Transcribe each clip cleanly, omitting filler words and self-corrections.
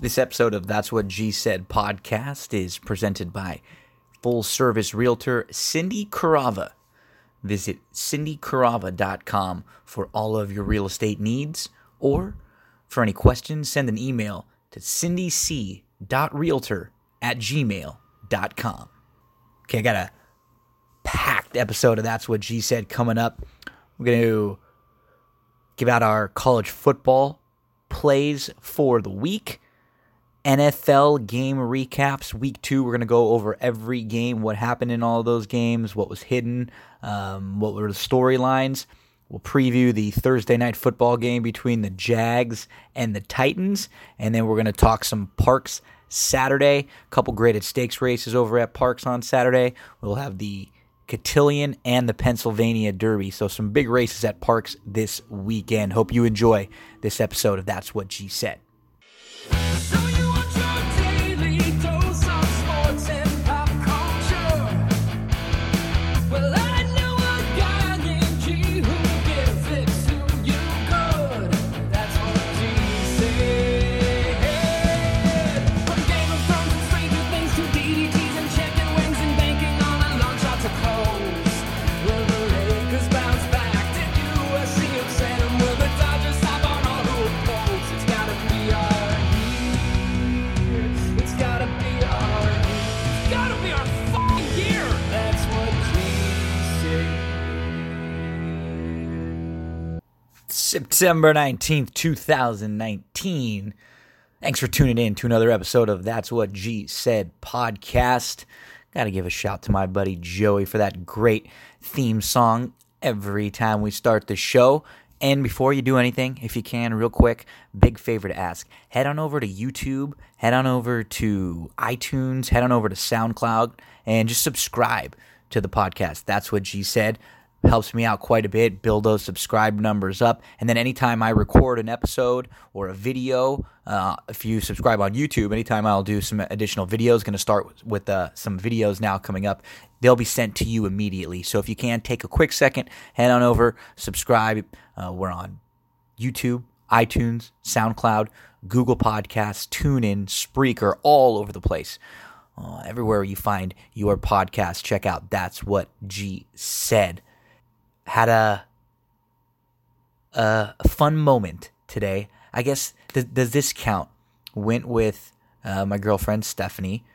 This episode of That's What G Said podcast is presented by full-service realtor Cindy Carava. Visit cindycarava.com for all of your real estate needs, or for any questions, send an email to cindyc.realtor@gmail.com. Okay, I got a packed episode of That's What G Said coming up. We're going to give out our college football plays for the week. NFL game recaps. Week 2, we're going to go over every game, what happened in all of those games, what was hidden, what were the storylines. We'll preview the Thursday night football game between the Jags and the Titans, and then we're going to talk some Parks Saturday, a couple graded stakes races over at Parks on Saturday. We'll have the Cotillion and the Pennsylvania Derby, so some big races at Parks this weekend. Hope you enjoy this episode of That's What G Said. September 19th, 2019. Thanks for tuning in to another episode of That's What G Said podcast. Got to give a shout to my buddy Joey for that great theme song every time we start the show. And before you do anything, if you can, real quick, big favor to ask. Head on over to YouTube, head on over to iTunes, head on over to SoundCloud, and just subscribe to the podcast. That's What G Said. Helps me out quite a bit, build those subscribe numbers up. And then anytime I record an episode or a video, if you subscribe on YouTube, anytime I'll do some additional videos, going to start with some videos now coming up, they'll be sent to you immediately. So if you can, take a quick second, head on over, subscribe. We're on YouTube, iTunes, SoundCloud, Google Podcasts, TuneIn, Spreaker, all over the place. Everywhere you find your podcast, check out That's What G Said. Had a fun moment today. I guess, does this count? Went with my girlfriend, Stephanie.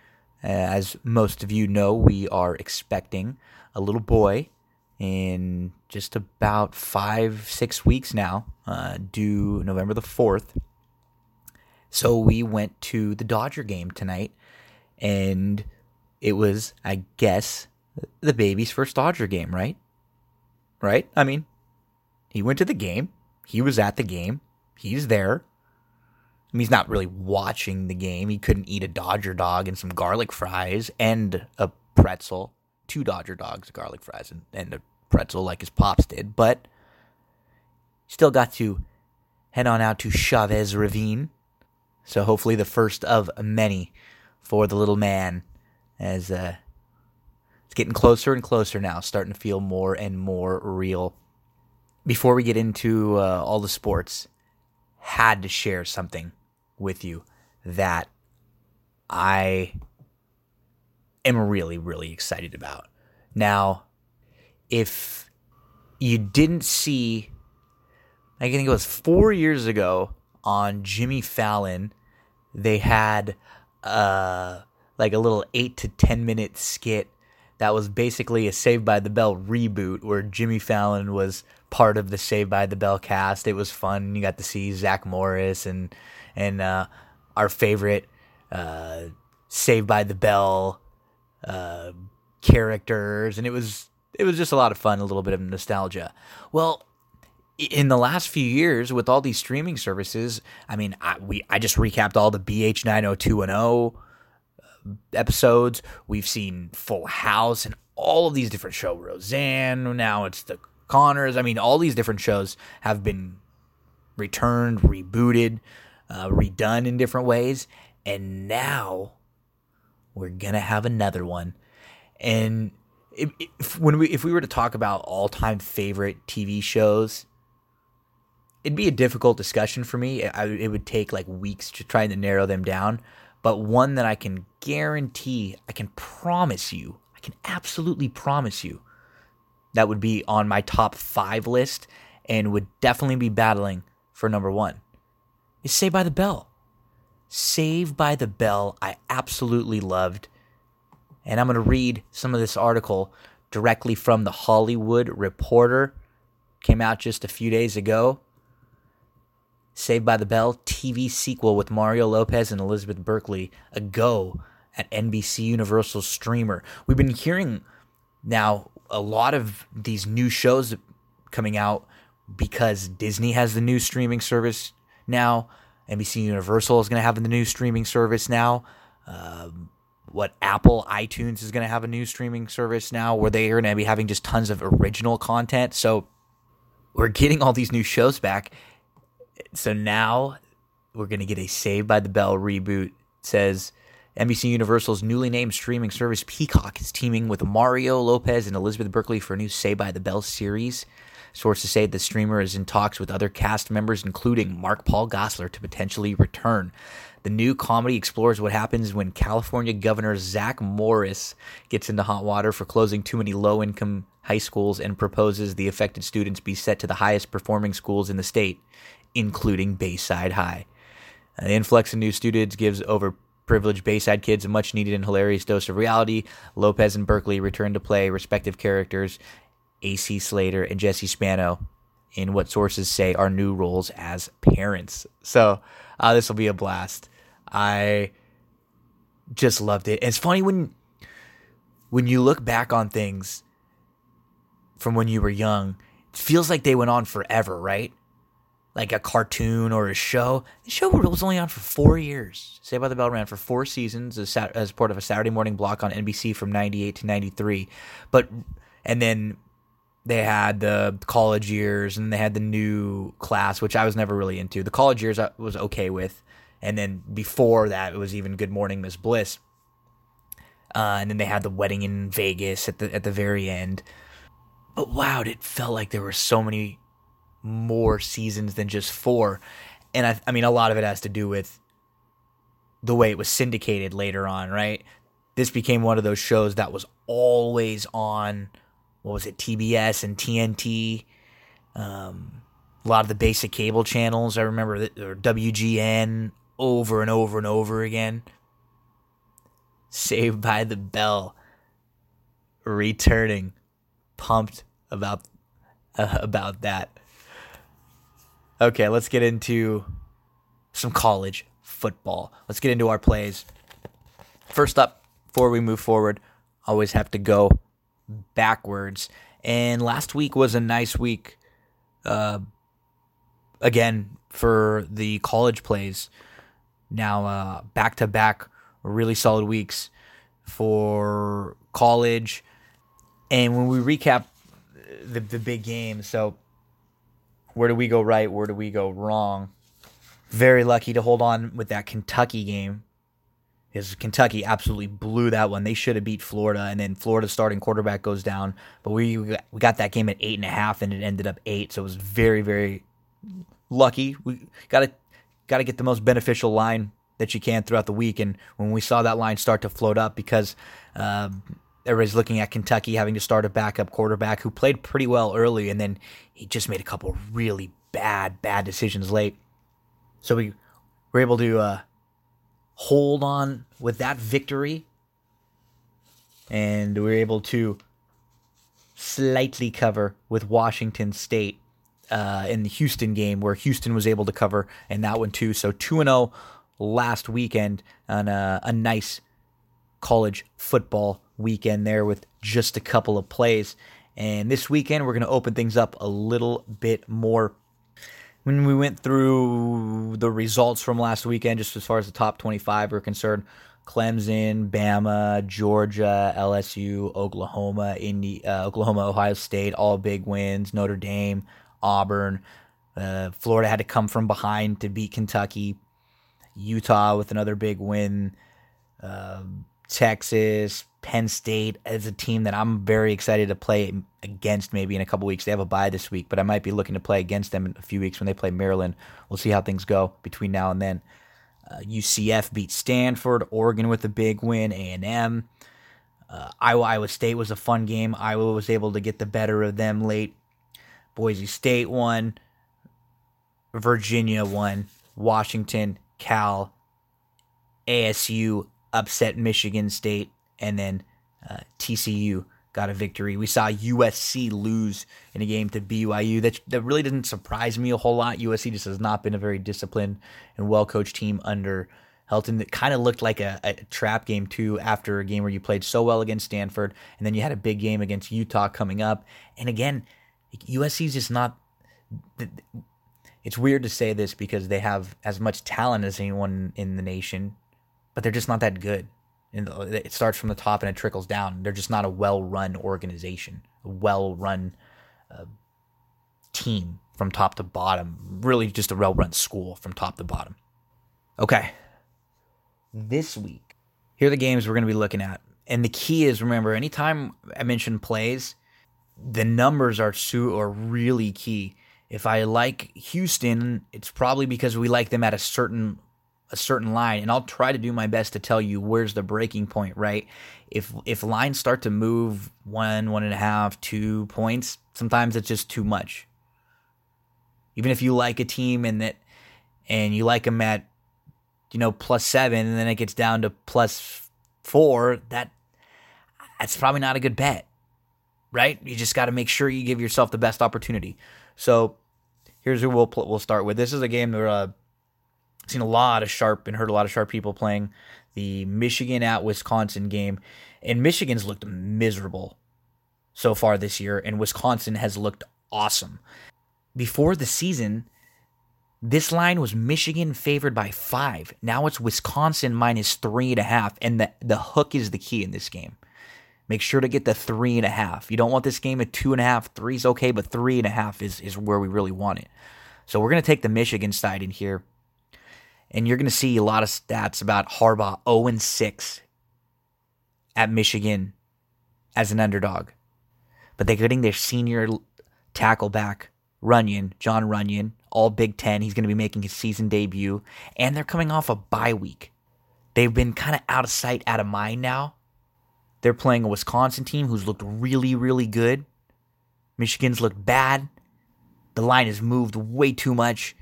As most of you know, we are expecting a little boy in just about 5-6 weeks now, due November the 4th. So we went to the Dodger game tonight, and it was, I guess, the baby's first Dodger game, right? Right? I mean, he went to the game. He was at the game. He's there. I mean, he's not really watching the game. He couldn't eat a Dodger dog and some garlic fries and a pretzel. 2 Dodger dogs, garlic fries, and a pretzel like his pops did. But still got to head on out to Chavez Ravine. So hopefully the first of many for the little man, as it's getting closer and closer now, starting to feel more and more real. Before we get into all the sports, had to share something with you that I am really, really excited about. Now, if you didn't see, I think it was 4 years ago on Jimmy Fallon, they had like a little 8 to 10 minute skit that was basically a Saved by the Bell reboot where Jimmy Fallon was part of the Saved by the Bell cast. It was fun. You got to see Zach Morris and our favorite Saved by the Bell characters, and it was just a lot of fun, a little bit of nostalgia. Well, in the last few years, with all these streaming services, I mean, I just recapped all the BH 90210. Episodes. We've seen Full House and all of these different shows. Roseanne, now it's The Connors. I mean, all these different shows have been returned, rebooted, redone in different ways. And now we're going to have another one. And if we were to talk about all-time favorite TV shows, it'd be a difficult discussion for me. It would take like weeks to try to narrow them down, but one that I can guarantee, I can absolutely promise you that would be on my top 5 list and would definitely be battling for number 1 is Saved by the Bell. Saved by the Bell, I absolutely loved. And I'm going to read some of this article directly from the Hollywood Reporter. Came out just a few days ago. Saved by the Bell TV sequel with Mario Lopez and Elizabeth Berkley, a go at NBC Universal streamer. We've been hearing now a lot of these new shows coming out because Disney has the new streaming service now. NBC Universal is going to have the new streaming service now. Apple iTunes is going to have a new streaming service now where they are going to be having just tons of original content. So we're getting all these new shows back. So now we're going to get a Saved by the Bell reboot. It says NBC Universal's newly named streaming service Peacock is teaming with Mario Lopez and Elizabeth Berkley for a new Saved by the Bell series. Sources say the streamer is in talks with other cast members, including Mark Paul Gosselaar, to potentially return. The new comedy explores what happens when California Governor Zach Morris gets into hot water for closing too many low-income high schools and proposes the affected students be set to the highest-performing schools in the state, including Bayside High. The influx of new students gives overprivileged Bayside kids a much-needed and hilarious dose of reality. Lopez and Berkley return to play respective characters, A.C. Slater and Jesse Spano, in what sources say are new roles as parents. So this will be a blast. I just loved it. And it's funny when you look back on things from when you were young, it feels like they went on forever, right? Like a cartoon or a show. The show was only on for 4 years. Saved by the Bell ran for 4 seasons as part of a Saturday morning block on NBC from 98 to 93. And then they had the college years, and they had the new class, which I was never really into. The college years I was okay with, and then before that, it was even Good Morning Miss Bliss. And then they had the wedding in Vegas at the very end. But wow, it felt like there were so many more seasons than just 4. And I mean, a lot of it has to do with the way it was syndicated later on, right? This became one of those shows that was always on. What was it, TBS and TNT, a lot of the basic cable channels. I remember or WGN over and over and over again. Saved by the Bell returning. Pumped about that. Okay, let's get into some college football. Let's get into our plays. First up, before we move forward, always have to go backwards, and last week was a nice week again for the college plays. Now back-to-back really solid weeks for college, and when we recap the big game, so where do we go right, where do we go wrong? Very lucky to hold on with that Kentucky game, because Kentucky absolutely blew that one. They should have beat Florida, and then Florida's starting quarterback goes down. But we got that game at 8.5, and it ended up 8. So it was very, very lucky. We got to get the most beneficial line that you can throughout the week. And when we saw that line start to float up, because everybody's looking at Kentucky having to start a backup quarterback who played pretty well early, and then he just made a couple really bad decisions late. So we were able to hold on with that victory, and we were able to slightly cover with Washington State in the Houston game, where Houston was able to cover in that one too. So 2-0 last weekend on a nice college football weekend there with just a couple of plays. And this weekend we're going to open things up a little bit more. When we went through the results from last weekend, just as far as the top 25 are concerned, Clemson, Bama, Georgia, LSU, Oklahoma, Ohio State, all big wins, Notre Dame, Auburn. Florida had to come from behind to beat Kentucky. Utah with another big win. Texas, Penn State is a team that I'm very excited to play against maybe in a couple weeks. They have a bye this week, but I might be looking to play against them in a few weeks when they play Maryland. We'll see how things go between now and then. UCF beat Stanford, Oregon with a big win, A&M. Iowa State was a fun game. Iowa was able to get the better of them late. Boise State won. Virginia won. Washington, Cal, ASU upset Michigan State, and then TCU got a victory. We saw USC lose in a game to BYU. That really doesn't surprise me a whole lot. USC just has not been a very disciplined and well-coached team under Helton. That kind of looked like a trap game, too, after a game where you played so well against Stanford, and then you had a big game against Utah coming up. And again, USC's just not – it's weird to say this because they have as much talent as anyone in the nation, but they're just not that good. And it starts from the top and it trickles down. They're just not a well-run organization, a well-run team from top to bottom, really just a well-run school from top to bottom. Okay, this week, here are the games we're going to be looking at. And the key is, remember, anytime I mention plays, the numbers are really key. If I like Houston, it's probably because we like them at a certain line, and I'll try to do my best to tell you where's the breaking point, right? If lines start to move 1.5, 2 points, sometimes it's just too much. Even if you like a team and you like them at, +7, and then it gets down to +4, that's probably not a good bet, right? You just got to make sure you give yourself the best opportunity. So here's who we'll start with. This is a game that seen a lot of sharp and heard a lot of sharp people playing the Michigan at Wisconsin game, and Michigan's looked miserable so far this year, and Wisconsin has looked awesome. Before the season, this line was Michigan favored by 5. Now it's Wisconsin minus 3.5, and the hook is the key in this game. Make sure to get the 3.5. You don't want this game at 2.5. 3 is okay, but 3.5 is where we really want it. So we're going to take the Michigan side in here. And you're going to see a lot of stats about Harbaugh 0-6 at Michigan as an underdog. But they're getting their senior tackle back, John Runyon, all Big Ten. He's going to be making his season debut. And they're coming off a bye week. They've been kind of out of sight, out of mind now. They're playing a Wisconsin team who's looked really, really good. Michigan's looked bad. The line has moved way too much.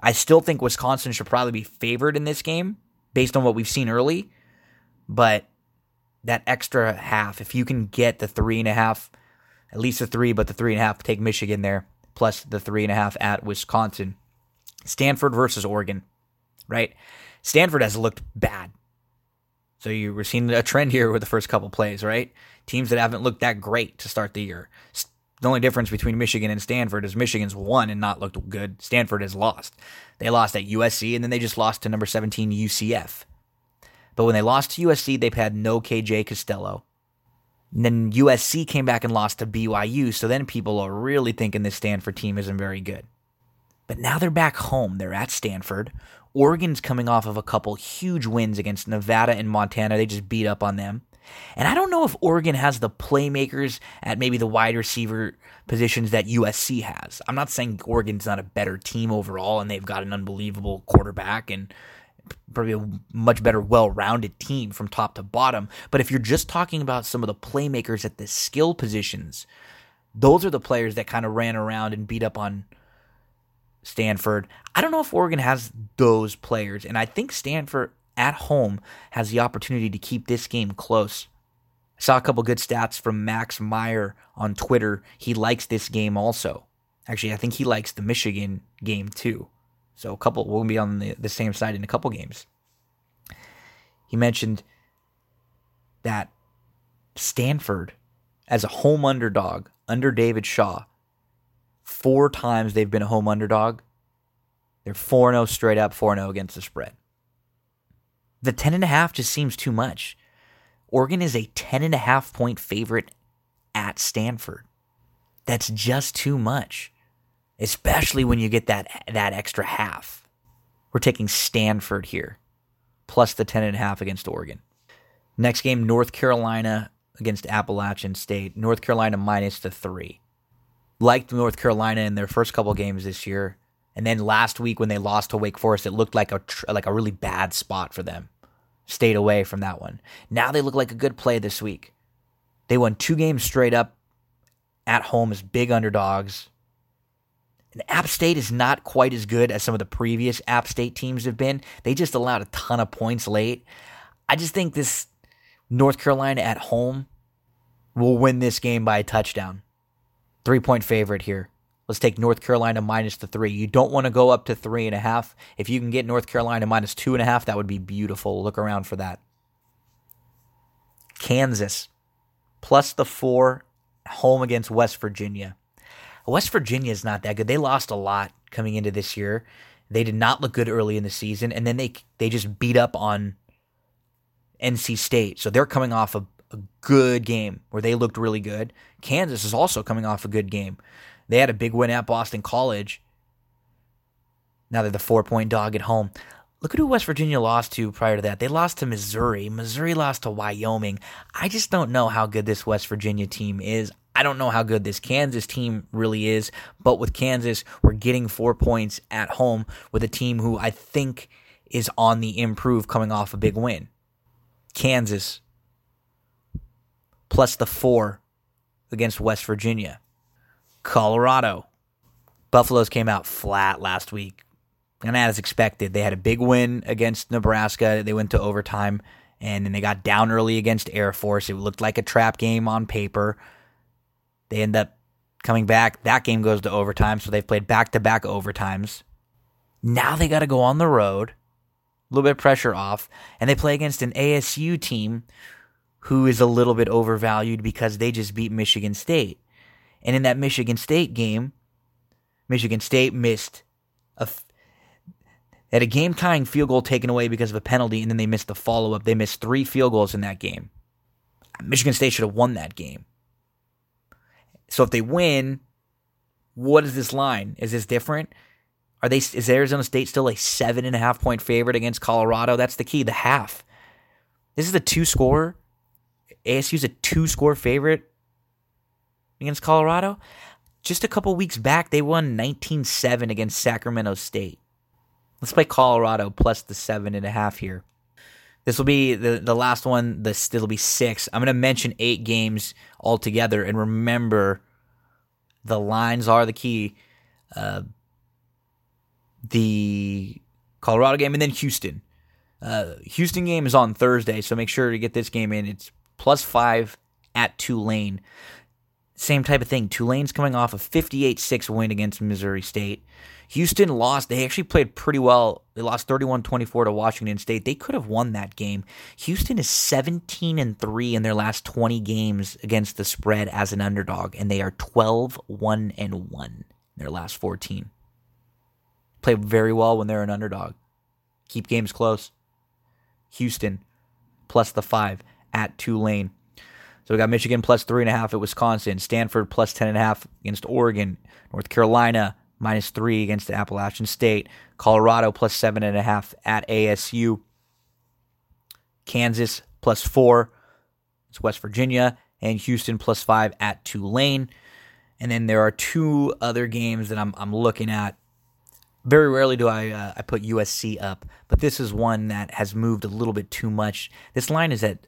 I still think Wisconsin should probably be favored in this game based on what we've seen early, but that extra half, if you can get the 3.5, at least the 3, but the 3.5, take Michigan there, plus the 3.5 at Wisconsin. Stanford versus Oregon, right? Stanford has looked bad. So you were seeing a trend here with the first couple plays, right? Teams that haven't looked that great to start the year. The only difference between Michigan and Stanford is Michigan's won and not looked good. Stanford has lost. They lost at USC, and then they just lost to number 17 UCF. But when they lost to USC, they've had no KJ Costello. And then USC came back and lost to BYU, so then people are really thinking this Stanford team isn't very good. But now they're back home. They're at Stanford. Oregon's coming off of a couple huge wins against Nevada and Montana. They just beat up on them. And I don't know if Oregon has the playmakers at maybe the wide receiver positions that USC has. I'm not saying Oregon's not a better team overall, and they've got an unbelievable quarterback and probably a much better well-rounded team from top to bottom. But if you're just talking about some of the playmakers at the skill positions, those are the players that kind of ran around and beat up on Stanford. I don't know if Oregon has those players, and I think Stanford at home has the opportunity to keep this game close. I saw a couple good stats from Max Meyer on Twitter. He likes this game also. Actually, I think he likes the Michigan game too. So we'll be on the same side in a couple games. He mentioned that Stanford, as a home underdog under David Shaw, 4 times they've been a home underdog. They're 4-0 straight up, 4-0 against the spread. The 10.5 just seems too much. Oregon is a 10.5 point favorite at Stanford. That's just too much, especially when you get that extra half. We're taking Stanford here, plus the 10.5 against Oregon. Next game, North Carolina against Appalachian State. North Carolina -3. Liked North Carolina in their first couple games this year. And then last week when they lost to Wake Forest, it looked like a really bad spot for them. Stayed away from that one. Now they look like a good play this week. They won 2 games straight up at home as big underdogs. And App State is not quite as good as some of the previous App State teams have been. They just allowed a ton of points late. I just think this North Carolina at home will win this game by a touchdown. 3-point favorite here. Let's take North Carolina -3. You don't want to go up to 3.5. If you can get North Carolina -2.5, that would be beautiful. Look around for that. Kansas +4 home against West Virginia. West Virginia is not that good. They lost a lot coming into this year. They did not look good early in the season, and then they just beat up on NC State. So they're coming off a good game where they looked really good. Kansas is also coming off a good game. They had a big win at Boston College. Now they're the 4-point dog at home. Look at who West Virginia lost to prior to that. They lost to Missouri. Missouri lost to Wyoming. I just don't know how good this West Virginia team is. I don't know how good this Kansas team really is, but with Kansas, we're getting 4 points at home with a team who I think is on the improve coming off a big win. Kansas +4 against West Virginia. Colorado. Buffaloes came out flat last week, and as expected, they had a big win against Nebraska. They went to overtime, and then they got down early against Air Force. It looked like a trap game on paper. They end up coming back. That game goes to overtime, so they've played back-to-back overtimes. Now they got to go on the road, a little bit of pressure off, and they play against an ASU team who is a little bit overvalued because they just beat Michigan State. And in that Michigan State game, Michigan State missed a game-tying field goal taken away because of a penalty, and then they missed the follow-up. They missed 3 field goals in that game. Michigan State should have won that game. So if they win, what is this line? Is this different? Is Arizona State still a 7.5-point favorite against Colorado? That's the key, the half. This is a 2-score. ASU's a 2-score favorite against Colorado. Just a couple weeks back, they won 19-7 against Sacramento State. Let's play Colorado + the 7.5 here. This will be the last one. This will be 6. I'm going to mention 8 games altogether, and remember, the lines are the key. The Colorado game and then Houston. Houston game is on Thursday, so make sure to get this game in. It's +5 at Tulane. Same type of thing. Tulane's coming off a 58-6 win against Missouri State. Houston lost. They actually played pretty well. They lost 31-24 to Washington State. They could have won that game. Houston is 17-3 in their last 20 games against the spread as an underdog, and they are 12-1-1 in their last 14. Play very well when they're an underdog. Keep games close. Houston + the 5 at Tulane. So we got Michigan +3.5 at Wisconsin. Stanford +10.5 against Oregon. North Carolina -3 against the Appalachian State. Colorado +7.5 at ASU. Kansas +4. It's West Virginia. And Houston +5 at Tulane. And then there are 2 other games that I'm looking at. Very rarely do I put USC up, but this is one that has moved a little bit too much. This line is at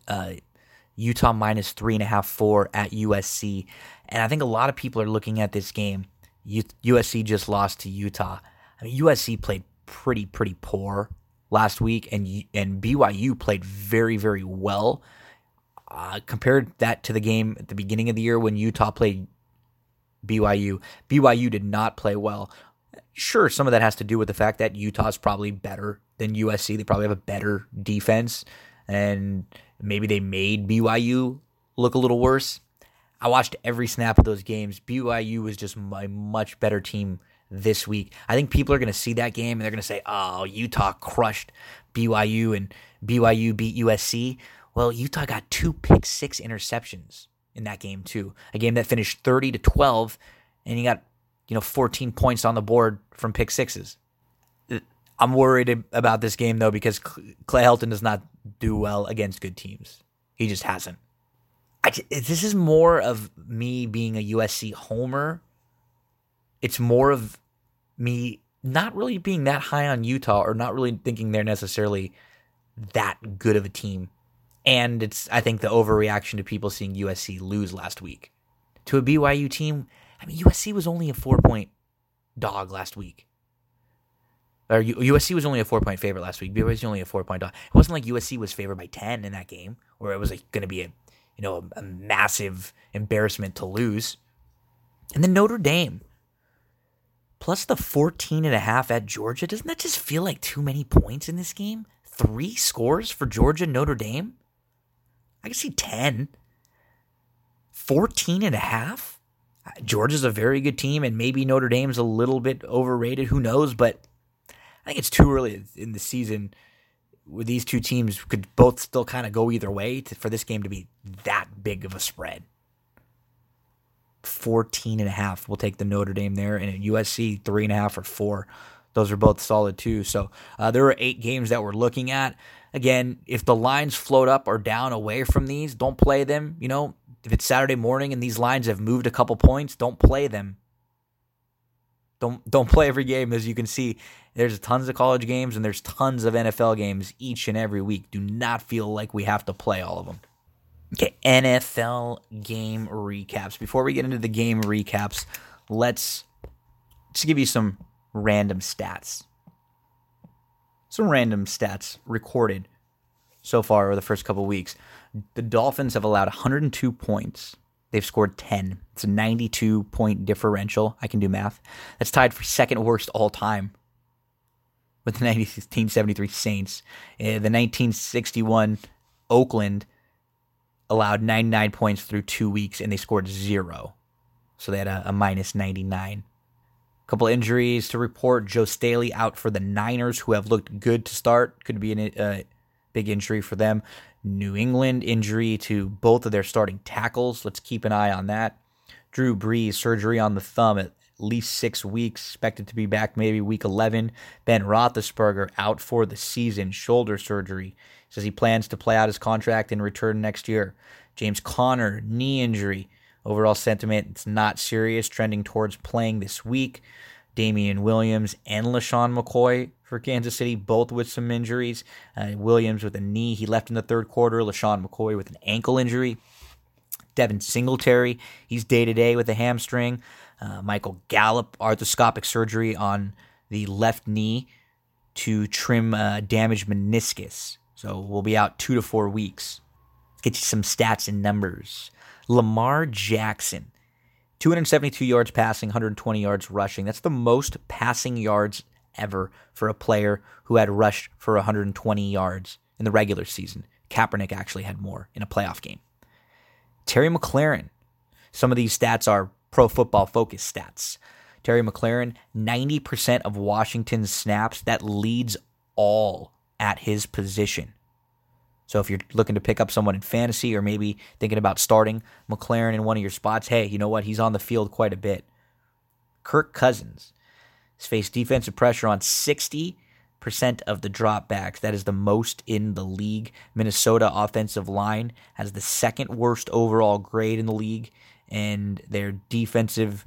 Utah -3.5, 4 at USC. And I think a lot of people are looking at this game. USC just lost to Utah. I mean, USC played pretty poor last week, and BYU played very, very well. Compared that to the game at the beginning of the year when Utah played BYU. BYU did not play well. Sure, some of that has to do with the fact that Utah's probably better than USC. They probably have a better defense, and maybe they made BYU look a little worse. I watched every snap of those games. BYU was just a much better team this week. I think people are going to see that game, and they're going to say, oh, Utah crushed BYU, and BYU beat USC. Well, Utah got 2 pick-six interceptions in that game, too. A game that finished 30-12, and you got 14 points on the board from pick sixes. I'm worried about this game, though, because Clay Helton does not do well against good teams. He just hasn't. This is more of me being a USC homer. It's more of me not really being that high on Utah or not really thinking they're necessarily that good of a team. And it's, I think, the overreaction to people seeing USC lose last week to a BYU team. I mean, USC was only a 4-point dog last week. Or USC was only a 4-point favorite last week. BYU was only a 4-point dog. It wasn't like USC was favored by 10 in that game, or it was like going to be a massive embarrassment to lose. And then Notre Dame, plus the 14.5 at Georgia. Doesn't that just feel like too many points in this game? 3 scores for Georgia and Notre Dame? I can see 10. 14.5? Georgia's a very good team, and maybe Notre Dame's a little bit overrated. Who knows? But I think it's too early in the season where these two teams could both still kind of go either way for this game to be that big of a spread. 14.5. We'll take the Notre Dame there, and at USC 3.5 or 4. Those are both solid too. So there are 8 games that we're looking at. Again, if the lines float up or down away from these, don't play them. You know, if it's Saturday morning and these lines have moved a couple points, don't play them. Don't play every game. As you can see, there's tons of college games and there's tons of NFL games each and every week. Do not feel like we have to play all of them. Okay, NFL game recaps. Before we get into the game recaps, let's just give you some random stats. Some random stats recorded so far over the first couple of weeks. The Dolphins have allowed 102 points. They've scored 10. It's a 92-point differential. I can do math. That's tied for second worst all time with the 1973 Saints. The 1961 Oakland allowed 99 points through 2 weeks, and they scored 0. So they had a minus 99. Couple injuries to report. Joe Staley out for the Niners, who have looked good to start. Could be a big injury for them. New England, injury to both of their starting tackles. Let's keep an eye on that. Drew Brees, surgery on the thumb, at least 6 weeks. Expected to be back maybe week 11. Ben Roethlisberger out for the season, shoulder surgery. Says he plans to play out his contract and return next year. James Conner, knee injury. Overall sentiment, it's not serious, trending towards playing this week. Damian Williams and LaShawn McCoy for Kansas City, both with some injuries. Williams with a knee, he left in the third quarter. LaShawn McCoy with an ankle injury. Devin Singletary, he's day-to-day with a hamstring. Michael Gallup, arthroscopic surgery on the left knee to trim damaged meniscus. So we'll be out 2 to 4 weeks. Let's get you some stats and numbers. Lamar Jackson, 272 yards passing, 120 yards rushing. That's the most passing yards ever for a player who had rushed for 120 yards in the regular season. Kaepernick actually had more in a playoff game. Terry McLaurin. Some of these stats are Pro Football Focus stats. Terry McLaurin, 90% of Washington's snaps. That leads all at his position. So if you're looking to pick up someone in fantasy or maybe thinking about starting McLaurin in one of your spots, hey, you know what? He's on the field quite a bit. Kirk Cousins has faced defensive pressure on 60% of the dropbacks. That is the most in the league. Minnesota offensive line has the second worst overall grade in the league, and their defensive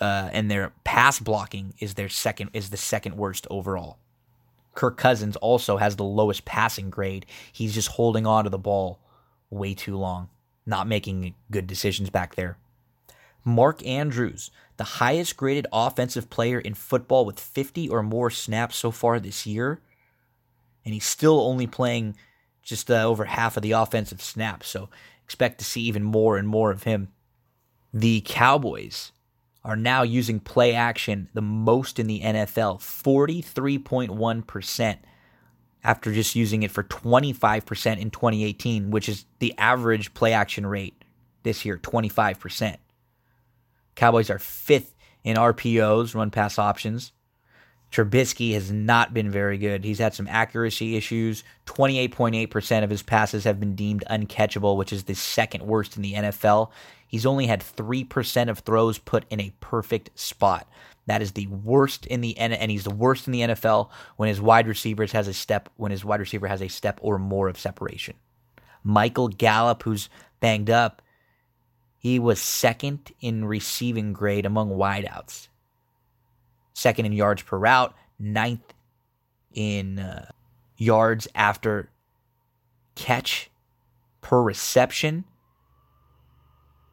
and their pass blocking is the second worst overall. Kirk Cousins also has the lowest passing grade. He's just holding on to the ball way too long, not making good decisions back there. Mark Andrews, the highest graded offensive player in football with 50 or more snaps so far this year, and he's still only playing just over half of the offensive snaps, so expect to see even more and more of him. The Cowboys are now using play action the most in the NFL, 43.1%, after just using it for 25% in 2018, which is the average play action rate this year, 25%. Cowboys are 5th in RPOs, run-pass options. Trubisky has not been very good. He's had some accuracy issues. 28.8% of his passes have been deemed uncatchable, which is the second worst in the NFL. He's only had 3% of throws put in a perfect spot. That is the worst in the NFL, and he's the worst in the NFL when his wide receiver has a step or more of separation. Michael Gallup, who's banged up, he was second in receiving grade among wideouts. Second in yards per route, ninth in yards after catch per reception,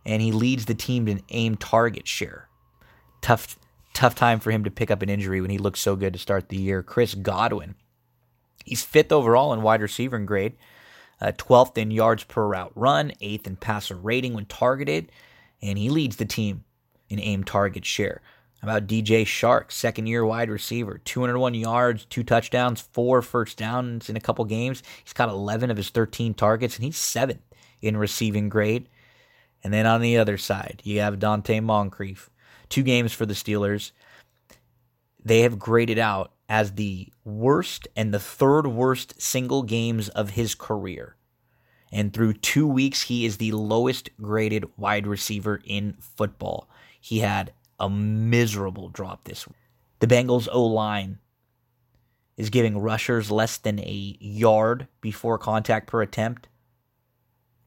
and he leads the team in aim target share. Tough time for him to pick up an injury when he looked so good to start the year. Chris Godwin, he's fifth overall in wide receiver grade, 12th in yards per route run, 8th in passer rating when targeted, and he leads the team in aim target share. How about DJ Shark, second-year wide receiver, 201 yards, 2 touchdowns, 4 first downs in a couple games. He's caught 11 of his 13 targets, and he's 7th in receiving grade. And then on the other side, you have Dante Moncrief. 2 games for the Steelers. They have graded out as the worst and the third worst single games of his career. And through 2 weeks, he is the lowest graded wide receiver in football. He had a miserable drop this week. The Bengals O-line is giving rushers less than a yard before contact per attempt.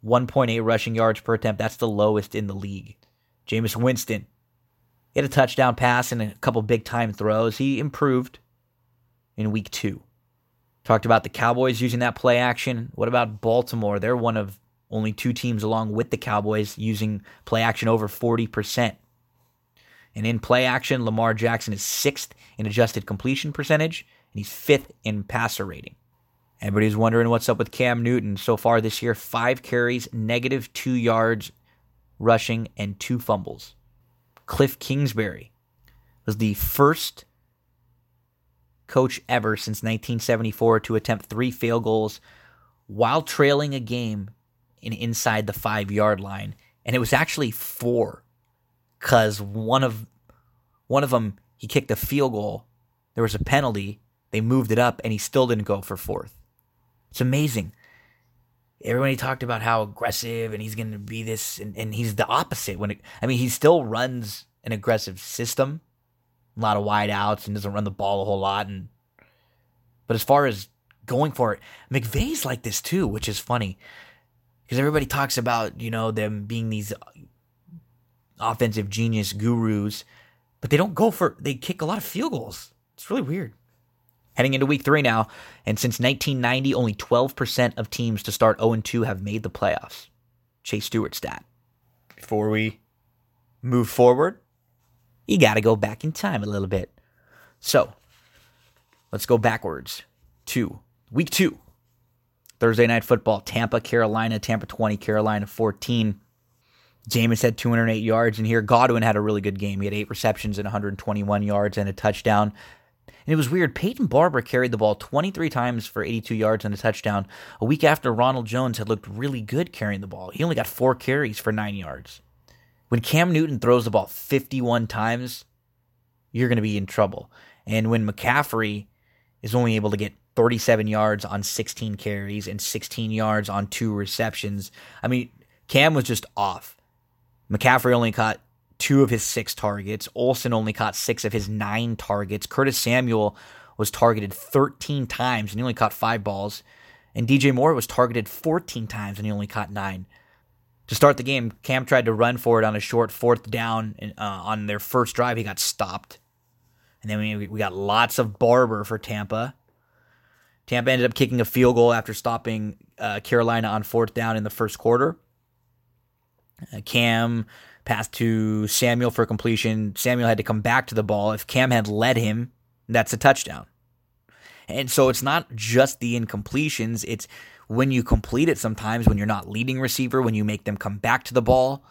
1.8 rushing yards per attempt. That's the lowest in the league. Jameis Winston, he had a touchdown pass and a couple big-time throws. He improved in week 2. Talked about the Cowboys using that play action. What about Baltimore? They're one of only 2 teams along with the Cowboys using play action over 40%. And in play action, Lamar Jackson is 6th in adjusted completion percentage, and he's 5th in passer rating. Everybody's wondering what's up with Cam Newton. So far this year, 5 carries, negative 2 yards rushing, and 2 fumbles. Cliff Kingsbury was the first coach ever since 1974 to attempt 3 field goals while trailing a game inside the 5-yard line. And it was actually 4 because one of them, he kicked a field goal. There was a penalty. They moved it up, and he still didn't go for 4th. It's amazing. Everybody talked about how aggressive and he's going to be this, and he's the opposite. He still runs an aggressive system, a lot of wide outs, and doesn't run the ball a whole lot. But as far as going for it, McVay's like this too, which is funny because everybody talks about them being these offensive genius gurus, but they kick a lot of field goals. It's really weird. Heading into week 3 now, and since 1990, only 12% of teams to start 0-2 have made the playoffs. Chase Stewart's stat. Before we move forward, you got to go back in time a little bit. So let's go backwards to week 2. Thursday night football, Tampa, Carolina, Tampa 20, Carolina 14. Jameis had 208 yards in here. Godwin had a really good game. He had 8 receptions and 121 yards and a touchdown. And it was weird. Peyton Barber carried the ball 23 times for 82 yards and a touchdown a week after Ronald Jones had looked really good carrying the ball. He only got 4 carries for 9 yards. When Cam Newton throws the ball 51 times, you're going to be in trouble. And when McCaffrey is only able to get 37 yards on 16 carries and 16 yards on 2 receptions, Cam was just off. McCaffrey only caught 2 of his 6 targets. Olsen only caught 6 of his 9 targets. Curtis Samuel was targeted 13 times, and he only caught 5 balls. And DJ Moore was targeted 14 times, and he only caught 9. To start the game, Cam tried to run for it on a short 4th down. On their first drive, he got stopped. And then we got lots of Barber for Tampa. Tampa ended up kicking a field goal after stopping Carolina on 4th down in the first quarter. Cam passed to Samuel for completion. Samuel had to come back to the ball. If Cam had led him, that's a touchdown. And so it's not just the incompletions. It's when you complete it sometimes, when you're not leading receiver, when you make them come back to the ball.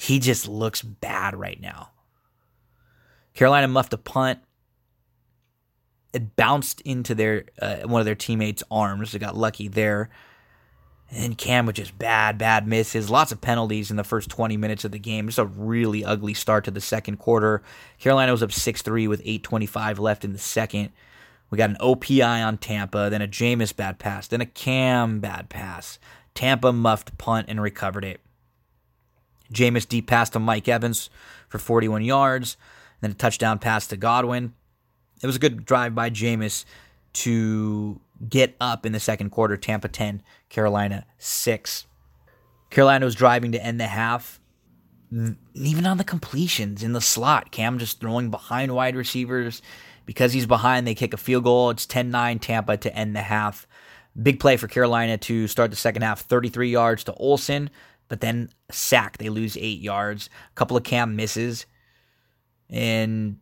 He just looks bad right now. Carolina muffed a punt. It bounced into one of their teammates' arms. They got lucky there. And Cam with just bad misses. Lots of penalties in the first 20 minutes of the game. Just a really ugly start to the second quarter. Carolina was up 6-3 with 8:25 left in the second. We got an OPI on Tampa, then a Jameis bad pass, then a Cam bad pass. Tampa muffed punt and recovered it. Jameis deep pass to Mike Evans for 41 yards, then a touchdown pass to Godwin. It was a good drive by Jameis to get up in the second quarter. Tampa 10, Carolina 6. Carolina was driving to end the half. Even on the completions in the slot, Cam just throwing behind wide receivers. Because he's behind, they kick a field goal. It's 10-9 Tampa to end the half. Big play for Carolina to start the second half. 33 yards to Olsen, but then sack. They lose 8 yards. A couple of Cam misses. And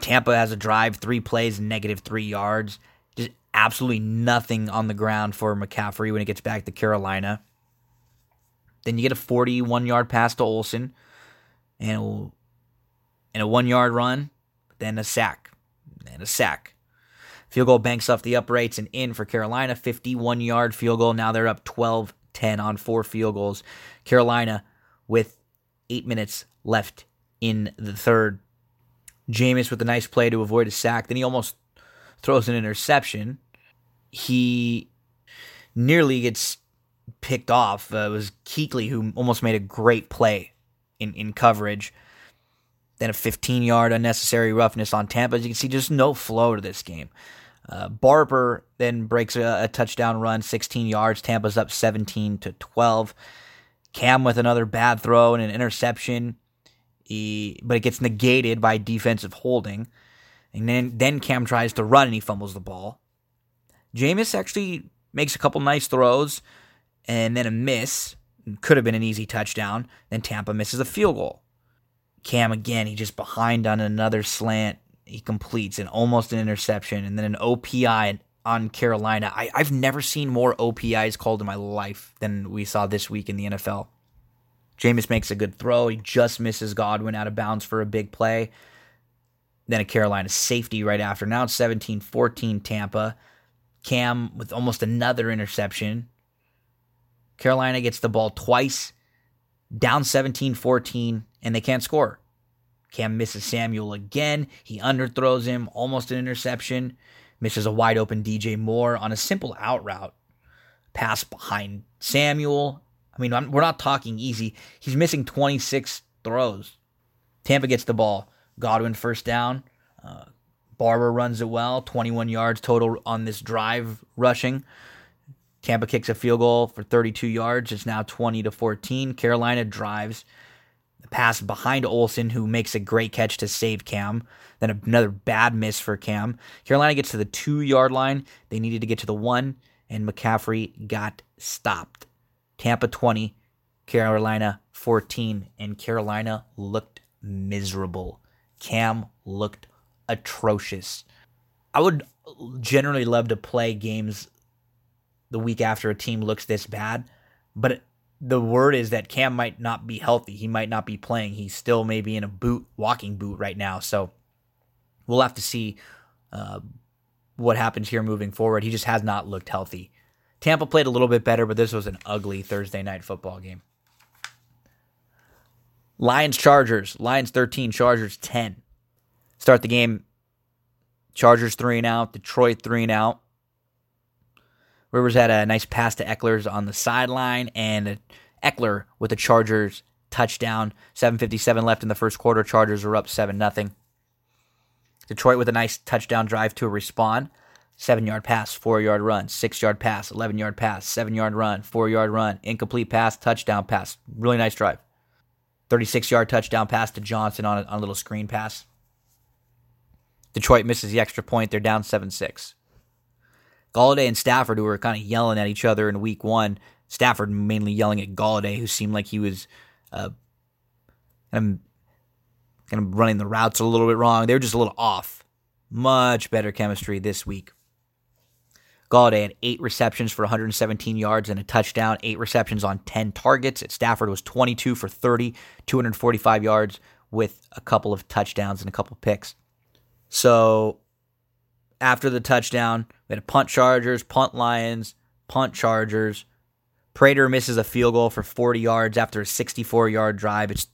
Tampa has a drive, 3 plays, negative 3 yards. Just absolutely nothing on the ground for McCaffrey when it gets back to Carolina. Then you get a 41-yard pass to Olsen and a 1-yard run, then a sack. And a sack. Field goal banks off the uprights and in for Carolina. 51-yard field goal. Now they're up 12-10 on 4 field goals. Carolina with 8 minutes left in the third. Jameis with a nice play to avoid a sack. Then he almost throws an interception. He nearly gets picked off. It was Kuechly who almost made a great play in coverage. Then a 15-yard unnecessary roughness on Tampa. As you can see, just no flow to this game. Barber then breaks a touchdown run, 16 yards. Tampa's up 17-12. Cam with another bad throw and an interception. But it gets negated by defensive holding. And then Cam tries to run, and he fumbles the ball. Jameis actually makes a couple nice throws and then a miss. Could have been an easy touchdown. Then Tampa misses a field goal. Cam, again, he just behind on another slant. He completes an almost an interception and then an OPI on Carolina. I've never seen more OPIs called in my life than we saw this week in the NFL. Jameis makes a good throw. He just misses Godwin out of bounds for a big play. Then a Carolina safety right after. Now it's 17-14 Tampa. Cam with almost another interception. Carolina gets the ball twice. Down 17-14, and they can't score. Cam misses Samuel again. He underthrows him, almost an interception. Misses a wide-open DJ Moore on a simple out route. Pass behind Samuel. I mean, we're not talking easy. He's missing 26 throws. Tampa gets the ball. Godwin first down. Barber runs it well. 21 yards total on this drive rushing. Tampa kicks a field goal for 32 yards. It's now 20-14. Carolina drives. The pass behind Olsen, who makes a great catch to save Cam. Then another bad miss for Cam. Carolina gets to the 2-yard line. They needed to get to the 1, and McCaffrey got stopped. Tampa 20, Carolina 14, and Carolina looked miserable. Cam looked atrocious. I would generally love to play games the week after a team looks this bad, but the word is that Cam might not be healthy. He might not be playing. He's still maybe in a walking boot right now. So we'll have to see what happens here moving forward. He just has not looked healthy. Tampa played a little bit better, but this was an ugly Thursday night football game. Lions-Chargers. Lions 13, Chargers 10. Start the game. Chargers 3-and-out. Detroit 3-and-out. Rivers had a nice pass to Eckler on the sideline, and Eckler with a Chargers touchdown. 7:57 left in the first quarter. Chargers are up 7-0. Detroit with a nice touchdown drive to respond. 7-yard pass, 4-yard run, 6-yard pass, 11-yard pass, 7-yard run, 4-yard run, incomplete pass, touchdown pass. Really nice drive. 36-yard touchdown pass to Johnson on a little screen pass. Detroit misses the extra point. They're down 7-6. Golladay and Stafford, who were kind of yelling at each other in week one, Stafford mainly yelling at Golladay, who seemed like he was kind of running the routes a little bit wrong. They were just a little off. Much better chemistry this week. Golladay had 8 receptions for 117 yards and a touchdown, 8 receptions on 10 targets. At Stafford was 22 for 30, 245 yards with a couple of touchdowns and a couple picks. So after the touchdown, we had a punt Chargers, punt Lions, punt Chargers. Prater misses a field goal for 40 yards after a 64-yard drive. It's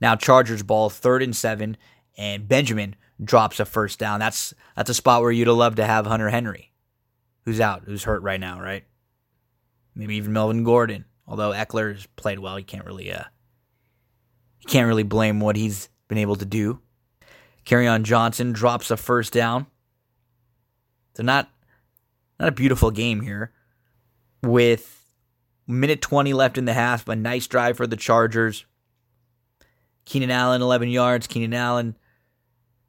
now Chargers ball, 3rd and 7, and Benjamin drops a first down. That's a spot where you'd love to have Hunter Henry, who's hurt right now, right? Maybe even Melvin Gordon. Although Eckler's played well, you can't really blame what he's been able to do. Kerryon Johnson drops a first down. So not Not a beautiful game here. With minute 20 left in the half, a nice drive for the Chargers. Keenan Allen, 11 yards. Keenan Allen,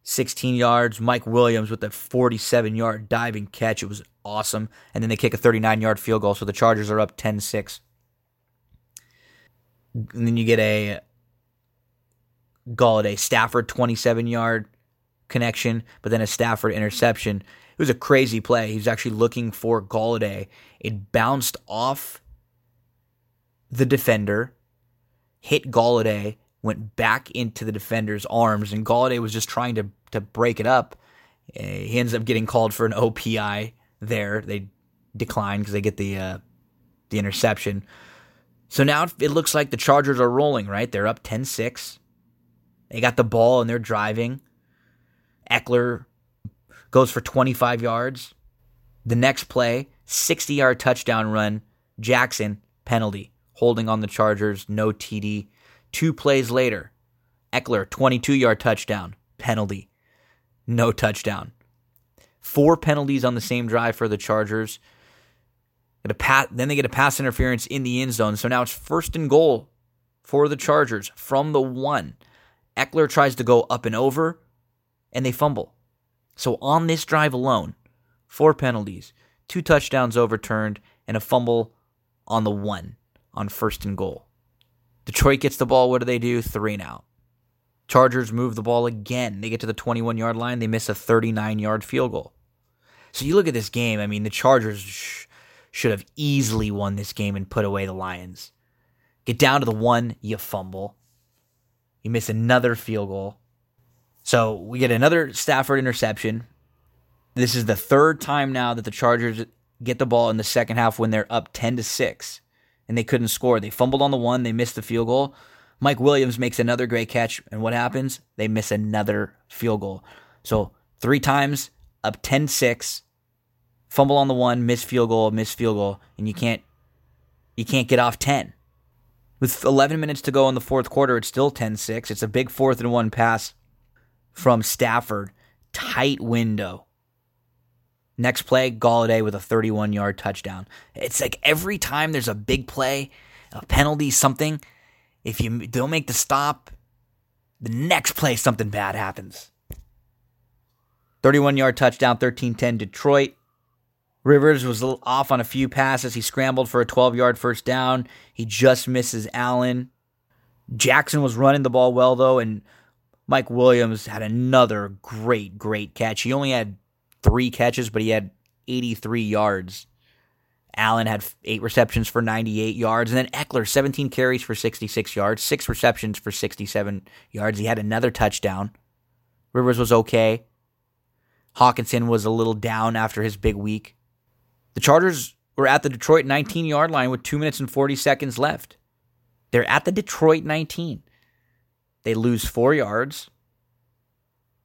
16 yards. Mike Williams with a 47-yard diving catch. It was awesome. And then they kick a 39-yard field goal, so the Chargers are up 10-6. And then you get a Golladay Stafford 27-yard connection, but then a Stafford interception. It was a crazy play. He was actually looking for Golladay. It bounced off the defender, hit Golladay, went back into the defender's arms, and Golladay was just trying to break it up. He ends up getting called for an OPI there. They decline because they get the interception. So now it looks like the Chargers are rolling, right? They're up 10-6. They got the ball and they're driving. Eckler goes for 25 yards. The next play, 60-yard touchdown run. Jackson, penalty, holding on the Chargers, no TD. 2 plays later, Eckler, 22-yard touchdown, penalty, no touchdown. 4 penalties on the same drive for the Chargers. Then they get a pass interference in the end zone. So now it's 1st and goal for the Chargers from the 1. Eckler tries to go up and over, and they fumble. So on this drive alone, 4 penalties, 2 touchdowns overturned, and a fumble on the 1 on 1st and goal. Detroit gets the ball. What do? 3 and out. Chargers move the ball again. They get to the 21-yard line. They miss a 39-yard field goal. So you look at this game. I mean, the Chargers should have easily won this game and put away the Lions. Get down to the 1, you fumble. You miss another field goal. So we get another Stafford interception. This is the 3rd time now that the Chargers get the ball in the second half when they're up 10-6, and they couldn't score. They fumbled on the 1. They missed the field goal. Mike Williams makes another great catch, and what happens? They miss another field goal. So 3 times, up 10-6, fumble on the 1, miss field goal, and you can't get off 10. With 11 minutes to go in the 4th quarter, it's still 10-6. It's a big 4th and 1 pass from Stafford. Tight window. Next play, Golladay with a 31-yard touchdown. It's like every time there's a big play, a penalty, something, if you don't make the stop, the next play something bad happens. 31-yard touchdown, 13-10 Detroit. Rivers was a little off on a few passes. He scrambled for a 12-yard first down. He just misses Allen. Jackson was running the ball well, though, and Mike Williams had another great, great catch. He only had 3 catches, but he had 83 yards. Allen had 8 receptions for 98 yards. And then Eckler, 17 carries for 66 yards, 6 receptions for 67 yards. He had another touchdown. Rivers was okay. Hawkinson was a little down after his big week. The Chargers were at the Detroit 19-yard line with 2 minutes and 40 seconds left. They're at the Detroit 19. They lose 4 yards,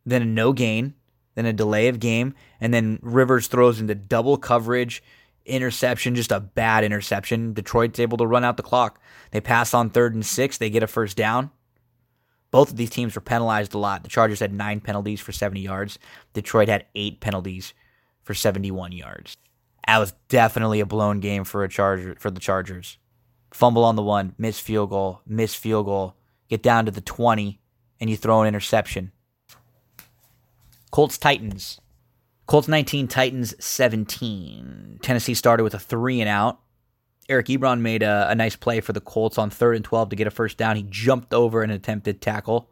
then a no gain, then a delay of game, and then Rivers throws into double coverage, interception, just a bad interception. Detroit's able to run out the clock. They pass on 3rd and 6. They get a first down. Both of these teams were penalized a lot. The Chargers had 9 penalties for 70 yards. Detroit had 8 penalties for 71 yards. That was definitely a blown game for the Chargers. Fumble on the 1, miss field goal, get down to the 20, and you throw an interception. Colts-Titans. Colts 19, Titans 17. Tennessee started with a 3 and out. Eric Ebron made a nice play for the Colts on 3rd and 12 to get a first down. He jumped over an attempted tackle.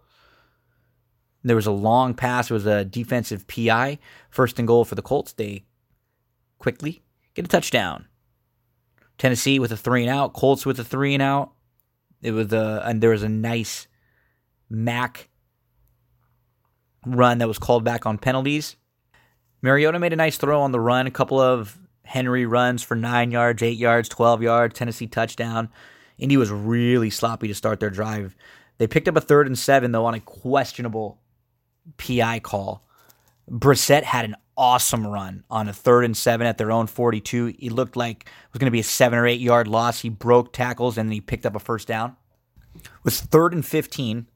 There was a long pass. It was a defensive PI. 1st and goal for the Colts. They quickly get a touchdown. Tennessee with a 3 and out. Colts with a 3 and out. And there was a nice Mac run that was called back on penalties. Mariota made a nice throw on the run, a couple of Henry runs for 9 yards, 8 yards, 12 yards, Tennessee touchdown. Indy was really sloppy to start their drive. They picked up a 3rd and 7, though, on a questionable PI call. Brissett had an awesome run on a 3rd and 7 at their own 42. He looked like it was going to be a 7 or 8 yard loss. He broke tackles, and then he picked up a first down. It was 3rd and 15.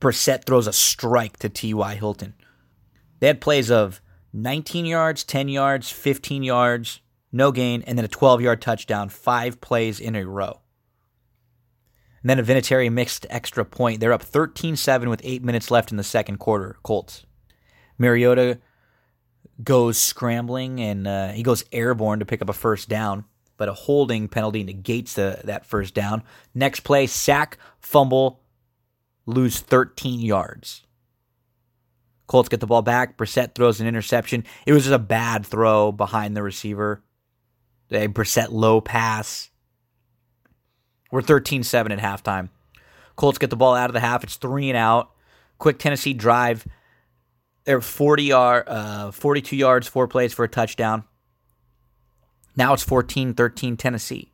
Brissett throws a strike to T.Y. Hilton. They had plays of 19 yards, 10 yards, 15 yards, no gain, and then a 12-yard touchdown, 5 plays in a row. And then a Vinatieri mixed extra point. They're up 13-7 with 8 minutes left in the second quarter, Colts. Mariota goes scrambling, and he goes airborne to pick up a first down, but a holding penalty negates that first down. Next play, sack, fumble, lose 13 yards. Colts get the ball back. Brissett throws an interception. It was just a bad throw behind the receiver. A Brissett low pass. We're 13-7 at halftime. Colts get the ball out of the half. It's 3 and out. Quick Tennessee drive. They're 42 yards, 4 plays for a touchdown. Now it's 14-13 Tennessee.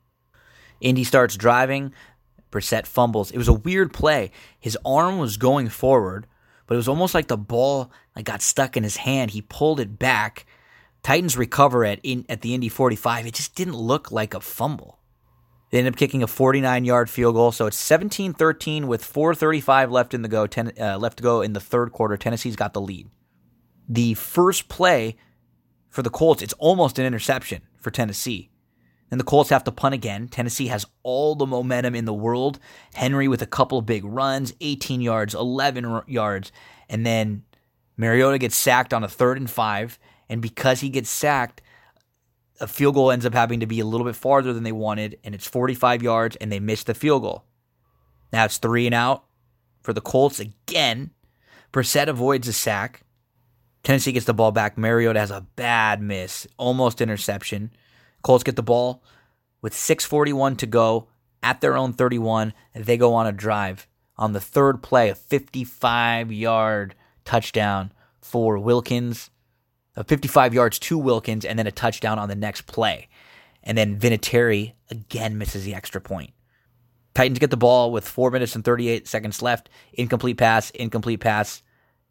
Indy starts driving. Brissett fumbles. It was a weird play. His arm was going forward, but it was almost like the ball got stuck in his hand. He pulled it back. Titans recover at the Indy 45. It just didn't look like a fumble. They ended up kicking a 49-yard field goal, so it's 17-13 with 4:35 left to go in the third quarter. Tennessee's got the lead. The first play for the Colts, it's almost an interception for Tennessee. Then the Colts have to punt again. Tennessee has all the momentum in the world. Henry with a couple of big runs, 18 yards, 11 yards. And then Mariota gets sacked on a 3rd and 5. And because he gets sacked, a field goal ends up having to be a little bit farther than they wanted. And it's 45 yards, and they miss the field goal. Now it's 3 and out for the Colts again. Brissett avoids a sack. Tennessee gets the ball back. Mariota has a bad miss, almost interception. Colts get the ball with 6:41 to go at their own 31. They go on a drive. On the third play, a 55-yard touchdown for Wilkins. 55 yards to Wilkins, and then a touchdown on the next play. And then Vinatieri again misses the extra point. Titans get the ball with 4 minutes and 38 seconds left. Incomplete pass,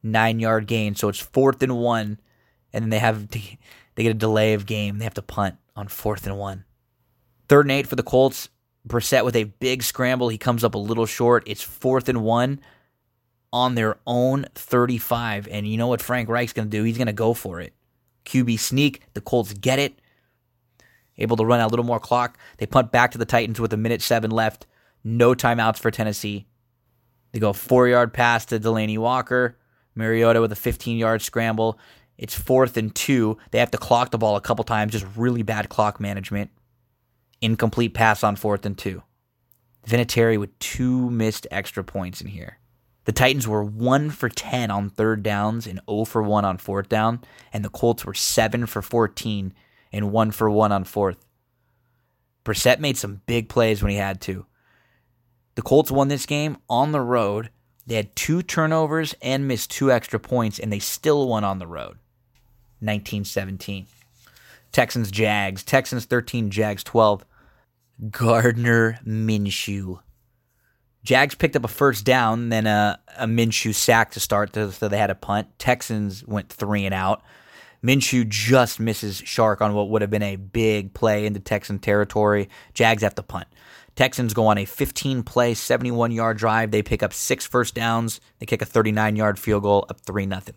9-yard gain. So it's 4th and 1, and then they get a delay of game. They have to punt on 4th and 1. 3rd and 8 for the Colts. Brissett with a big scramble. He comes up a little short. It's 4th and 1 on their own 35. And you know what Frank Reich's going to do? He's going to go for it. QB sneak. The Colts get it. Able to run out a little more clock. They punt back to the Titans with 1:07 left. No timeouts for Tennessee. They go 4-yard pass to Delaney Walker. Mariota with a 15-yard scramble. It's 4th and 2. They have to clock the ball a couple times. Just really bad clock management. Incomplete pass on 4th and 2. Vinatieri with 2 missed extra points in here. The Titans were 1 for 10 on 3rd downs and 0 for 1 on 4th down. And the Colts were 7 for 14 and 1 for 1 on 4th. Brissett made some big plays when he had to. The Colts won this game on the road. They had 2 turnovers and missed 2 extra points, and they still won on the road. 19-17. Texans-Jags. Texans 13, Jags 12. Gardner Minshew. Jags picked up a first down, then a Minshew sack to start, so they had a punt. Texans went 3 and out. Minshew just misses Shark on what would have been a big play into Texan territory. Jags have to punt. Texans go on a 15-play, 71-yard drive. They pick up 6 first downs. They kick a 39-yard field goal, up 3-0.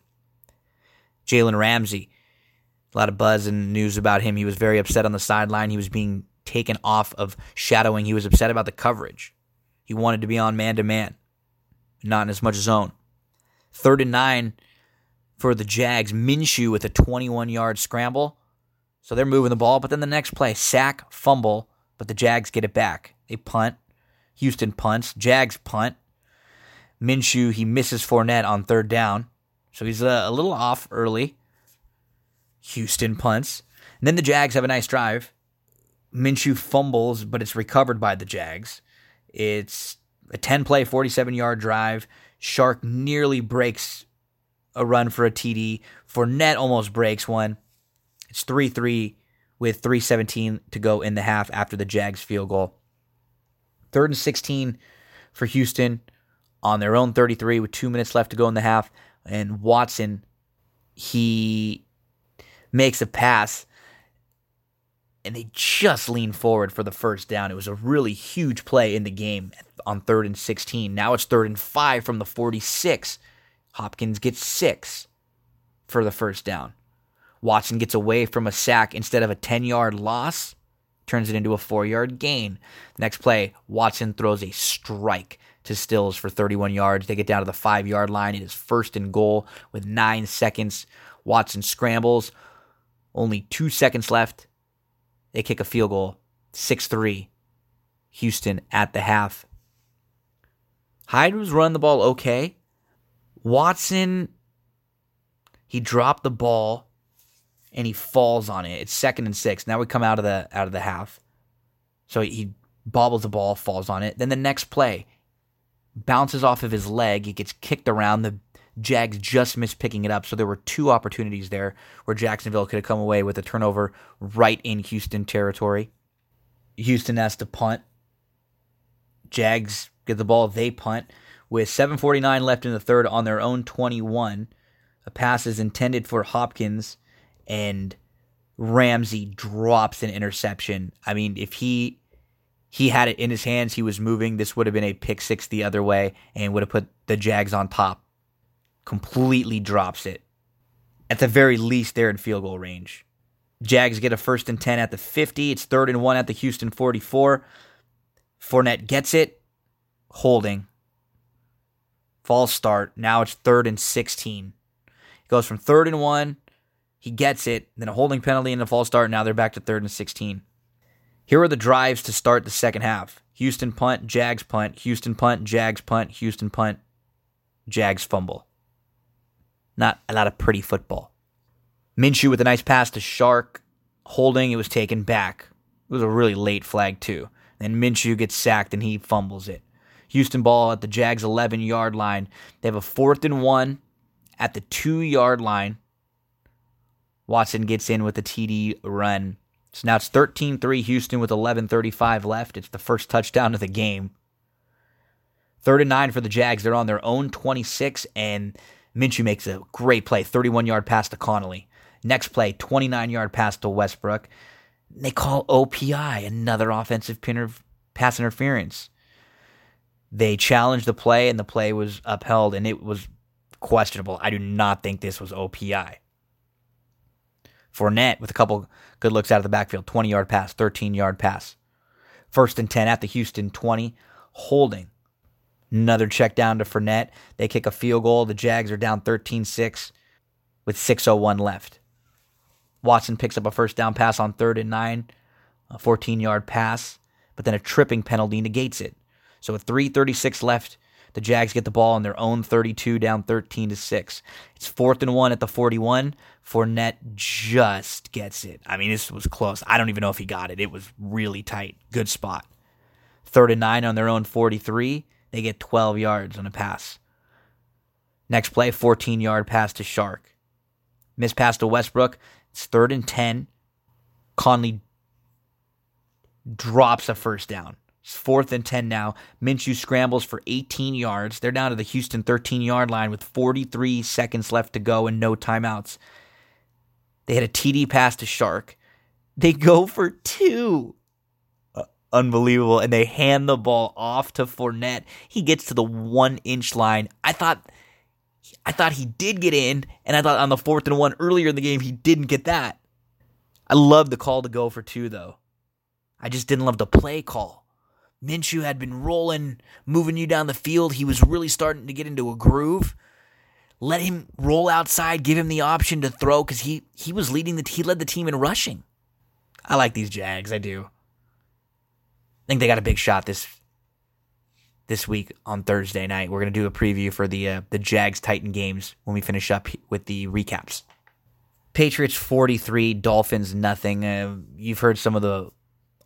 Jalen Ramsey. A lot of buzz and news about him. He was very upset on the sideline. He was being taken off of shadowing. He was upset about the coverage. He wanted to be on man-to-man, not in as much zone. 3rd and 9 for the Jags. Minshew with a 21-yard scramble. So they're moving the ball, but then the next play, sack, fumble, but the Jags get it back. They punt. Houston punts. Jags punt. Minshew, he misses Fournette on 3rd down. So he's a little off early. Houston punts. And then the Jags have a nice drive. Minshew fumbles, but it's recovered by the Jags. It's a 10-play, 47-yard drive. Shark nearly breaks a run for a TD. Fournette almost breaks one. It's 3-3 with 3:17 to go in the half after the Jags field goal. 3rd and 16 for Houston on their own 33 with 2 minutes left to go in the half. And Watson, he makes a pass, and they just lean forward for the first down. It was a really huge play in the game on 3rd and 16. Now it's 3rd and 5 from the 46. Hopkins gets 6 for the first down. Watson gets away from a sack. Instead of a 10-yard loss, turns it into a 4-yard gain. Next play, Watson throws a strike to Stills for 31 yards. They get down to the 5-yard line. It is first and goal with 9 seconds. Watson scrambles. Only 2 seconds left. They kick a field goal. 6-3. Houston at the half. Hyde was running the ball okay. Watson, he dropped the ball and he falls on it. It's 2nd and 6. Now we come out of the half. So he bobbles the ball, falls on it. Then the next play, bounces off of his leg. It gets kicked around. The Jags just missed picking it up. So there were 2 opportunities there where Jacksonville could have come away with a turnover right in Houston territory. Houston has to punt. Jags get the ball. They punt. With 7:49 left in the third on their own 21, a pass is intended for Hopkins, and Ramsey drops an interception. I mean, if he had it in his hands, he was moving, this would have been a pick six the other way and would have put the Jags on top. Completely drops it. At the very least, they're in field goal range. Jags get a 1st and 10 at the 50. It's 3rd and 1 at the Houston 44. Fournette gets it. Holding. False start. Now it's 3rd and 16. It goes from 3rd and 1. He gets it. Then a holding penalty and a false start. Now they're back to 3rd and 16. Here are the drives to start the second half. Houston punt, Jags punt, Houston punt, Jags punt, Houston punt, Jags fumble. Not a lot of pretty football. Minshew with a nice pass to Shark. Holding, it was taken back. It was a really late flag too. Then Minshew gets sacked and he fumbles it. Houston ball at the Jags 11-yard line. They have a 4th and 1 at the 2-yard line. Watson gets in with a TD run. So now it's 13-3 Houston with 11:35 left. It's the first touchdown of the game. 3rd and 9 for the Jags. They're on their own 26, and Minshew makes a great play. 31-yard pass to Connolly. Next play, 29-yard pass to Westbrook. They call OPI, another offensive pass interference. They challenged the play, and the play was upheld, and it was questionable. I do not think this was OPI. Fournette with a couple good looks out of the backfield. 20-yard pass, 13-yard pass. 1st and 10 at the Houston 20. Holding. Another check down to Fournette. They kick a field goal. The Jags are down 13-6 with 6:01 left. Watson picks up a first down pass on 3rd and 9, a 14-yard pass, but then a tripping penalty negates it. So with 3:36 left, the Jags get the ball on their own 32, down 13-6. It's 4th and 1 at the 41. Fournette just gets it. I mean, this was close. I don't even know if he got it. It was really tight. Good spot. 3rd and 9 on their own 43. They get 12 yards on a pass. Next play, 14-yard pass to Shark. Missed pass to Westbrook. It's 3rd and 10. Conley drops a first down. It's 4th and 10 now. Minshew scrambles for 18 yards. They're down to the Houston 13-yard line with 43 seconds left to go and no timeouts. They had a TD pass to Shark. They go for 2. Unbelievable. And they hand the ball off to Fournette. He gets to the 1-inch line. I thought he did get in, and I thought on the 4th and 1 earlier in the game he didn't get that. I love the call to go for 2, though. I just didn't love the play call. Minshew had been rolling, moving you down the field. He was really starting to get into a groove. Let him roll outside, give him the option to throw because he was leading he led the team in rushing. I like these Jags, I do. I think they got a big shot this week on Thursday night. We're going to do a preview for the Jags-Titan games when we finish up with the recaps. Patriots 43, Dolphins nothing. You've heard some of the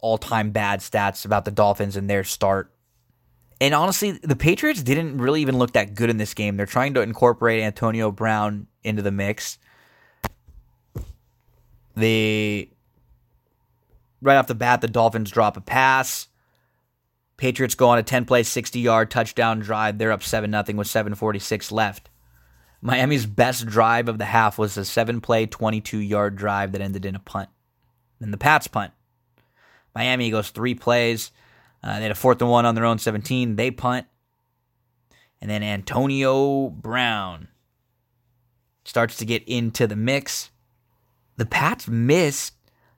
all-time bad stats about the Dolphins and their start. And honestly, the Patriots didn't really even look that good in this game. They're trying to incorporate Antonio Brown into the mix. Right off the bat, the Dolphins drop a pass. Patriots go on a 10-play, 60-yard touchdown drive. They're up 7-0 with 7:46 left. Miami's best drive of the half was a 7-play, 22-yard drive that ended in a punt. Then the Pats punt. Miami goes 3 plays. They had a 4th and 1 on their own 17. They punt. And then Antonio Brown starts to get into the mix. The Pats missed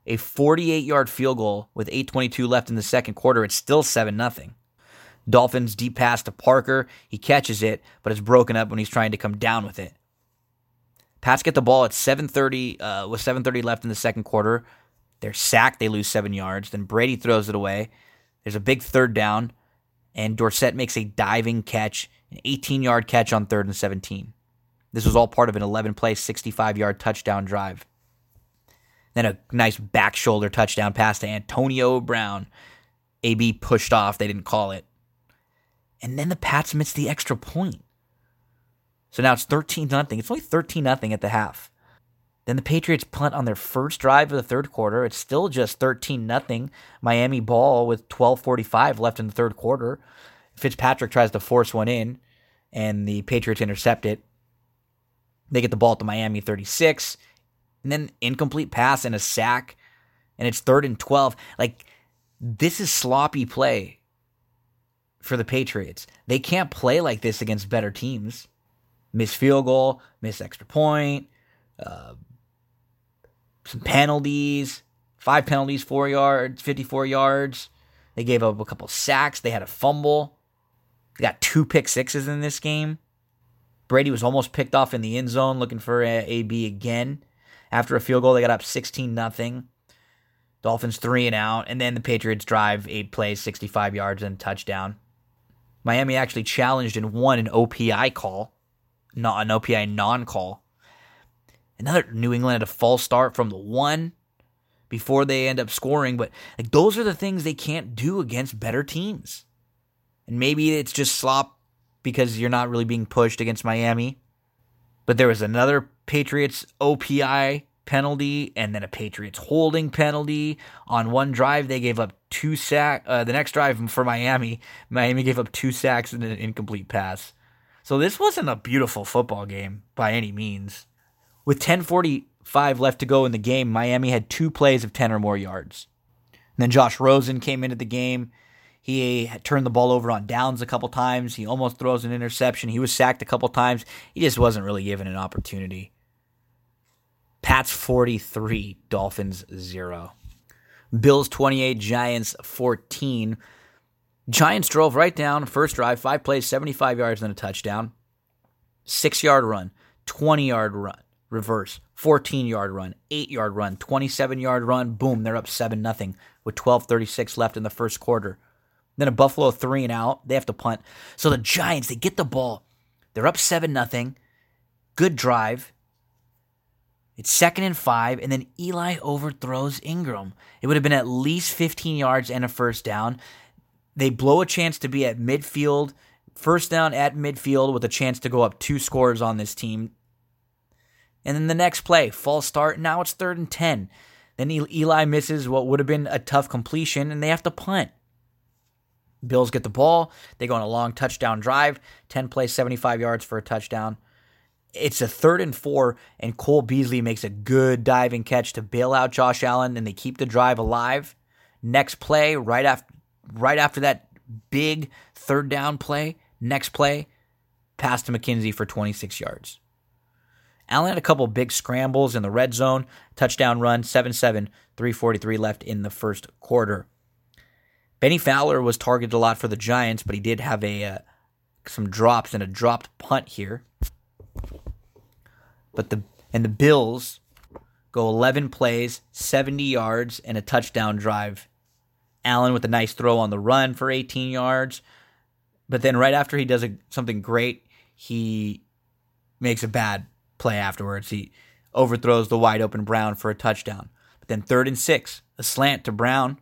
a 48-yard field goal with 8:22 left in the second quarter. It's still 7-0. Dolphins deep pass to Parker. He catches it, but it's broken up when he's trying to come down with it. Pats get the ball at 7:30 with 7:30 left in the second quarter. They're sacked. They lose 7 yards. Then Brady throws it away. There's a big third down, and Dorsett makes a diving catch, an 18-yard catch on 3rd and 17. This was all part of an 11-play, 65-yard touchdown drive. Then a nice back shoulder touchdown pass to Antonio Brown. AB pushed off. They didn't call it. And then the Pats missed the extra point. So now it's 13-0. It's only 13-0 at the half. Then the Patriots punt on their first drive of the third quarter. It's still just 13-0. Miami ball with 12:45 left in the third quarter. Fitzpatrick tries to force one in, and the Patriots intercept it. They get the ball to Miami 36, and then incomplete pass and a sack, and it's 3rd and 12. Like, this is sloppy play for the Patriots. They can't play like this against better teams. Miss field goal, miss extra point, some penalties, 5 penalties, 4 yards, 54 yards. They gave up a couple sacks. They had a fumble. They got 2 pick-sixes in this game. Brady was almost picked off in the end zone looking for AB again. After a field goal, they got up 16-0. Dolphins 3 and out. And then the Patriots drive 8 plays, 65 yards, and touchdown. Miami actually challenged and won an OPI call, not an OPI non-call. Another New England had a false start from the 1 before they end up scoring. But like, those are the things they can't do against better teams. And maybe it's just slop because you're not really being pushed against Miami. But there was another Patriots OPI penalty and then a Patriots holding penalty. On one drive, they gave up 2 sacks. The next drive for Miami gave up 2 sacks and an incomplete pass. So this wasn't a beautiful football game by any means. With 10:45 left to go in the game, Miami had 2 plays of 10 or more yards. And then Josh Rosen came into the game. He had turned the ball over on downs a couple times. He almost throws an interception. He was sacked a couple times. He just wasn't really given an opportunity. Pats 43, Dolphins 0. Bills 28, Giants 14. Giants drove right down, first drive, 5 plays, 75 yards and a touchdown. 6-yard run, 20-yard run. Reverse, 14-yard run, 8-yard run, 27-yard run. Boom, they're up 7-0 with 12:36 left in the first quarter. Then a Buffalo 3 and out. They have to punt. So the Giants, they get the ball. They're up 7-0. Good drive. It's 2nd and 5, and then Eli overthrows Ingram. It would have been at least 15 yards and a first down. They blow a chance to be at midfield, first down at midfield with a chance to go up 2 scores on this team. And then the next play, false start. Now it's 3rd and 10. Then Eli misses what would have been a tough completion, and they have to punt. Bills get the ball. They go on a long touchdown drive, 10 plays, 75 yards for a touchdown. It's a 3rd and 4, and Cole Beasley makes a good diving catch to bail out Josh Allen, and they keep the drive alive. Next play, right after that big 3rd down play, next play, pass to McKenzie for 26 yards. Allen had a couple big scrambles in the red zone. Touchdown run, 7-7, 3:43 left in the first quarter. Benny Fowler was targeted a lot for the Giants, but he did have some drops and a dropped punt here. But the Bills go 11 plays, 70 yards, and a touchdown drive. Allen with a nice throw on the run for 18 yards. But then right after he does something great, he makes a bad play afterwards. He overthrows the wide open Brown for a touchdown. But then 3rd and 6, a slant to Brown.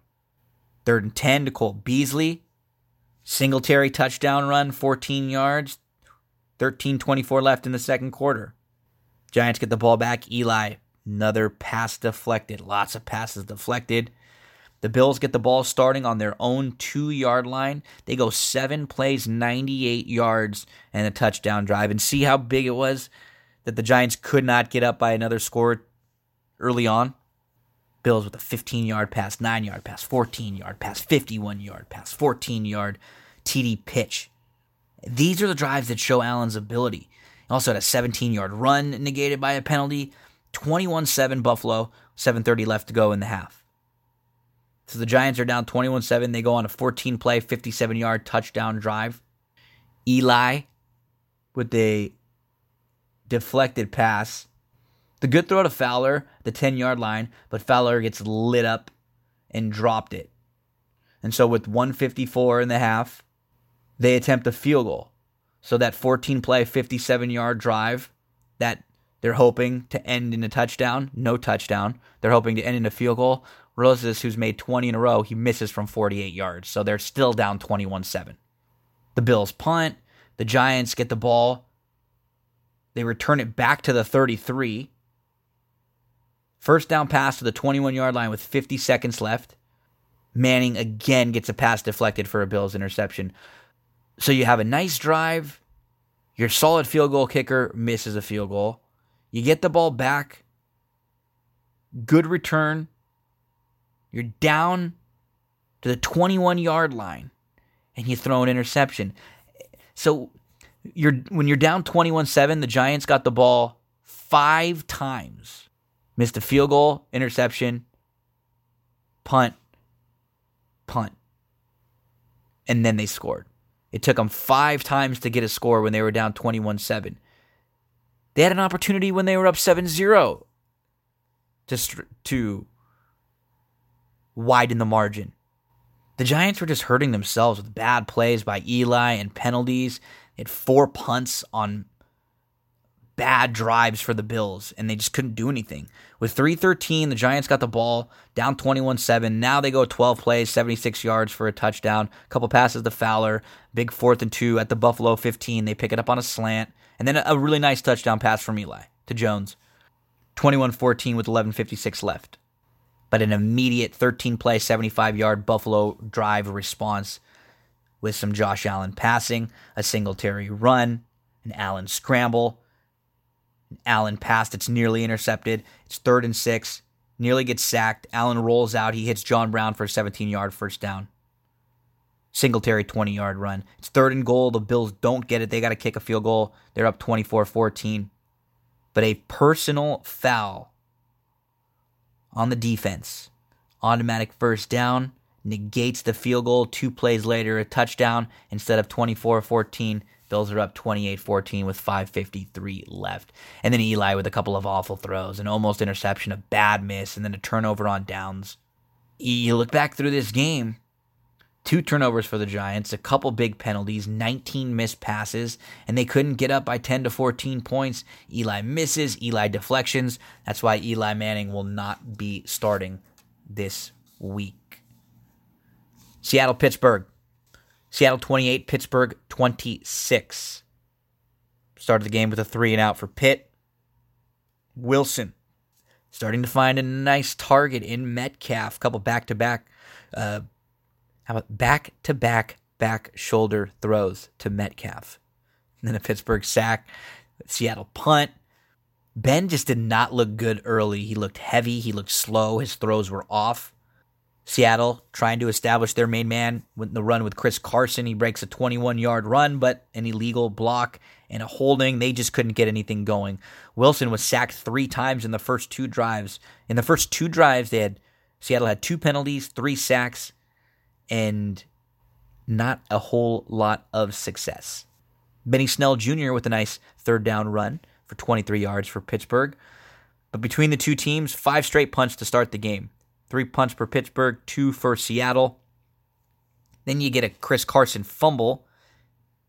3rd and 10 to Cole Beasley. Singletary touchdown run, 14 yards. 13:24 left in the second quarter. Giants get the ball back. Eli, another pass deflected. Lots of passes deflected. The Bills get the ball starting on their own 2-yard line. They go 7 plays, 98 yards, and a touchdown drive. And see how big it was that the Giants could not get up by another score early on. Bills with a 15-yard pass, 9-yard pass, 14-yard pass, 51-yard pass, 14-yard TD pitch. These are the drives that show Allen's ability. He also had a 17-yard run negated by a penalty. 21-7 Buffalo, 7:30 left to go in the half. So the Giants are down 21-7. They go on a 14-play, 57-yard touchdown drive. Eli with a deflected pass. The good throw to Fowler, the 10-yard line, but Fowler gets lit up and dropped it. And so with 1:54 in the half, they attempt a field goal. So that 14-play, 57-yard drive that they're hoping to end in a touchdown, no touchdown. They're hoping to end in a field goal. Roses, who's made 20 in a row, he misses from 48 yards. So they're still down 21-7. The Bills punt. The Giants get the ball. They return it back to the 33. First down pass to the 21-yard line with 50 seconds left. Manning again gets a pass deflected for a Bills interception. So you have a nice drive. Your solid field goal kicker misses a field goal. You get the ball back. Good return. You're down to the 21-yard line, and you throw an interception. So when you're down 21-7, the Giants got the ball 5 times. Missed a field goal, interception, punt. And then they scored. It took them 5 times to get a score when they were down 21-7. They had an opportunity when they were up 7-0 to widen the margin. The Giants were just hurting themselves with bad plays by Eli and penalties. They had 4 punts on bad drives for the Bills, and they just couldn't do anything. With 3:13, the Giants got the ball, down 21-7. Now they go 12 plays, 76 yards for a touchdown, a couple passes to Fowler, big 4th and 2 at the Buffalo 15. They pick it up on a slant, and then a really nice touchdown pass from Eli to Jones. 21-14 with 11:56 left. But an immediate 13-play, 75-yard Buffalo drive response with some Josh Allen passing, a Singletary run, an Allen scramble. Allen passed. It's nearly intercepted. It's 3rd and 6. Nearly gets sacked. Allen rolls out. He hits John Brown for a 17-yard first down. Singletary 20-yard run. It's 3rd and goal. The Bills don't get it. They got to kick a field goal. They're up 24-14. But a personal foul on the defense. Automatic first down. Negates the field goal. 2 plays later, a touchdown. Instead of 24-14. Bills are up 28-14 with 5:53 left. And then Eli with a couple of awful throws, an almost interception, a bad miss, and then a turnover on downs. You look back through this game, 2 turnovers for the Giants, a couple big penalties, 19 missed passes, and they couldn't get up by 10 to 14 points. Eli misses, Eli deflections. That's why Eli Manning will not be starting this week. Seattle-Pittsburgh. Seattle 28, Pittsburgh 26. Started the game with a 3-and-out for Pitt. Wilson starting to find a nice target in Metcalf. Couple back-to-back back shoulder throws to Metcalf. And then a Pittsburgh sack, Seattle punt. Ben just did not look good early. He looked heavy. He looked slow. His throws were off. Seattle trying to establish their main man with the run with Chris Carson. He breaks a 21-yard run, but an illegal block and a holding. They just couldn't get anything going. Wilson was sacked 3 times in the first 2 drives. In the first 2 drives, Seattle had 2 penalties, 3 sacks, and not a whole lot of success. Benny Snell Jr. with a nice 3rd down run for 23 yards for Pittsburgh. But between the 2 teams, 5 straight punts to start the game. 3 punts for Pittsburgh, 2 for Seattle. Then you get a Chris Carson fumble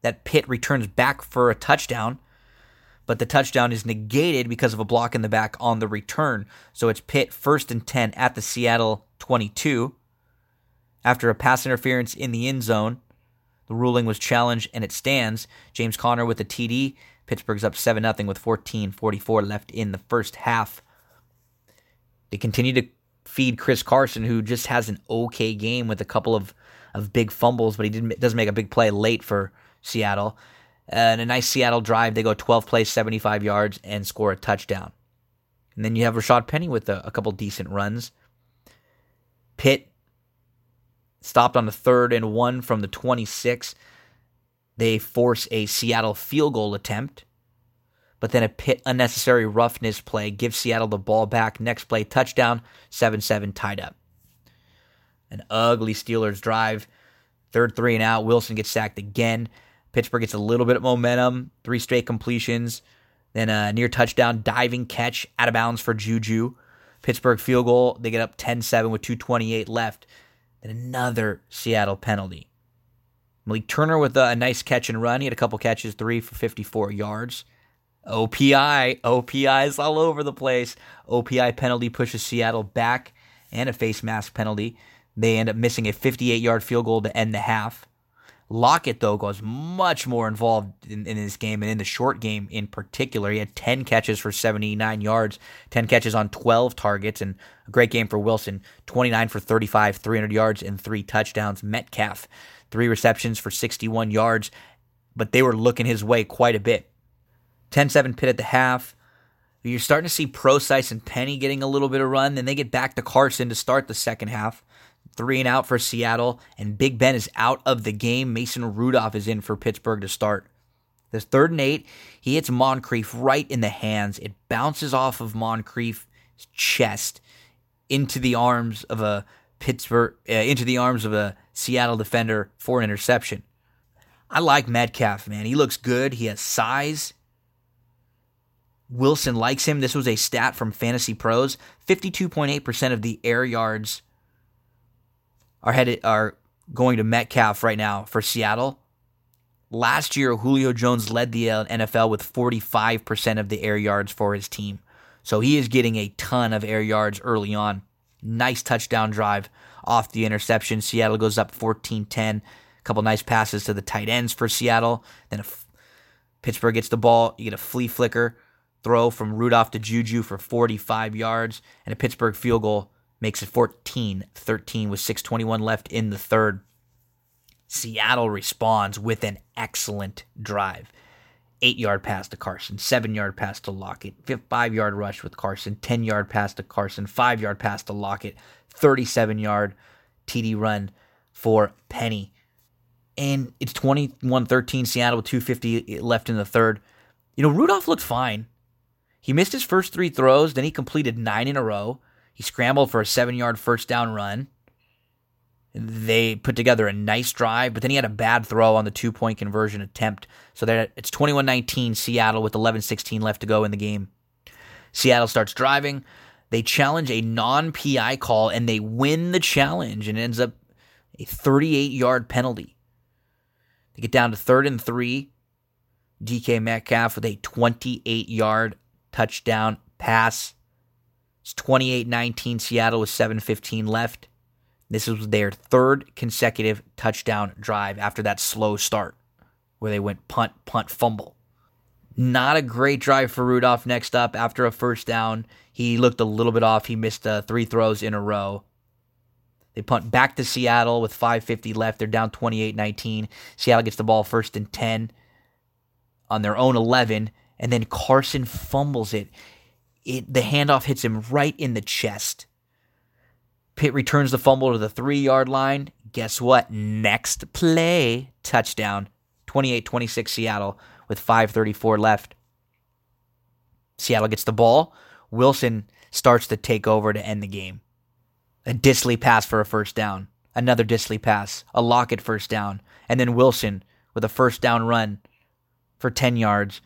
that Pitt returns back for a touchdown, but the touchdown is negated because of a block in the back on the return. So it's Pitt 1st and 10 at the Seattle 22. After a pass interference in the end zone, the ruling was challenged and it stands. James Conner with a TD. Pittsburgh's up 7-0 with 14:44 left in the first half. They continue to feed Chris Carson, who just has an okay game with a couple of big fumbles, but he doesn't make a big play late for Seattle. And a nice Seattle drive. They go 12 plays, 75 yards, and score a touchdown. And then you have Rashad Penny with a couple decent runs. Pitt stopped on the 3rd and 1 from the 26. They force a Seattle field goal attempt, but then a Pitt unnecessary roughness play gives Seattle the ball back. Next play, touchdown, 7-7 tied up. An ugly Steelers drive. Third three and out. Wilson gets sacked again. Pittsburgh gets a little bit of momentum. Three straight completions. Then a near touchdown diving catch out of bounds for Juju. Pittsburgh field goal. They get up 10-7 with 2:28 left. Then another Seattle penalty. Malik Turner with a nice catch and run. He had a couple catches, 3 for 54 yards. OPI is all over the place. OPI penalty pushes Seattle back, and a face mask penalty. They end up missing a 58-yard field goal to end the half. Lockett, though, was much more involved in this game, and in the short game in particular. He had 10 catches for 79 yards, 10 catches on 12 targets, and a great game for Wilson, 29 for 35, 300 yards, and 3 touchdowns. Metcalf, 3 receptions for 61 yards, but they were looking his way quite a bit. 10-7 Pitt at the half. You're starting to see Procise and Penny getting a little bit of run. Then they get back to Carson to start the second half. 3 and out for Seattle, and Big Ben is out of the game. Mason Rudolph is in for Pittsburgh to start. This 3rd and 8, he hits Moncrief right in the hands. It bounces off of Moncrief's chest into the arms of a Seattle defender for an interception. I like Metcalf, man. He looks good. He has size. Wilson likes him. This was a stat from Fantasy Pros. 52.8% of the air yards are going to Metcalf right now for Seattle. Last year, Julio Jones led the NFL with 45% of the air yards for his team. So he is getting a ton of air yards early on. Nice touchdown drive off the interception. Seattle goes up 14-10. A couple nice passes to the tight ends for Seattle. Then Pittsburgh gets the ball. You get a flea flicker throw from Rudolph to Juju for 45 yards. And a Pittsburgh field goal makes it 14-13 with 6:21 left in the third. Seattle responds with an excellent drive. 8-yard pass to Carson, 7-yard pass to Lockett, 5-yard rush with Carson, 10-yard pass to Carson, 5-yard pass to Lockett, 37-yard TD run for Penny. And it's 21-13 Seattle with 2:50 left in the third. You know, Rudolph looked fine. He missed his first 3 throws, then he completed 9 in a row. He scrambled for a 7-yard first down run. They put together a nice drive, but then he had a bad throw on the 2-point conversion attempt. So it's 21-19 Seattle with 11:16 left to go in the game. Seattle starts driving. They challenge a non-PI call, and they win the challenge, and it ends up a 38-yard penalty. They get down to 3rd and 3. DK Metcalf with a 28-yard touchdown pass. It's 28-19 Seattle with 7:15 left. This is their 3rd consecutive touchdown drive after that slow start where they went punt, punt, fumble. Not a great drive for Rudolph next up after a first down. He looked a little bit off. He missed 3 throws in a row. They punt back to Seattle with 5:50 left. They're down 28-19. Seattle gets the ball 1st and 10 on their own 11, and then Carson fumbles it. The handoff hits him right in the chest. Pitt returns the fumble to the 3-yard line. Guess what? Next play, touchdown. 28-26 Seattle with 5:34 left. Seattle gets the ball. Wilson starts to take over to end the game. A Disley pass for a first down. Another Disley pass. A Lockett first down. And then Wilson with a first down run for 10 yards.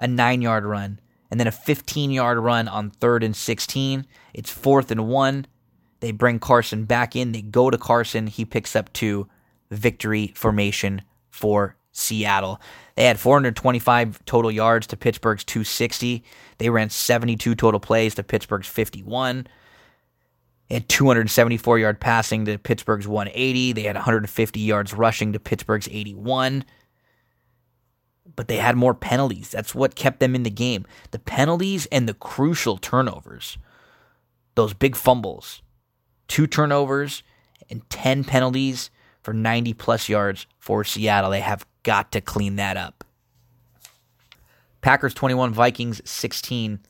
A 9-yard run. And then a 15-yard run on 3rd and 16. It's 4th and 1. They bring Carson back in. They go to Carson. He picks up 2. Victory formation for Seattle. They had 425 total yards to Pittsburgh's 260. They ran 72 total plays to Pittsburgh's 51. They had 274-yard passing to Pittsburgh's 180. They had 150 yards rushing to Pittsburgh's 81. But they had more penalties. That's what kept them in the game. The penalties and the crucial turnovers. Those big fumbles. 2 turnovers and 10 penalties for 90-plus yards for Seattle. They have got to clean that up. Packers 21, Vikings 16.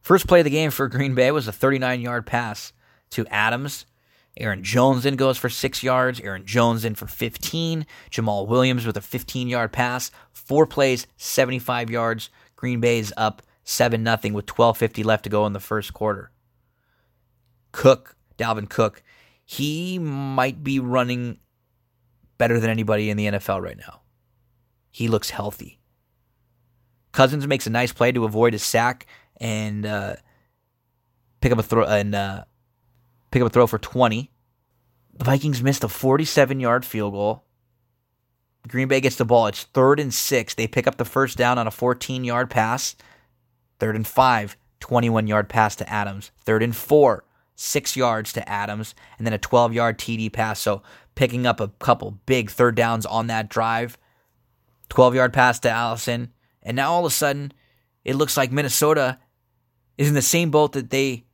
First play of the game for Green Bay was a 39-yard pass to Adams. Aaron Jones in goes for 6 yards. Aaron Jones in for 15. Jamal Williams with a 15-yard pass. 4 plays, 75 yards. Green Bay's up 7-0 with 12:50 left to go in the first quarter. Dalvin Cook, he might be running better than anybody in the NFL right now. He looks healthy. Cousins makes a nice play to avoid a sack and pick up a throw for 20. The Vikings missed a 47-yard field goal. Green Bay gets the ball. It's 3rd and 6. They pick up the first down on a 14-yard pass. 3rd and 5, 21-yard pass to Adams. 3rd and 4, 6 yards to Adams, and then a 12-yard TD pass. So picking up a couple big third downs on that drive. 12-yard pass to Allison. And now all of a sudden, it looks like Minnesota is in the same boat that they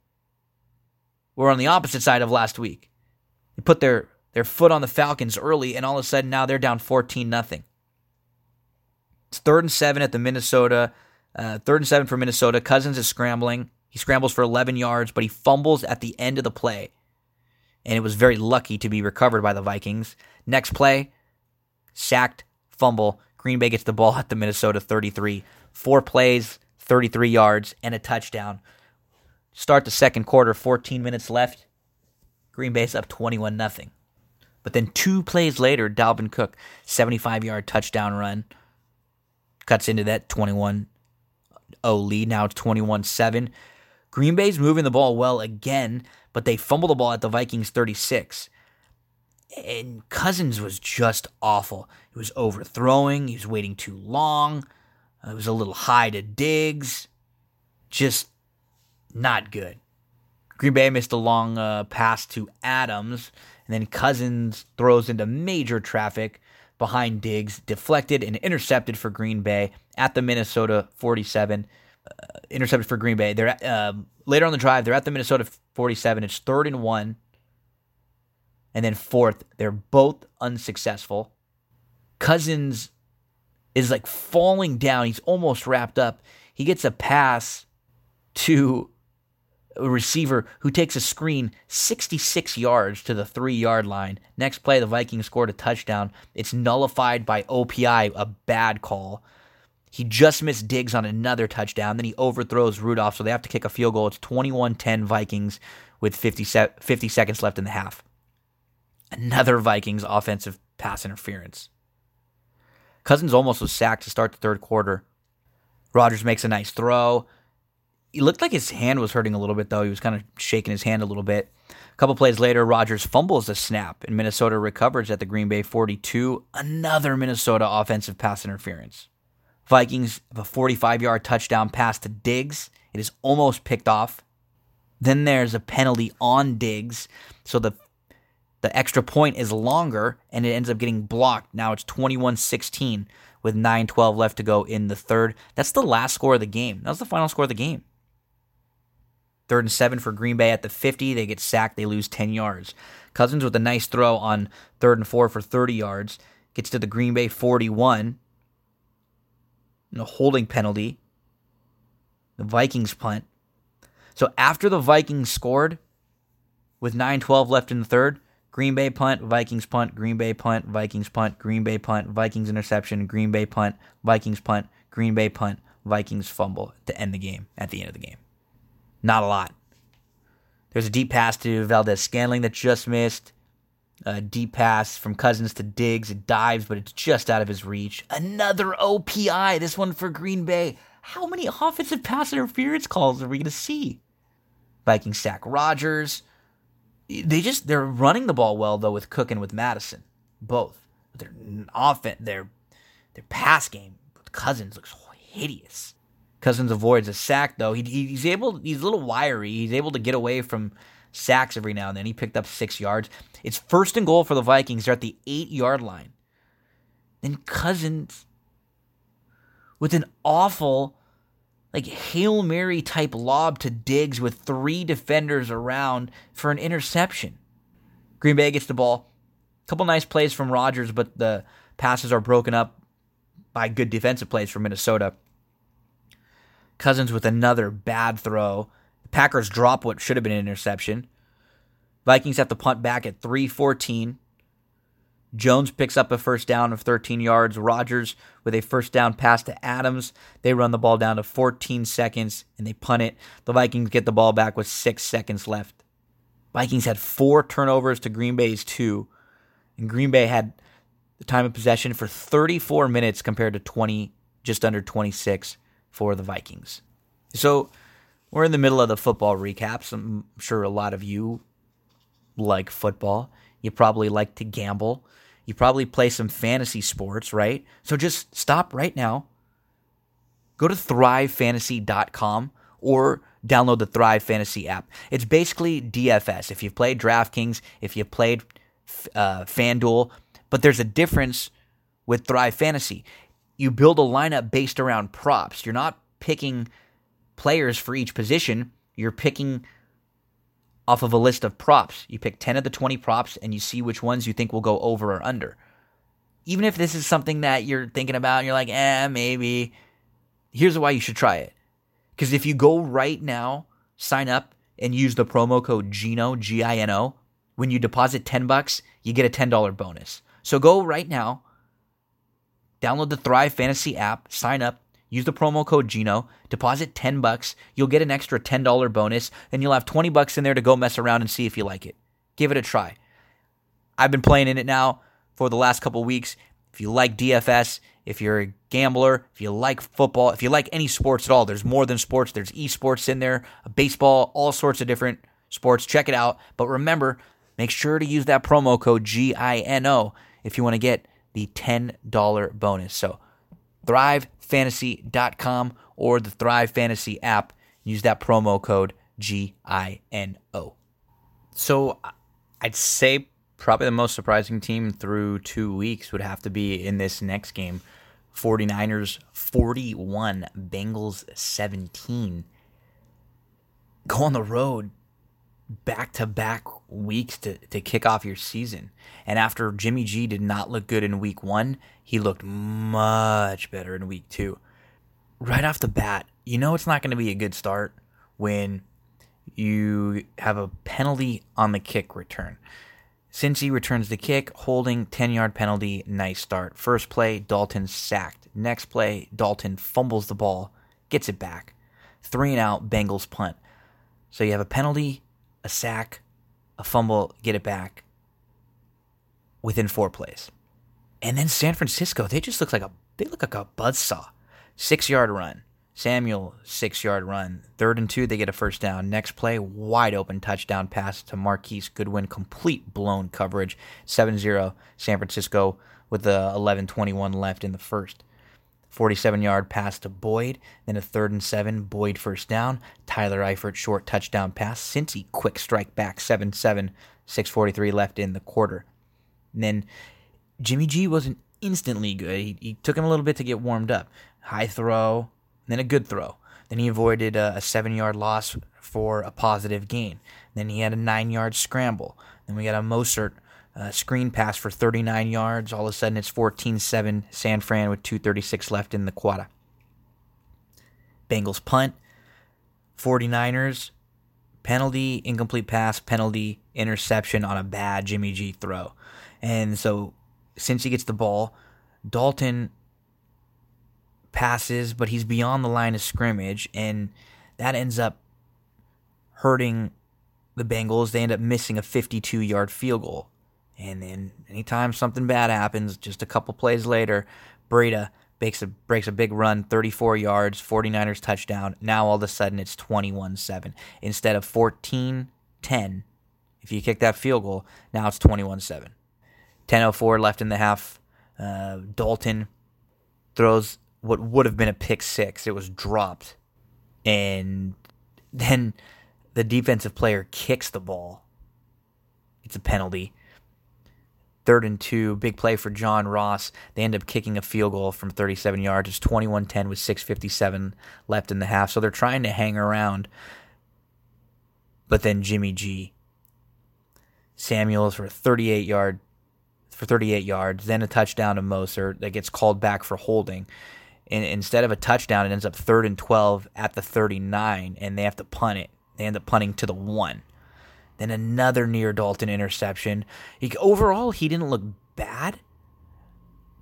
were on the opposite side of last week. They put their foot on the Falcons early, and all of a sudden now they're down 14-0. It's 3rd and 7 at the Minnesota. 3rd and 7 for Minnesota. Cousins is scrambling. He scrambles for 11 yards, but he fumbles at the end of the play. And it was very lucky to be recovered by the Vikings. Next play, sacked, fumble. Green Bay gets the ball at the Minnesota 33. 4 plays, 33 yards, and a touchdown. Start the second quarter, 14 minutes left. Green Bay's up 21-0. But then 2 plays later, Dalvin Cook, 75-yard touchdown run, cuts into that 21-0 lead. Now it's 21-7. Green Bay's moving the ball well again, but they fumble the ball at the Vikings 36. And Cousins was just awful. He was overthrowing. He was waiting too long. It was a little high to Diggs. Just not good. Green Bay missed a long pass to Adams, and then Cousins throws into major traffic behind Diggs, deflected and intercepted for Green Bay at the Minnesota 47. Intercepted for Green Bay. They're at, later on the drive, they're at the Minnesota 47. It's 3rd and 1, and then 4th. They're both unsuccessful. Cousins is like falling down. He's almost wrapped up. He gets a pass to a receiver who takes a screen 66 yards to the 3-yard line. Next play, the Vikings scored a touchdown. It's nullified by OPI, a bad call. He just missed Diggs on another touchdown. Then he overthrows Rudolph, so they have to kick a field goal. It's 21-10 Vikings with 50 seconds left in the half. Another Vikings offensive pass interference. Cousins almost was sacked to start the third quarter. Rodgers makes a nice throw. It looked like his hand was hurting a little bit, though. He was kind of shaking his hand a little bit. A couple plays later, Rodgers fumbles the snap, and Minnesota recovers at the Green Bay 42. Another Minnesota offensive pass interference. Vikings have a 45-yard touchdown pass to Diggs. It is almost picked off. Then there's a penalty on Diggs, so the extra point is longer, and it ends up getting blocked. Now it's 21-16 with 9:12 left to go in the third. That's the last score of the game. That was the final score of the game. 3rd and 7 for Green Bay at the 50. They get sacked. They lose 10 yards. Cousins with a nice throw on 3rd and 4 for 30 yards. Gets to the Green Bay 41. And a holding penalty. The Vikings punt. So after the Vikings scored, with 9:12 left in the third, Green Bay punt, Vikings punt, Green Bay punt, Vikings punt, Green Bay punt, Vikings interception, Green Bay punt, Vikings punt, Green Bay punt, Vikings fumble to end the game at the end of the game. Not a lot. There's a deep pass to Valdez-Scantling that just missed. A deep pass from Cousins to Diggs. It dives, but it's just out of his reach. Another OPI, this one for Green Bay. How many offensive pass interference calls are we going to see? Vikings sack Rodgers. They're running the ball well, though, with Cook and with Madison. Both. Their pass game with Cousins looks hideous. Cousins avoids a sack, though. He's a little wiry. He's able to get away from sacks every now and then. He picked up 6 yards. It's 1st and goal for the Vikings. They're at the 8-yard line. Then Cousins with an awful, Hail Mary type lob to Diggs with 3 defenders around for an interception. Green Bay gets the ball. A couple nice plays from Rodgers, but the passes are broken up by good defensive plays from Minnesota. Cousins with another bad throw. The Packers drop what should have been an interception. Vikings have to punt back at 3:14. Jones picks up a first down of 13 yards. Rodgers with a first down pass to Adams. They run the ball down to 14 seconds, and they punt it. The Vikings get the ball back with 6 seconds left. Vikings had 4 turnovers to Green Bay's 2. And Green Bay had the time of possession for 34 minutes compared to just under 26 for the Vikings. So we're in the middle of the football recaps. I'm sure a lot of you like football. You probably like to gamble. You probably play some fantasy sports, right? So just stop right now. Go to thrivefantasy.com or download the Thrive Fantasy app. It's basically DFS. If you've played DraftKings, if you've played FanDuel, but there's a difference with Thrive Fantasy. You build a lineup based around props. You're not picking players for each position. You're picking off of a list of props. You pick 10 of the 20 props and you see which ones you think will go over or under. Even if this is something that you're thinking about and you're like, maybe, here's why you should try it. Because if you go right now, sign up, and use the promo code GINO, G-I-N-O, when you deposit $10, you get a $10 bonus. So go right now, download the Thrive Fantasy app, sign up, use the promo code GINO, deposit $10, you'll get an extra $10 bonus, and you'll have $20 in there to go mess around and see if you like it. Give it a try. I've been playing in it now for the last couple weeks. If you like DFS, if you're a gambler, if you like football, if you like any sports at all, there's more than sports. There's esports in there, baseball, all sorts of different sports. Check it out. But remember, make sure to use that promo code GINO if you want to get the $10 bonus. So thrivefantasy.com or the Thrive Fantasy app. Use that promo code GINO. So I'd say probably the most surprising team through 2 weeks would have to be in this next game. 49ers 41, Bengals 17. Go on the road back-to-back weeks to kick off your season. And after Jimmy G did not look good in week 1, he looked much better in week 2. Right off the bat, you know it's not going to be a good start when you have a penalty on the kick return. Cincy returns the kick, holding, 10-yard penalty, nice start. First play, Dalton sacked. Next play, Dalton fumbles the ball, gets it back. 3 and out, Bengals punt. So you have a penalty, a sack, a fumble, get it back within 4 plays. And then San Francisco, they just look like a buzzsaw. 6-yard run. Samuel, 6-yard run. 3rd and 2, they get a first down. Next play, wide open touchdown pass to Marquise Goodwin. Complete blown coverage. 7-0 San Francisco with the 11:21 left in the first. 47-yard pass to Boyd, then a 3rd and 7, Boyd first down, Tyler Eifert short touchdown pass, Cincy quick strike back, 7-7, 6:43 left in the quarter. And then Jimmy G wasn't instantly good, he took him a little bit to get warmed up, high throw, then a good throw, then he avoided a 7-yard loss for a positive gain, then he had a 9-yard scramble, then we got a Mostert screen pass for 39 yards. All of a sudden, it's 14-7 San Fran with 2:36 left in the quarter. Bengals punt. 49ers penalty, incomplete pass, penalty, interception on a bad Jimmy G throw. And so, since he gets the ball, Dalton passes, but he's beyond the line of scrimmage, and that ends up hurting the Bengals. They end up missing a 52-yard field goal. And then anytime something bad happens, just a couple plays later, Breida breaks a big run, 34 yards, 49ers touchdown. Now all of a sudden it's 21-7. Instead of 14-10, if you kick that field goal, now it's 21-7. 10:04 left in the half. Dalton throws what would have been a pick six. It was dropped. And then the defensive player kicks the ball. It's a penalty. 3rd and 2, big play for John Ross. They end up kicking a field goal from 37 yards. It's 21-10 with 6:57 left in the half. So they're trying to hang around. But then Jimmy G. Samuels for 38 yards, then a touchdown to Mostert that gets called back for holding. And instead of a touchdown, it ends up 3rd and 12 at the 39, and they have to punt it. They end up punting to the 1. Then another near Dalton interception. Overall, he didn't look bad,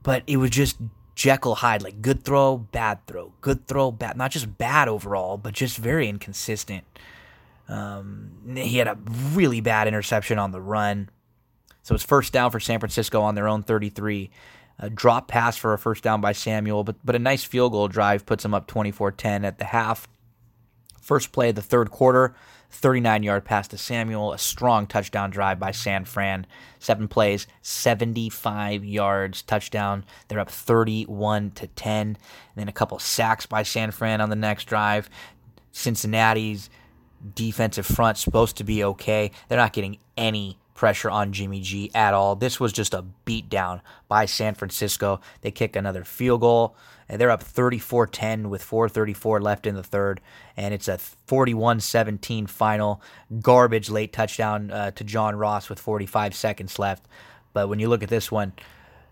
but it was just Jekyll Hyde, like good throw, bad throw, good throw, bad. Not just bad overall, but just very inconsistent. He had a really bad interception on the run. So it's first down for San Francisco on their own 33. A drop pass for a first down by Samuel, but a nice field goal drive puts him up 24-10 at the half. First play of the third quarter, 39-yard pass to Samuel, a strong touchdown drive by San Fran. 7 plays, 75 yards, touchdown. They're up 31-10. And then a couple sacks by San Fran on the next drive. Cincinnati's defensive front supposed to be okay. They're not getting any pressure on Jimmy G at all. This was just a beatdown by San Francisco. They kick another field goal, and they're up 34-10 with 4:34 left in the third, and it's a 41-17 final. Garbage late touchdown to John Ross with 45 seconds left. But when you look at this one,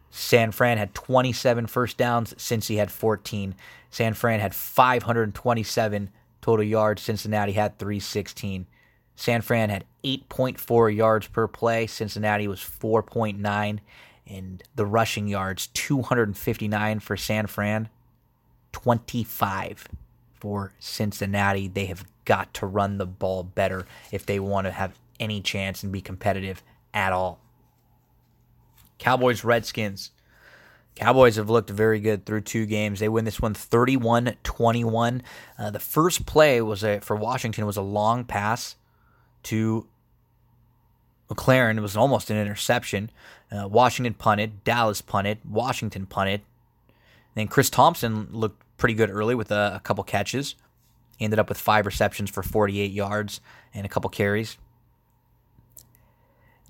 San Fran had 27 first downs. Cincy had 14. San Fran had 527 total yards. Cincinnati had 316. San Fran had 8.4 yards per play. Cincinnati was 4.9. And the rushing yards, 259 for San Fran, 25 for Cincinnati. They have got to run the ball better if they want to have any chance and be competitive at all. Cowboys, Redskins. Cowboys have looked very good through 2 games. They win this one 31-21. The first play was for Washington was a long pass to McLaren. It was almost an interception. Washington punted. Dallas punted. Washington punted. Then Chris Thompson looked pretty good early with a couple catches. He ended up with 5 receptions for 48 yards and a couple carries.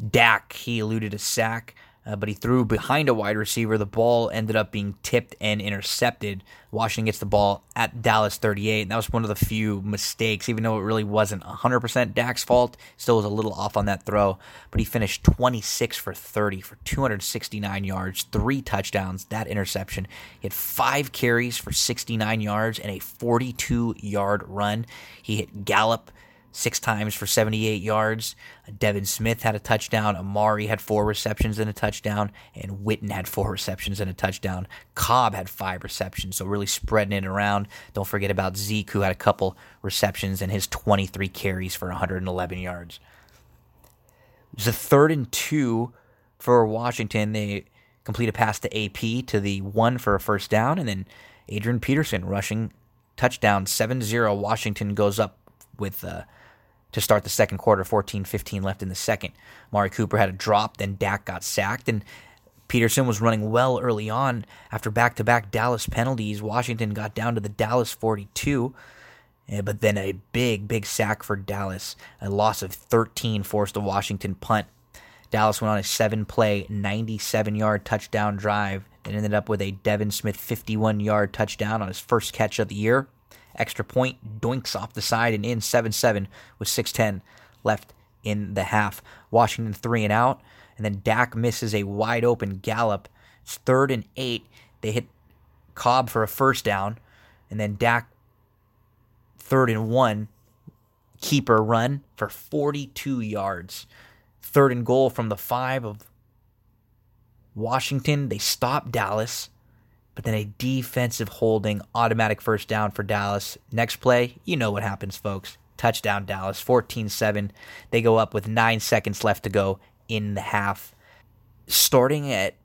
Dak, he eluded a sack, but he threw behind a wide receiver. The ball ended up being tipped and intercepted. Washington gets the ball at Dallas 38, and that was one of the few mistakes, even though it really wasn't 100% Dak's fault. Still was a little off on that throw, but he finished 26 for 30 for 269 yards, 3 touchdowns, that interception. He had 5 carries for 69 yards and a 42-yard run. He hit Gallup 6 times for 78 yards. Devin Smith had a touchdown. Amari had 4 receptions and a touchdown. And Witten had 4 receptions and a touchdown. Cobb had 5 receptions, so really spreading it around. Don't forget about Zeke, who had a couple receptions and his 23 carries for 111 yards. It was a 3rd and 2 for Washington. They complete a pass to AP to the 1 for a first down. And then Adrian Peterson rushing touchdown, 7-0. Washington goes up with to start the second quarter, 14-15 left in the second. Amari Cooper had a drop, then Dak got sacked, and Peterson was running well early on. After back-to-back Dallas penalties, Washington got down to the Dallas 42, but then a big sack for Dallas. A loss of 13 forced a Washington punt. Dallas went on a 7-play, 97-yard touchdown drive that ended up with a Devin Smith 51-yard touchdown on his first catch of the year. Extra point, doinks off the side and in, 7-7 with 6:10 left in the half. Washington 3 and out, and then Dak misses a wide-open Gallup. It's 3rd and 8. They hit Cobb for a first down, and then Dak 3rd and 1, keeper run for 42 yards. 3rd and goal from the 5 of Washington. They stop Dallas, but then a defensive holding, automatic first down for Dallas. Next play, you know what happens, folks. Touchdown, Dallas, 14-7. They go up with 9 seconds left to go in the half. Starting at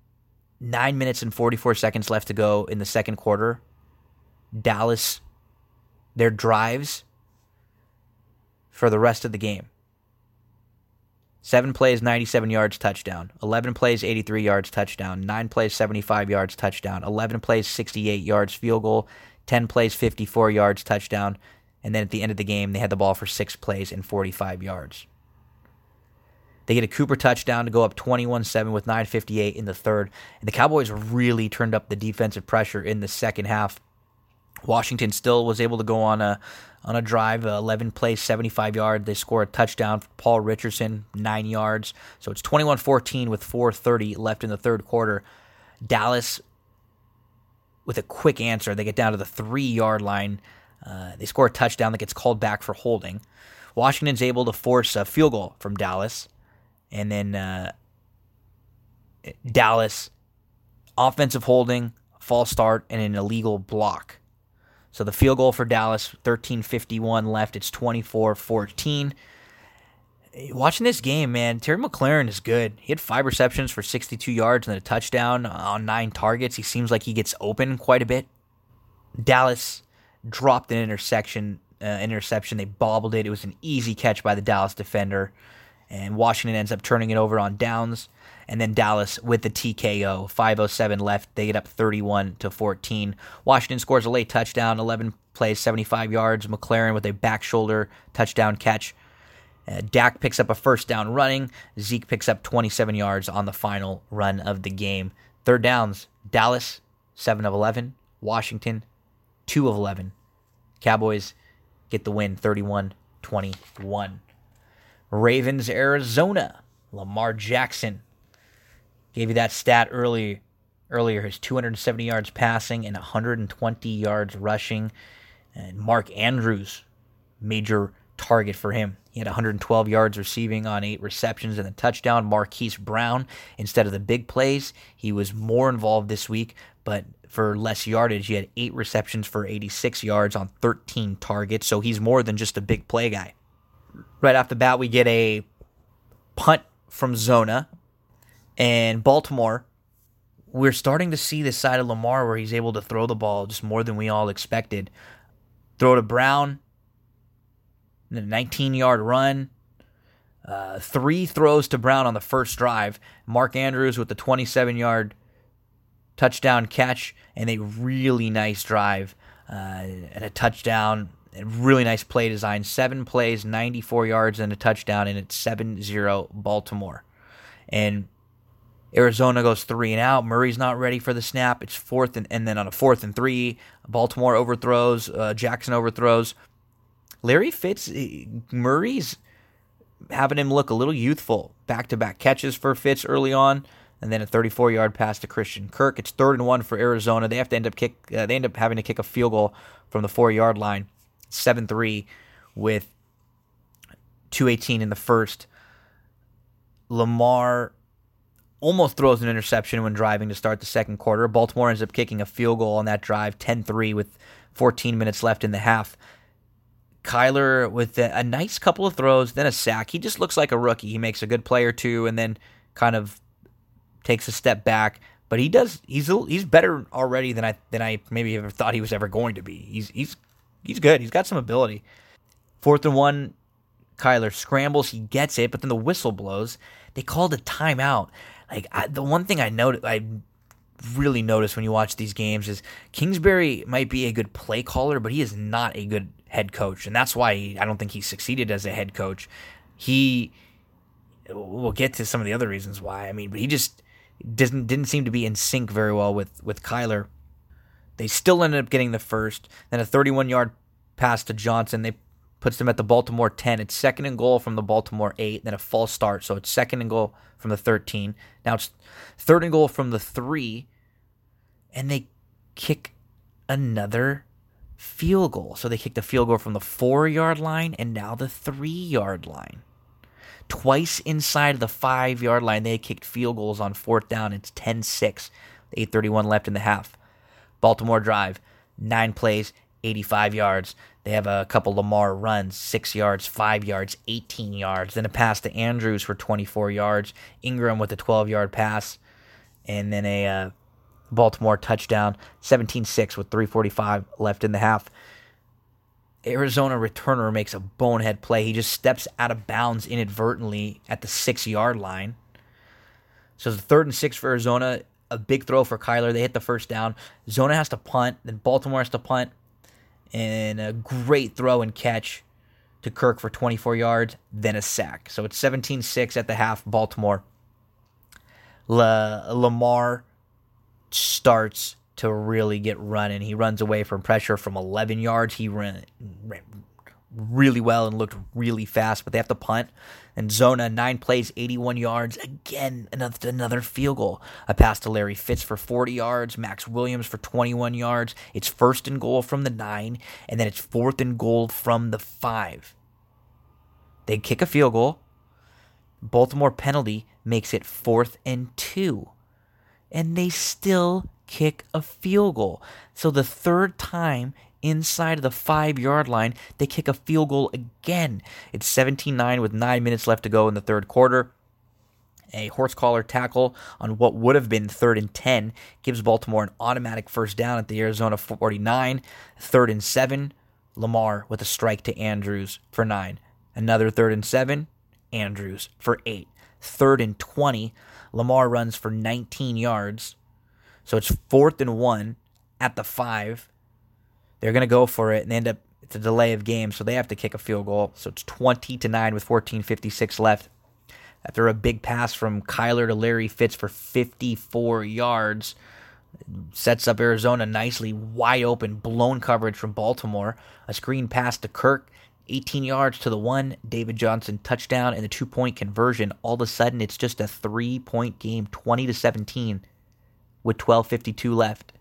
9 minutes and 44 seconds left to go in the second quarter, Dallas, their drives for the rest of the game. 7 plays, 97 yards, touchdown. 11 plays, 83 yards, touchdown. 9 plays, 75 yards, touchdown. 11 plays, 68 yards, field goal. 10 plays, 54 yards, touchdown. And then at the end of the game, they had the ball for 6 plays and 45 yards. They get a Cooper touchdown to go up 21-7 with 9:58 in the third. And the Cowboys really turned up the defensive pressure in the second half. Washington still was able to go on a drive, 11 plays, 75 yards. They score a touchdown for Paul Richardson, 9 yards. So it's 21-14 with 4:30 left in the third quarter. Dallas, with a quick answer, they get down to the 3-yard line. They score a touchdown that gets called back for holding. Washington's able to force a field goal from Dallas, and then Dallas, offensive holding, false start, and an illegal block. So the field goal for Dallas, 13:51 left. It's 24-14. Watching this game, man, Terry McLaurin is good. He had 5 receptions for 62 yards and a touchdown on 9 targets. He seems like he gets open quite a bit. Dallas dropped an interception. They bobbled it. It was an easy catch by the Dallas defender. And Washington ends up turning it over on downs. And then Dallas with the TKO, 5:07 left. They get up 31-14. Washington scores a late touchdown, 11 plays, 75 yards. McLaurin with a back shoulder touchdown catch. Dak picks up a first down running. Zeke picks up 27 yards on the final run of the game. Third downs, Dallas, 7 of 11. Washington, 2 of 11. Cowboys get the win, 31-21. Ravens, Arizona. Lamar Jackson. Gave you that stat earlier. His 270 yards passing and 120 yards rushing. And Mark Andrews, major target for him. He had 112 yards receiving on 8 receptions and a touchdown. Marquise Brown, instead of the big plays, he was more involved this week, but for less yardage, he had 8 receptions for 86 yards on 13 targets, so he's more than just a big play guy. Right off the bat, we get a punt from Zona, and Baltimore, we're starting to see this side of Lamar where he's able to throw the ball just more than we all expected. Throw to Brown. A 19-yard run, 3 throws to Brown on the first drive. Mark Andrews with the 27-yard touchdown catch and a really nice drive and a touchdown. A really nice play design. 7 plays, 94 yards and a touchdown, and it's 7-0 Baltimore. And Arizona goes 3 and out. Murray's not ready for the snap. It's 4th and then on a 4th and 3, Baltimore overthrows. Jackson overthrows. Larry Fitz, Murray's having him look a little youthful. Back-to-back catches for Fitz early on, and then a 34-yard pass to Christian Kirk. It's 3rd and 1 for Arizona. They have to end up having to kick a field goal from the 4-yard line. 7-3 with 2:18 in the first. Lamar almost throws an interception when driving to start the second quarter. Baltimore ends up kicking a field goal on that drive, 10-3 with 14 minutes left in the half. Kyler with a nice couple of throws, then a sack. He just looks like a rookie. He makes a good play or two and then kind of takes a step back. But he does. He's better already than I maybe ever thought he was ever going to be. He's good. He's got some ability. 4th and 1, Kyler scrambles. He gets it, but then the whistle blows. They called a timeout. The one thing I really notice when you watch these games is Kingsbury might be a good play caller, but he is not a good head coach, and that's why I don't think he succeeded as a head coach. We'll get to some of the other reasons why. But he just didn't seem to be in sync very well with Kyler. They still ended up getting the first, then a 31-yard pass to Johnson. They puts them at the Baltimore 10. It's 2nd and goal from the Baltimore 8, then a false start, so it's 2nd and goal from the 13. Now it's 3rd and goal from the 3, and they kick another field goal. So they kicked a field goal from the 4-yard line and now the 3-yard line. Twice inside of the 5-yard line, they kicked field goals on 4th down. It's 10-6, 8:31 left in the half. Baltimore drive, 9 plays, 85 yards. They have a couple Lamar runs, 6 yards, 5 yards, 18 yards. Then a pass to Andrews for 24 yards. Ingram with a 12-yard pass. And then a Baltimore touchdown, 17-6 with 3:45 left in the half. Arizona returner makes a bonehead play. He just steps out of bounds inadvertently at the 6-yard line. So it's 3rd and 6 for Arizona. A big throw for Kyler. They hit the first down. Zona has to punt. Then Baltimore has to punt. And a great throw and catch to Kirk for 24 yards, then a sack. So it's 17-6 at the half, Baltimore. Lamar starts to really get running. He runs away from pressure from 11 yards. He ran really well and looked really fast, but they have to punt. And Zona, 9 plays, 81 yards. Again, another field goal. A pass to Larry Fitz for 40 yards. Max Williams for 21 yards. It's 1st and goal from the 9, and then it's 4th and goal from the 5. They kick a field goal. Baltimore penalty. makes it 4th and 2. And they still kick a field goal. So the third time inside of the 5-yard line, they kick a field goal again. It's 17-9 with 9 minutes left to go in the third quarter. A horse collar tackle on what would have been 3rd and 10 gives Baltimore an automatic first down at the Arizona 49. 3rd and 7, Lamar with a strike to Andrews for 9. Another 3rd and 7, Andrews for 8. 3rd and 20, Lamar runs for 19 yards. So it's 4th and 1 at the 5. They're going to go for it and end up, it's a delay of game, so they have to kick a field goal. So it's 20-9 with 14:56 left. After a big pass from Kyler to Larry Fitz for 54 yards, sets up Arizona nicely, wide open, blown coverage from Baltimore. A screen pass to Kirk, 18 yards to the 1, David Johnson touchdown, and the 2-point conversion. All of a sudden, it's just a 3-point game, 20-17, with 12:52 left.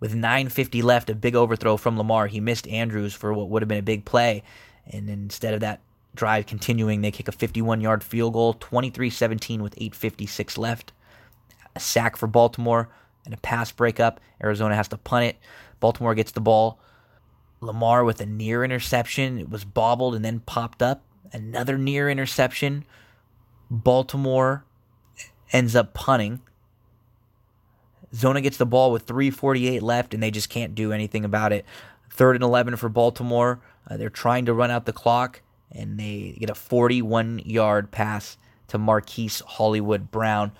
With 9:50 left, a big overthrow from Lamar. He missed Andrews for what would have been a big play, and instead of that drive continuing, they kick a 51-yard field goal, 23-17 with 8:56 left. A sack for Baltimore and a pass breakup. Arizona has to punt it. Baltimore gets the ball. Lamar with a near interception. It was bobbled and then popped up. Another near interception. Baltimore ends up punting. Zona gets the ball with 3:48 left, and they just can't do anything about it. 3rd and 11 for Baltimore. They're trying to run out the clock, and they get a 41-yard pass to Marquise Hollywood Brown.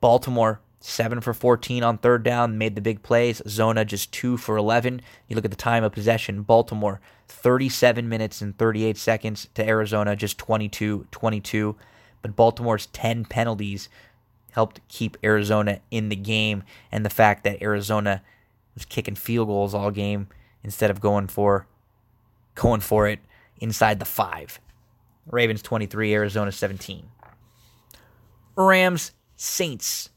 Baltimore, 7 for 14 on third down, made the big plays. Zona just 2 for 11. You look at the time of possession. Baltimore, 37 minutes and 38 seconds to Arizona, just 22-22. But Baltimore's 10 penalties helped keep Arizona in the game. And the fact that Arizona was kicking field goals all game instead of going for it. Inside the 5. Ravens 23, Arizona 17. Rams, Saints.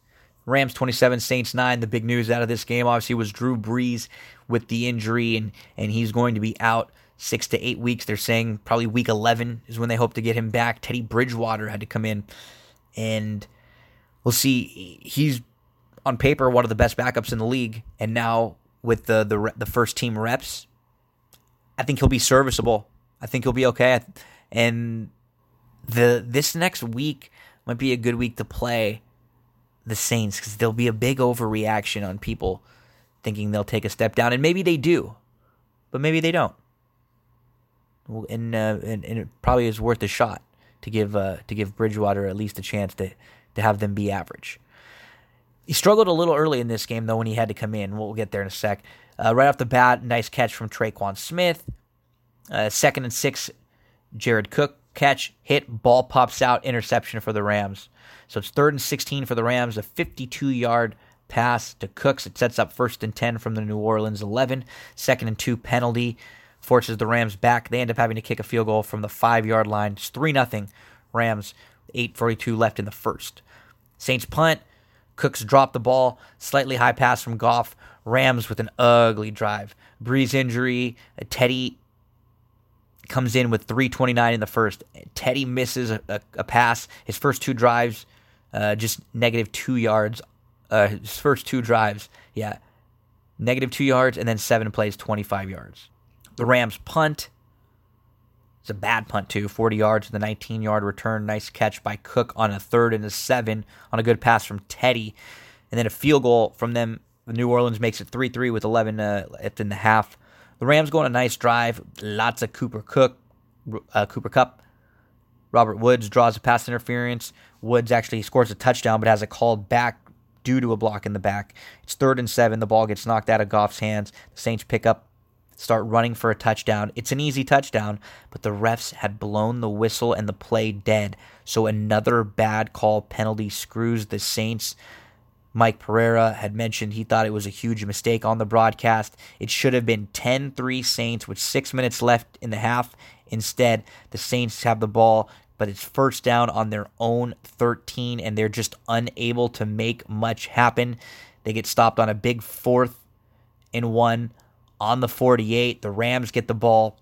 Rams 27, Saints 9. The big news out of this game, obviously, was Drew Brees with the injury, and he's going to be out 6 to 8 weeks. They're saying probably week 11 is when they hope to get him back. Teddy Bridgewater had to come in, and we'll see. He's, on paper, one of the best backups in the league, and now with the first-team reps, I think he'll be serviceable. I think he'll be okay, and this next week might be a good week to play the Saints because there'll be a big overreaction on people thinking they'll take a step down, and maybe they do, but maybe they don't. And it probably is worth a shot to give Bridgewater at least a chance to have them be average. He struggled a little early in this game though when he had to come in. We'll get there in a sec. Right off the bat, nice catch from Traquan Smith. 2nd and 6, Jared Cook, catch, hit, ball pops out, interception for the Rams. So it's 3rd and 16 for the Rams, a 52-yard pass to Cooks. It sets up 1st and 10 from the New Orleans 11. 2nd and 2 penalty forces the Rams back. They end up having to kick a field goal from the 5-yard line. It's 3-0 Rams, 8:42 left in the first. Saints punt. Cooks dropped the ball, slightly high pass from Goff. Rams with an ugly drive. Breeze injury, a Teddy comes in with 3:29 in the first. Teddy misses a pass. His first two drives, just negative 2 yards. His first two drives, negative 2 yards, and then 7 plays, 25 yards. The Rams punt. It's a bad punt, too. 40 yards with a 19-yard return. Nice catch by Cook on a 3rd and 7 on a good pass from Teddy. And then a field goal from them. New Orleans makes it 3-3 with 11 left in the half. The Rams go on a nice drive. Lots of Cooper Kupp. Robert Woods draws a pass interference. Woods actually scores a touchdown, but has it called back due to a block in the back. It's 3rd and 7. The ball gets knocked out of Goff's hands. The Saints pick up, start running for a touchdown. It's an easy touchdown, but the refs had blown the whistle and the play dead. So another bad call penalty screws the Saints. Mike Pereira had mentioned he thought it was a huge mistake on the broadcast. It should have been 10-3 Saints with 6 minutes left in the half. Instead, the Saints have the ball, but it's first down on their own 13, and they're just unable to make much happen. They get stopped on a big 4th and 1 on the 48. The Rams get the ball.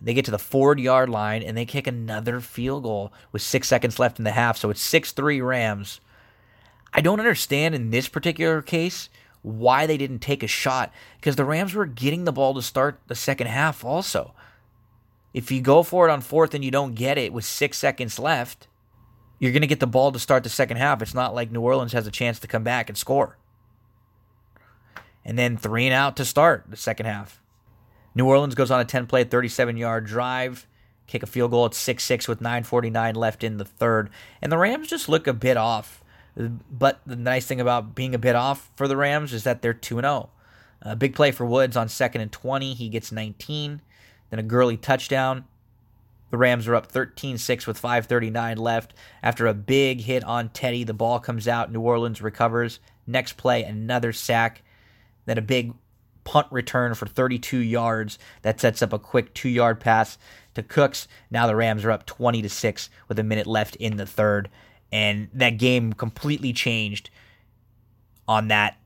They get to the 4-yard line, and they kick another field goal with 6 seconds left in the half, so it's 6-3 Rams. I don't understand in this particular case why they didn't take a shot, because the Rams were getting the ball to start the second half also. If you go for it on fourth and you don't get it with 6 seconds left, you're going to get the ball to start the second half. It's not like New Orleans has a chance to come back and score. And then 3 and out to start the second half. New Orleans goes on a 10-play, 37-yard drive, kick a field goal at 6-6 with 9:49 left in the third. And the Rams just look a bit off. But the nice thing about being a bit off for the Rams is that they're 2-0. A big play for Woods on 2nd and 20. He gets 19. Then a Gurley touchdown. The Rams are up 13-6 with 5:39 left. After a big hit on Teddy, the ball comes out. New Orleans recovers. Next play, another sack. Then a big punt return for 32 yards. That sets up a quick 2-yard pass to Cooks. Now the Rams are up 20-6 with a minute left in the third. And that game completely changed on that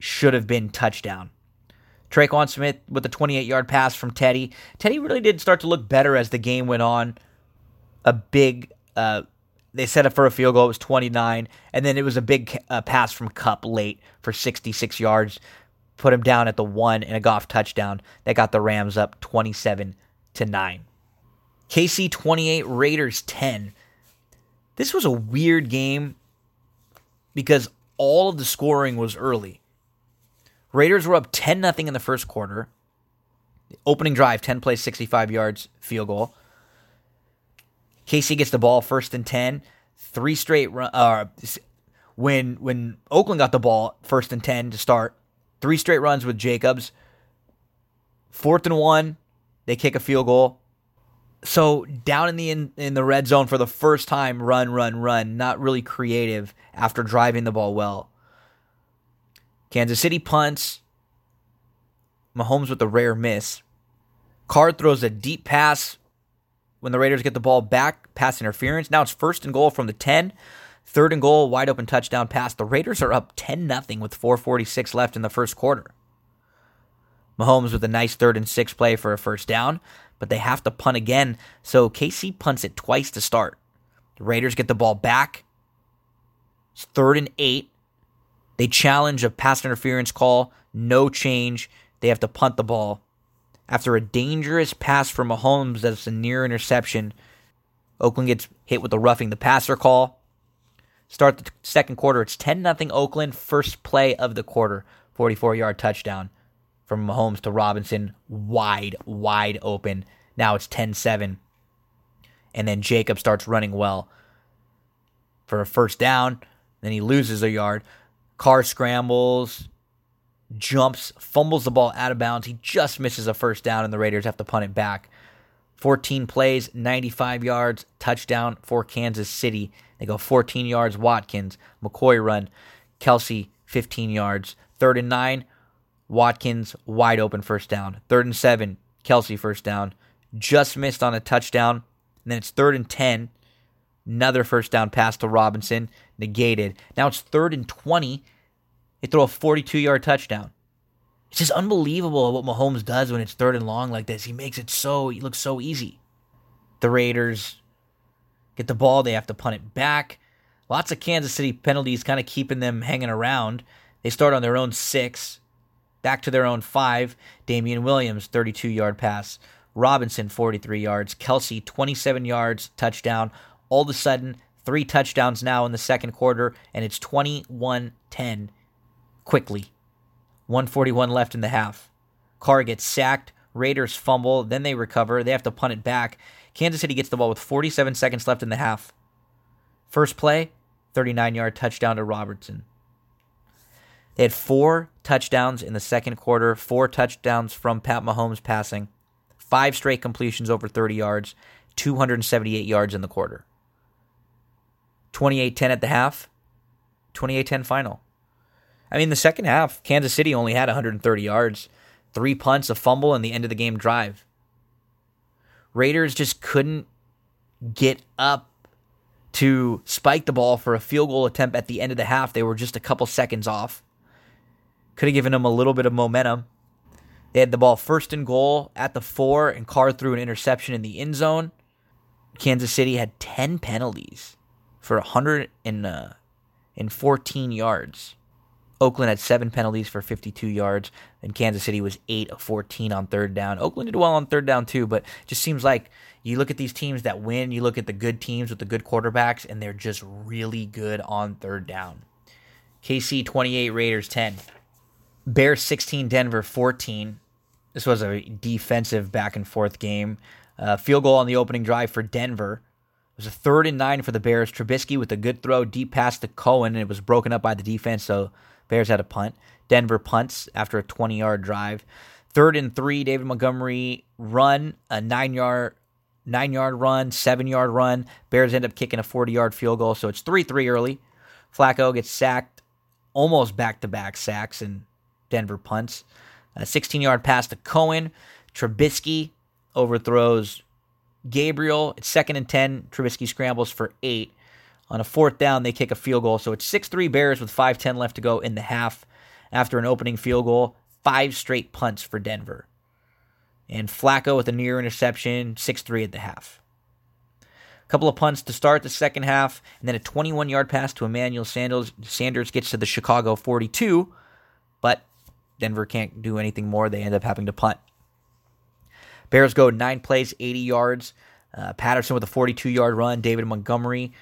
should-have-been touchdown. Traquan Smith with a 28-yard pass from Teddy. Teddy really did start to look better as the game went on. A big, they set up for a field goal. It was 29, and then it was a big pass from Kupp late for 66 yards. Put him down at the 1 and a Goff touchdown. That got the Rams up 27-9. KC 28, Raiders 10. This was a weird game because all of the scoring was early. Raiders were up 10-0 in the first quarter. The opening drive, 10 plays, 65 yards, field goal. KC gets the ball, 1st and 10. Three straight runs. When Oakland got the ball, 1st and 10 to start, three straight runs with Jacobs. 4th and 1, they kick a field goal. So down in the red zone for the first time, run. Not really creative after driving the ball well. Kansas City punts. Mahomes with a rare miss. Card throws a deep pass when the Raiders get the ball back. Pass interference. Now it's 1st and goal from the 10. 3rd and goal, wide open touchdown pass. The Raiders are up 10-0 with 4:46 left in the first quarter. Mahomes with a nice 3rd and 6 play for a first down, but they have to punt again, so KC punts it twice to start. The Raiders get the ball back. It's 3rd and 8. They challenge a pass interference call. No change. They have to punt the ball. After a dangerous pass from Mahomes that's a near interception, Oakland gets hit with a roughing the passer call. Start the second quarter. It's 10-0 Oakland. First play of the quarter. 44-yard touchdown from Mahomes to Robinson. Wide open. Now it's 10-7. And then Jacob starts running well for a first down. Then he loses a yard. Carr scrambles, jumps, fumbles the ball out of bounds. He just misses a first down, and the Raiders have to punt it back. 14 plays, 95 yards, touchdown for Kansas City. They go 14 yards, Watkins, McCoy run, Kelsey 15 yards. 3rd and 9, Watkins wide open first down. 3rd and 7, Kelsey first down. Just missed on a touchdown. And then it's 3rd and 10. Another first down pass to Robinson, negated. Now it's 3rd and 20. They throw a 42-yard touchdown. It's just unbelievable what Mahomes does when it's 3rd and long like this. He makes it so, he looks so easy. The Raiders get the ball. They have to punt it back. Lots of Kansas City penalties kind of keeping them hanging around. They start on their own 6, back to their own 5. Damian Williams, 32-yard pass. Robinson, 43 yards. Kelsey, 27 yards, touchdown. All of a sudden, 3 touchdowns now in the second quarter, and it's 21-10 quickly. 1:41 left in the half. Carr gets sacked. Raiders fumble. Then they recover. They have to punt it back. Kansas City gets the ball with 47 seconds left in the half. First play, 39-yard touchdown to Robertson. They had 4 touchdowns in the second quarter, 4 touchdowns from Pat Mahomes passing, 5 straight completions over 30 yards, 278 yards in the quarter. 28-10 at the half, 28-10 final. I mean, the second half, Kansas City only had 130 yards, 3 punts, a fumble, and the end of the game drive. Raiders just couldn't get up to spike the ball for a field goal attempt at the end of the half. They were just a couple seconds off. Could have given them a little bit of momentum. They had the ball first and goal at the 4, and Carr threw an interception in the end zone. Kansas City had 10 penalties for 114 yards. Oakland had 7 penalties for 52 yards, and Kansas City was 8 of 14 on third down. Oakland did well on third down too, but it just seems like you look at these teams that win, you look at the good teams with the good quarterbacks, and they're just really good on third down. KC 28, Raiders 10. Bears 16, Denver 14. This was a defensive back-and-forth game. Field goal on the opening drive for Denver. It was a 3rd and 9 for the Bears. Trubisky with a good throw deep pass to Cohen, and it was broken up by the defense, so Bears had a punt. Denver punts after a 20-yard drive. 3rd and 3, David Montgomery run, a 9-yard run, 7-yard run. Bears end up kicking a 40-yard field goal, so it's 3-3 early. Flacco gets sacked, almost back-to-back sacks, and Denver punts. A 16-yard pass to Cohen. Trubisky overthrows Gabriel. It's 2nd and 10. Trubisky scrambles for 8. On a 4th down, they kick a field goal. So it's 6-3 Bears with 5:10 left to go in the half after an opening field goal. 5 straight punts for Denver. And Flacco with a near interception, 6-3 at the half. A couple of punts to start the second half, and then a 21-yard pass to Emmanuel Sanders. Sanders gets to the Chicago 42, but Denver can't do anything more. They end up having to punt. Bears go 9 plays, 80 yards. Patterson with a 42-yard run. David Montgomery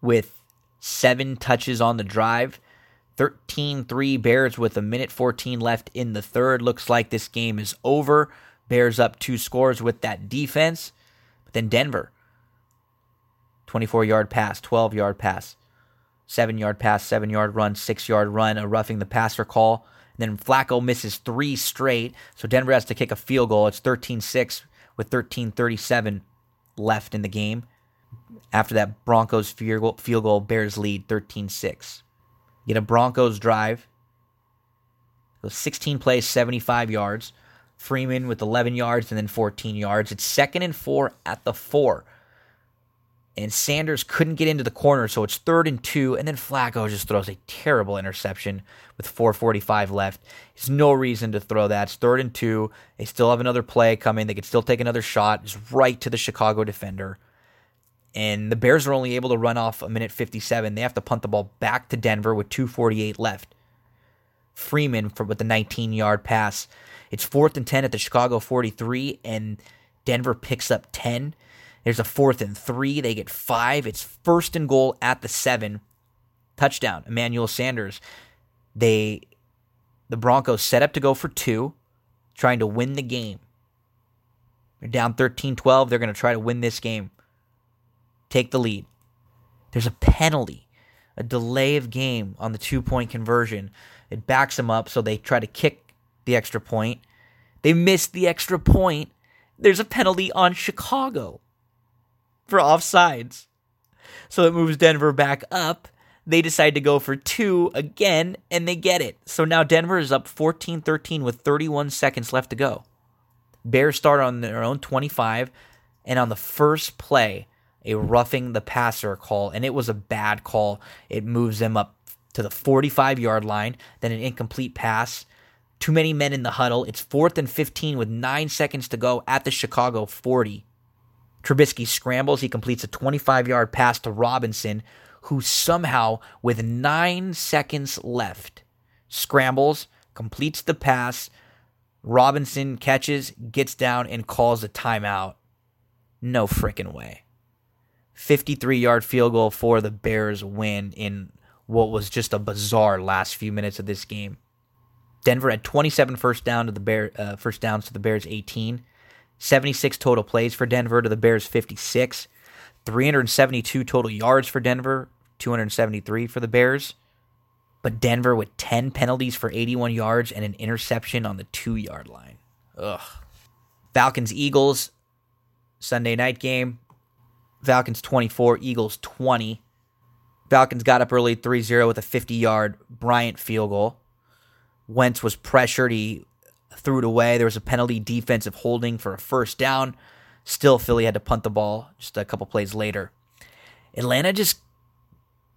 with 7 touches on the drive. 13-3 Bears with 1:14 left in the third. Looks like this game is over. Bears up 2 scores with that defense. But then Denver, 24-yard pass, 12-yard pass, 7-yard pass, 7-yard run, 6-yard run, a roughing the passer call. And then Flacco misses 3 straight, so Denver has to kick a field goal. It's 13-6 with 13:37 left in the game. After that Broncos field goal, Bears lead 13-6. Get a Broncos drive. It goes 16 plays, 75 yards. Freeman with 11 yards and then 14 yards. It's 2nd and 4 at the 4. And Sanders couldn't get into the corner, so it's 3rd and 2. And then Flacco just throws a terrible interception with 4:45 left. There's no reason to throw that. It's 3rd and 2. They still have another play coming. They could still take another shot. It's right to the Chicago defender. And the Bears are only able to run off 1:57. They have to punt the ball back to Denver with 2:48 left. Freeman with the 19-yard pass. It's 4th and 10 at the Chicago 43, and Denver picks up 10. There's a 4th and 3. They get 5. It's 1st and goal at the 7. Touchdown, Emmanuel Sanders. The Broncos set up to go for 2, trying to win the game. They're down 13-12. They're going to try to win this game. Take the lead. There's a penalty, a delay of game on the 2-point conversion. It backs them up, so they try to kick the extra point. They miss the extra point. There's a penalty on Chicago for offsides. So it moves Denver back up. They decide to go for 2 again, and they get it. So now Denver is up 14-13 with 31 seconds left to go. Bears start on their own 25, and on the first play, a roughing the passer call, and it was a bad call. It moves them up to the 45-yard line, then an incomplete pass. Too many men in the huddle. It's 4th and 15 with 9 seconds to go at the Chicago 40. Trubisky scrambles. He completes a 25-yard pass to Robinson, who somehow, with 9 seconds left, scrambles, completes the pass. Robinson catches, gets down, and calls a timeout. No frickin' way. 53-yard field goal for the Bears win in what was just a bizarre last few minutes of this game. Denver had 27 first downs to the Bears 18, 76 total plays for Denver to the Bears 56, 372 total yards for Denver, 273 for the Bears. But Denver with 10 penalties for 81 yards and an interception on the 2-yard line. Ugh. Falcons-Eagles, Sunday night game. Falcons 24, Eagles 20. Falcons got up early 3-0 with a 50-yard Bryant field goal. Wentz was pressured. He threw it away. There was a penalty, defensive holding for a 1st down. Still, Philly had to punt the ball just a couple plays later. Atlanta just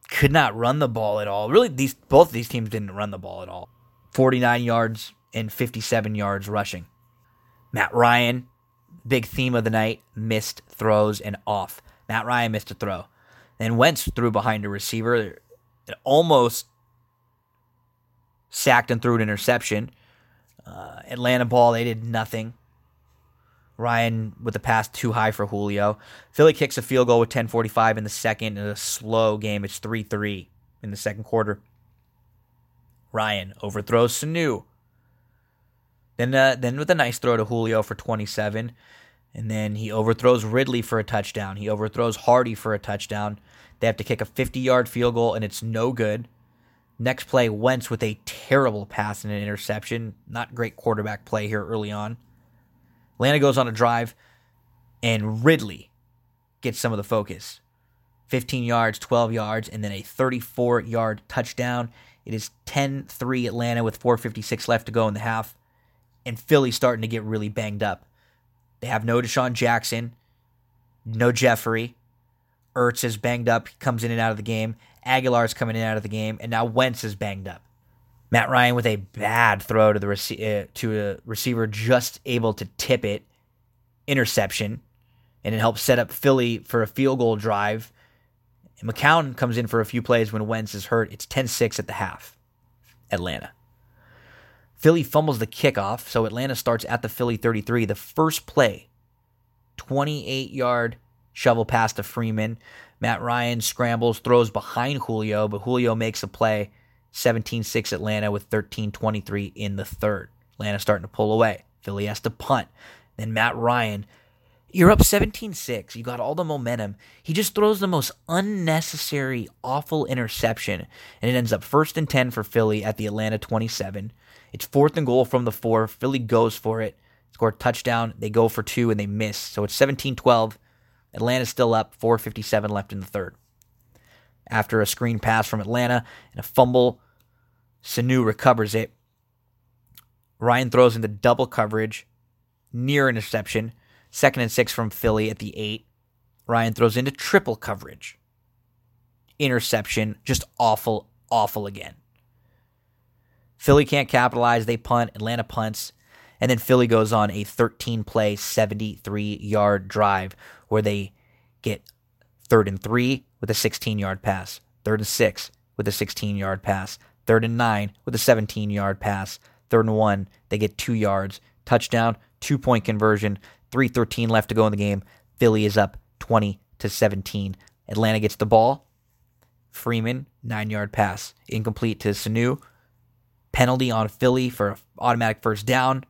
could not run the ball at all. Really, both of these teams didn't run the ball at all. 49 yards and 57 yards rushing. Matt Ryan, big theme of the night, missed throws and off. Matt Ryan missed a throw. Then Wentz threw behind a receiver. It almost sacked and threw an interception. Atlanta ball, they did nothing. Ryan with the pass too high for Julio. Philly kicks a field goal with 10:45 in the second in a slow game. It's 3-3 in the second quarter. Ryan overthrows Sanu. Then with a nice throw to Julio for 27. And then he overthrows Ridley for a touchdown. He overthrows Hardy for a touchdown. They have to kick a 50-yard field goal, and it's no good. Next play, Wentz with a terrible pass and an interception. Not great quarterback play here early on. Atlanta goes on a drive, and Ridley gets some of the focus. 15 yards, 12 yards, and then a 34-yard touchdown. It is 10-3 Atlanta with 4:56 left to go in the half, and Philly's starting to get really banged up. They have no Deshaun Jackson, no Jeffrey. Ertz is banged up, comes in and out of the game. Aguilar's coming in and out of the game, and now Wentz is banged up. Matt Ryan with a bad throw to the receiver, just able to tip it, interception, and it helps set up Philly for a field goal drive. And McCown comes in for a few plays when Wentz is hurt. It's 10-6 at the half, Atlanta. Philly fumbles the kickoff, so Atlanta starts at the Philly 33. The first play, 28-yard shovel pass to Freeman. Matt Ryan scrambles, throws behind Julio, but Julio makes a play. 17-6 Atlanta with 13:23 in the third. Atlanta starting to pull away. Philly has to punt. Then Matt Ryan, you're up 17-6. You got all the momentum. He just throws the most unnecessary, awful interception, and it ends up 1st and 10 for Philly at the Atlanta 27. It's 4th and goal from the 4. Philly goes for it. Score a touchdown. They go for 2, and they miss. So it's 17-12. Atlanta's still up. 4:57 left in the third. After a screen pass from Atlanta and a fumble, Sanu recovers it. Ryan throws into double coverage, near interception. 2nd and 6 from Philly at the 8. Ryan throws into triple coverage. Interception, just awful, awful again. Philly can't capitalize. They punt. Atlanta punts. And then Philly goes on a 13-play, 73-yard drive where they get 3rd and 3 with a 16-yard pass, 3rd and 6 with a 16-yard pass, 3rd and 9 with a 17-yard pass, 3rd and 1, they get 2 yards, touchdown, 2-point conversion, 3:13 left to go in the game. Philly is up 20-17. Atlanta gets the ball. Freeman, 9-yard pass, incomplete to Sanu. Penalty on Philly for automatic 1st down,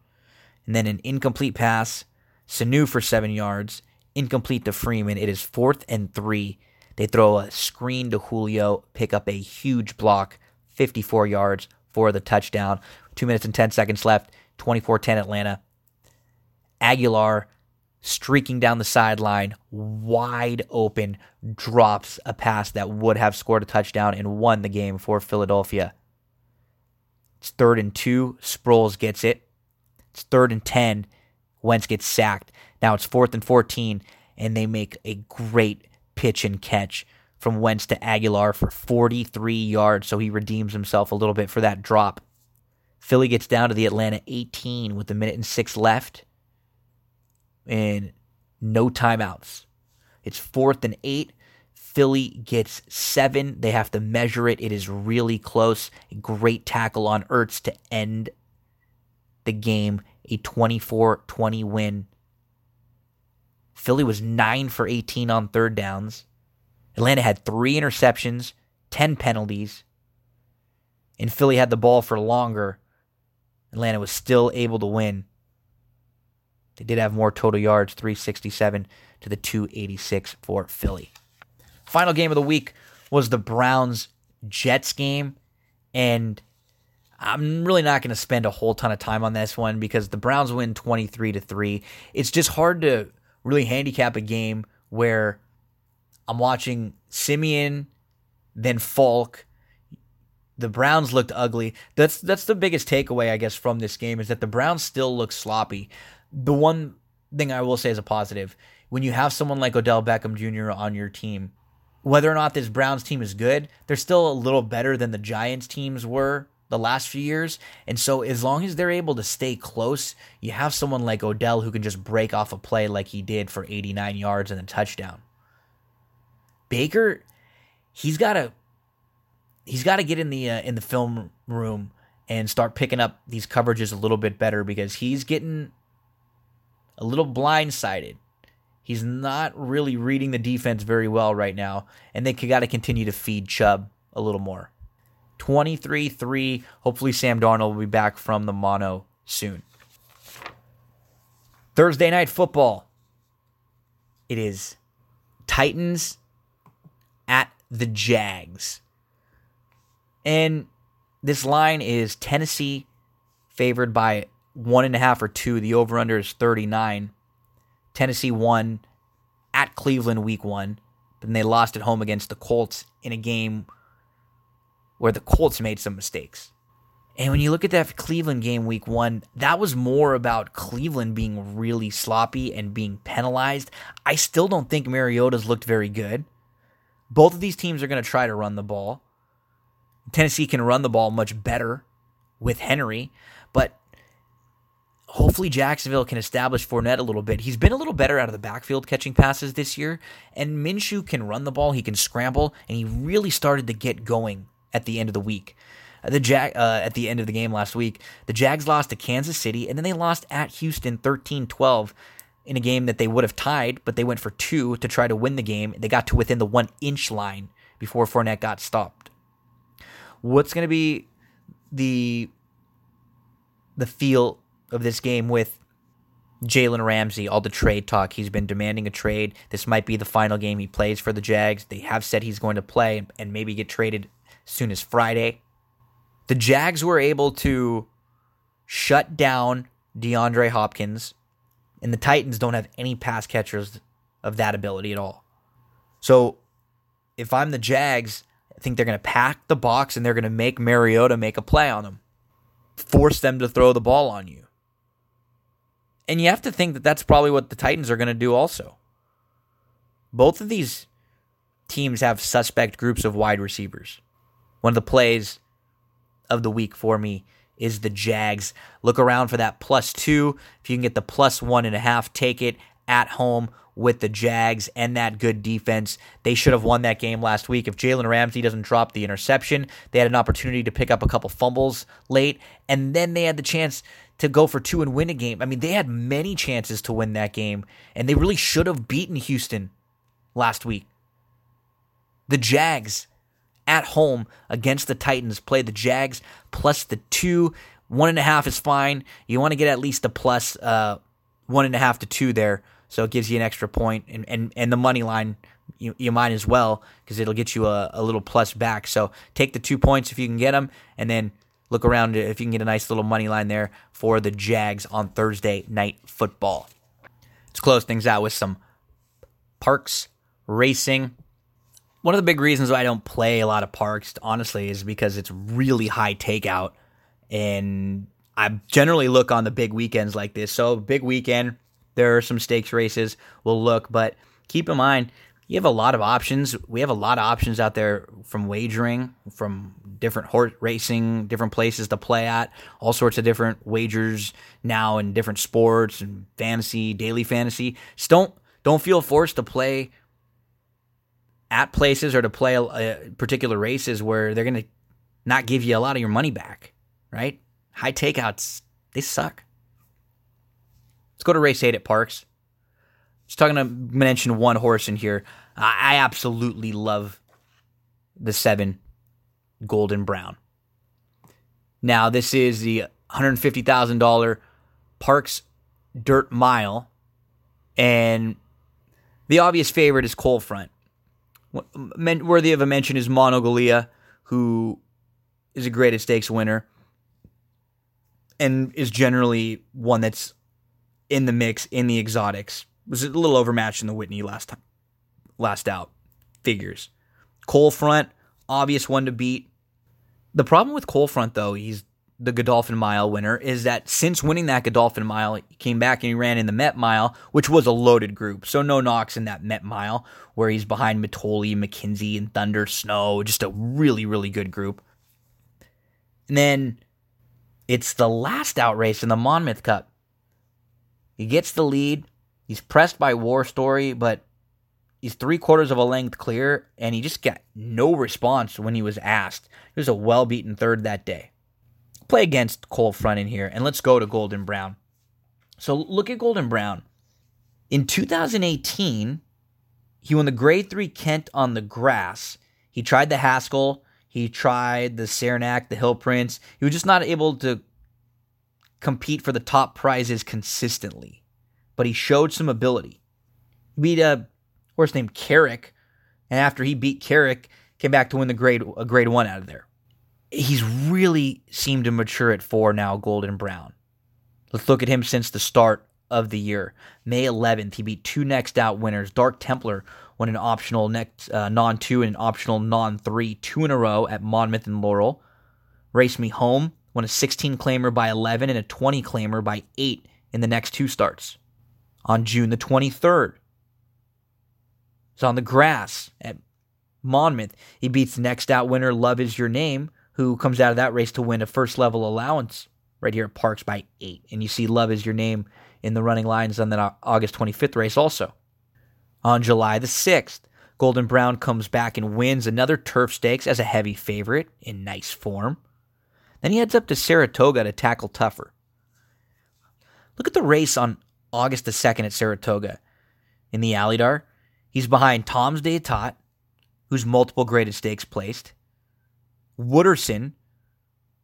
and then an incomplete pass. Sanu for 7 yards, incomplete to Freeman. It is 4th and 3. They throw a screen to Julio, pick up a huge block, 54 yards for the touchdown. 2 minutes and 10 seconds left, 24-10 Atlanta. Aguilar streaking down the sideline, wide open, drops a pass that would have scored a touchdown and won the game for Philadelphia. It's 3rd and 2. Sproles gets it. It's 3rd and 10. Wentz gets sacked. Now it's 4th and 14, and they make a great pitch and catch from Wentz to Aguilar for 43 yards, so he redeems himself a little bit for that drop. Philly gets down to the Atlanta 18 with 1:06 left and no timeouts. It's 4th and 8. Philly gets 7. They have to measure it. It is really close. A great tackle on Ertz to end the game, a 24-20 win. Philly was 9 for 18 on 3rd downs. Atlanta had 3 interceptions, 10 penalties, and Philly had the ball for longer. Atlanta was still able to win. They did have more total yards, 367 to the 286 for Philly. Final game of the week was the Browns-Jets game, and I'm really not going to spend a whole ton of time on this one because the Browns win 23-3. It's just hard to really handicap a game where I'm watching Simeon, then Falk. The Browns looked ugly. That's the biggest takeaway, I guess, from this game is that the Browns still look sloppy. The one thing I will say is a positive. When you have someone like Odell Beckham Jr. on your team, whether or not this Browns team is good, they're still a little better than the Giants teams were the last few years. And so as long as they're able to stay close, you have someone like Odell who can just break off a play like he did for 89 yards and a touchdown. Baker, he's got to get in the film room and start picking up these coverages a little bit better, because he's getting a little blindsided. He's not really reading the defense very well right now, and they got to continue to feed Chubb a little more. 23-3. Hopefully Sam Darnold will be back from the mono soon. Thursday night football. It is Titans at the Jags. And this line is Tennessee favored by 1.5 or 2. The over-under is 39. Tennessee won at Cleveland week 1, but then they lost at home against the Colts in a game where the Colts made some mistakes. And when you look at that Cleveland game week 1, that was more about Cleveland being really sloppy and being penalized. I still don't think Mariota's looked very good. Both of these teams are going to try to run the ball. Tennessee can run the ball much better with Henry, but hopefully Jacksonville can establish Fournette a little bit. He's been a little better out of the backfield catching passes this year, and Minshew can run the ball, he can scramble, and he really started to get going at the end of the week. At the end of the game last week, the Jags lost to Kansas City, and then they lost at Houston 13-12 in a game that they would have tied, but they went for 2 to try to win the game. They got to within the 1-inch line before Fournette got stopped. What's going to be the feel of this game with Jalen Ramsey, all the trade talk? He's been demanding a trade. This might be the final game he plays for the Jags. They have said he's going to play and maybe get traded as soon as Friday. The Jags were able to shut down DeAndre Hopkins, and the Titans don't have any pass catchers of that ability at all. So if I'm the Jags, I think they're going to pack the box and they're going to make Mariota make a play on them. Force them to throw the ball on you. And you have to think that that's probably what the Titans are going to do also. Both of these teams have suspect groups of wide receivers. One of the plays of the week for me is the Jags. Look around for that +2. If you can get the +1.5, take it at home with the Jags and that good defense. They should have won that game last week. If Jalen Ramsey doesn't drop the interception, they had an opportunity to pick up a couple fumbles late, and then they had the chance to go for 2 and win a game. I mean, they had many chances to win that game, and they really should have beaten Houston last week. The Jags at home against the Titans. Play the Jags +2. 1.5 is fine. You want to get at least a +1.5 to 2 there. So it gives you an extra point, and the money line, you might as well, because it'll get you a little plus back. So take the 2 points if you can get them, and then look around if you can get a nice little money line there for the Jags on Thursday night football. Let's close things out with some parks racing. One of the big reasons why I don't play a lot of parks, honestly, is because it's really high takeout, and I generally look on the big weekends like this. So big weekend, there are some stakes races. We'll look, but keep in mind, you have a lot of options. We have a lot of options out there, from wagering, from different horse racing, different places to play at, all sorts of different wagers now in different sports and fantasy, daily fantasy. Just don't feel forced to play at places or to play particular races where they're going to not give you a lot of your money back, right? High takeouts, they suck. Let's go to race 8 at Parks. Just talking to mention one horse in here. I absolutely love the 7 Golden Brown. Now, this is the $150,000 Parks Dirt Mile, and the obvious favorite is Coal Front. Worthy of a mention is Monogalia, who is a great at stakes winner and is generally one that's in the mix, in the exotics. Was a little overmatched in the Whitney last out. Figures. Coal Front, obvious one to beat. The problem with Coal Front, though, he's the Godolphin Mile winner, is that since winning that Godolphin Mile, he came back and he ran in the Met Mile, which was a loaded group. So no knocks in that Met Mile, where he's behind Matoli, McKenzie, and Thunder Snow. Just a really, really good group. And then it's the last out race in the Monmouth Cup. He gets the lead. He's pressed by War Story, but he's three-quarters of a length clear, and he just got no response when he was asked. He was a well-beaten third that day. Play against Cole Frontin here, and let's go to Golden Brown. So look at Golden Brown. In 2018, he won the Grade 3 Kent on the grass. He tried the Haskell. He tried the Saranac, the Hill Prince. He was just not able to compete for the top prizes consistently, but he showed some ability. He beat a horse named Carrick, and after he beat Carrick, came back to win the grade one out of there. He's really seemed to mature at four now, Golden Brown. Let's look at him since the start of the year. May 11th, he beat two next out winners. Dark Templar won an optional non-2 and an optional non-3, two in a row at Monmouth and Laurel. Race Me Home won a 16-claimer by 11 and a 20-claimer by 8 in the next two starts. On June the 23rd, he's on the grass at Monmouth. He beats next out winner Love Is Your Name, who comes out of that race to win a first-level allowance right here at Parks by 8. And you see Love Is Your Name in the running lines on the August 25th race also. On July the 6th, Golden Brown comes back and wins another Turf Stakes as a heavy favorite in nice form. Then he heads up to Saratoga to tackle Tougher. Look at the race on August the 2nd at Saratoga. In the Alidar, he's behind Tom's Day Tot, who's multiple graded stakes placed, Wooderson,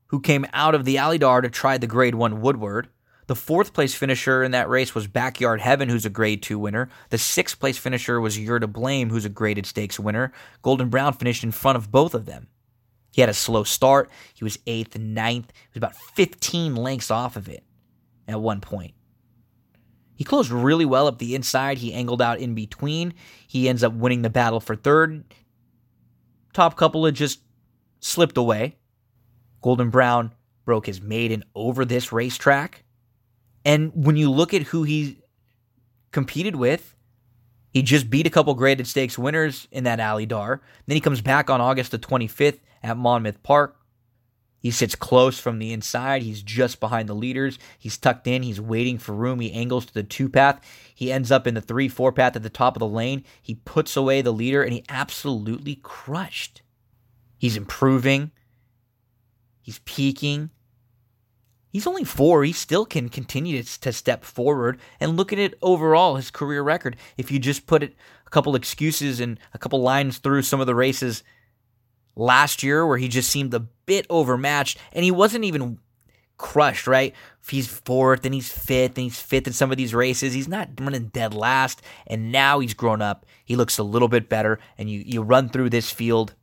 who came out of the Alidar to try the Grade 1 Woodward. The fourth-place finisher in that race was Backyard Heaven, who's a Grade 2 winner. The sixth-place finisher was You're to Blame, who's a graded stakes winner. Golden Brown finished in front of both of them. He had a slow start. He was 8th and 9th. He was about 15 lengths off of it at one point. He closed really well up the inside. He angled out in between. He ends up winning the battle for third. Top couple had just slipped away. Golden Brown broke his maiden over this racetrack. And when you look at who he competed with, he just beat a couple graded stakes winners in that Alidar. Then he comes back on August the 25th at Monmouth Park. He sits close from the inside. He's just behind the leaders. He's tucked in. He's waiting for room. He angles to the 2-path. He ends up in the 3-4 path at the top of the lane. He puts away the leader, and he absolutely crushed. He's improving. He's peaking. He's only 4. He still can continue to step forward. And look at it overall, his career record. If you just put it a couple excuses and a couple lines through some of the races last year where he just seemed a bit overmatched, and he wasn't even crushed, right? He's 4th, and he's 5th, and he's 5th in some of these races. He's not running dead last, and now he's grown up. He looks a little bit better, and you run through this field.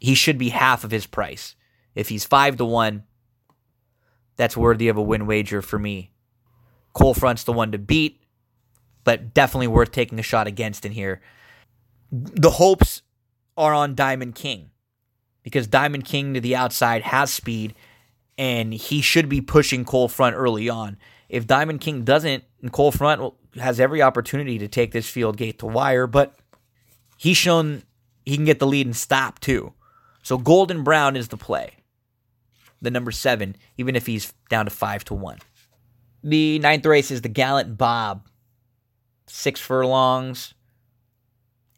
He should be half of his price. If he's 5-1, that's worthy of a win wager for me. Cole Front's the one to beat, but definitely worth taking a shot against in here. The hopes are on Diamond King, because Diamond King to the outside has speed, and he should be pushing Cole Front early on. If Diamond King doesn't, and Cole Front has every opportunity to take this field gate to wire, but he's shown he can get the lead and stop too. So Golden Brown is the play, the number 7, even if he's down to 5-1. The 9th race is the Gallant Bob, 6 furlongs,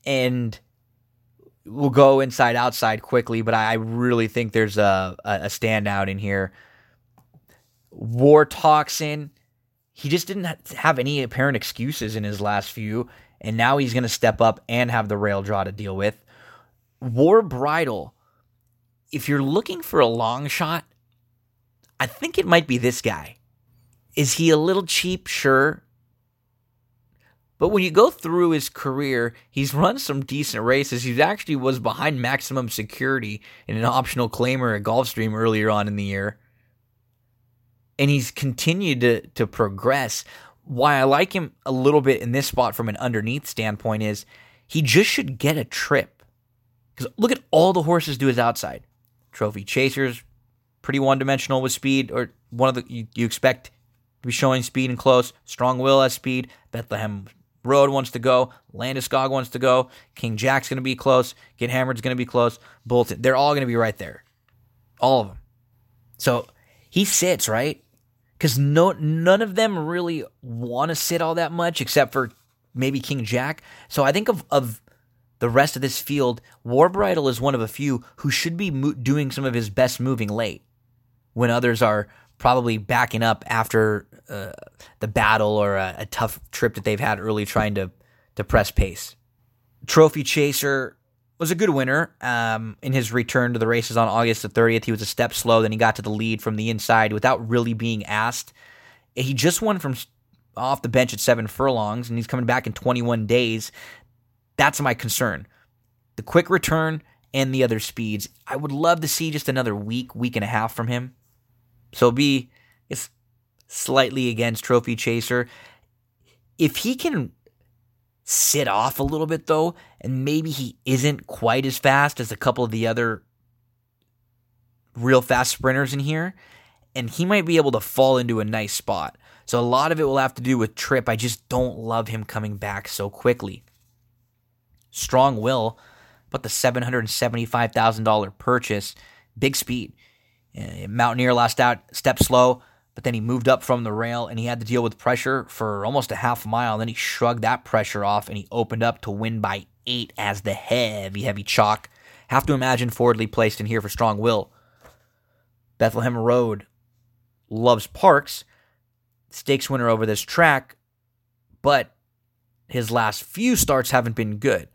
and we'll go inside-outside quickly, but I really think there's a standout in here. War Toxin, he just didn't have any apparent excuses in his last few, and now he's going to step up and have the rail draw to deal with. War Bridle, if you're looking for a long shot, I think it might be this guy. Is he a little cheap? Sure. But when you go through his career, he's run some decent races. He actually was behind Maximum Security in an optional claimer at Gulfstream earlier on in the year. And he's continued to progress. Why I like him a little bit in this spot from an underneath standpoint is he just should get a trip. Because look at all the horses do his outside. Trophy Chasers, pretty one-dimensional with speed, or one of the you expect to be showing speed and close. Strong Will has speed. Bethlehem Road wants to go. Landeskog wants to go. King Jack's going to be close. Get Hammered's going to be close. Bolton. They're all going to be right there. All of them. So he sits, right? Because none of them really want to sit all that much except for maybe King Jack. So I think of the rest of this field, Warbridle is one of a few who should be doing some of his best moving late when others are probably backing up after the battle or a tough trip that they've had early trying to press pace. Trophy Chaser was a good winner in his return to the races on August the 30th. He was a step slow, then he got to the lead from the inside without really being asked. He just won from off the bench at 7 furlongs, and he's coming back in 21 days. That's my concern. The quick return and the other speeds. I would love to see just another week and a half from him. So it's slightly against Trophy Chaser. If he can sit off a little bit, though, and maybe he isn't quite as fast as a couple of the other real fast sprinters in here, and he might be able to fall into a nice spot. So a lot of it will have to do with Tripp. I just don't love him coming back so quickly. Strong will, but the $775,000 purchase, big speed. Mountaineer lost out, step slow, but then he moved up from the rail and he had to deal with pressure for almost a half mile. Then he shrugged that pressure off and he opened up to win by 8 as the heavy chalk. Have to imagine Fordley placed in here for Strong Will. Bethlehem Road loves parks. Stakes winner over this track, but his last few starts haven't been good.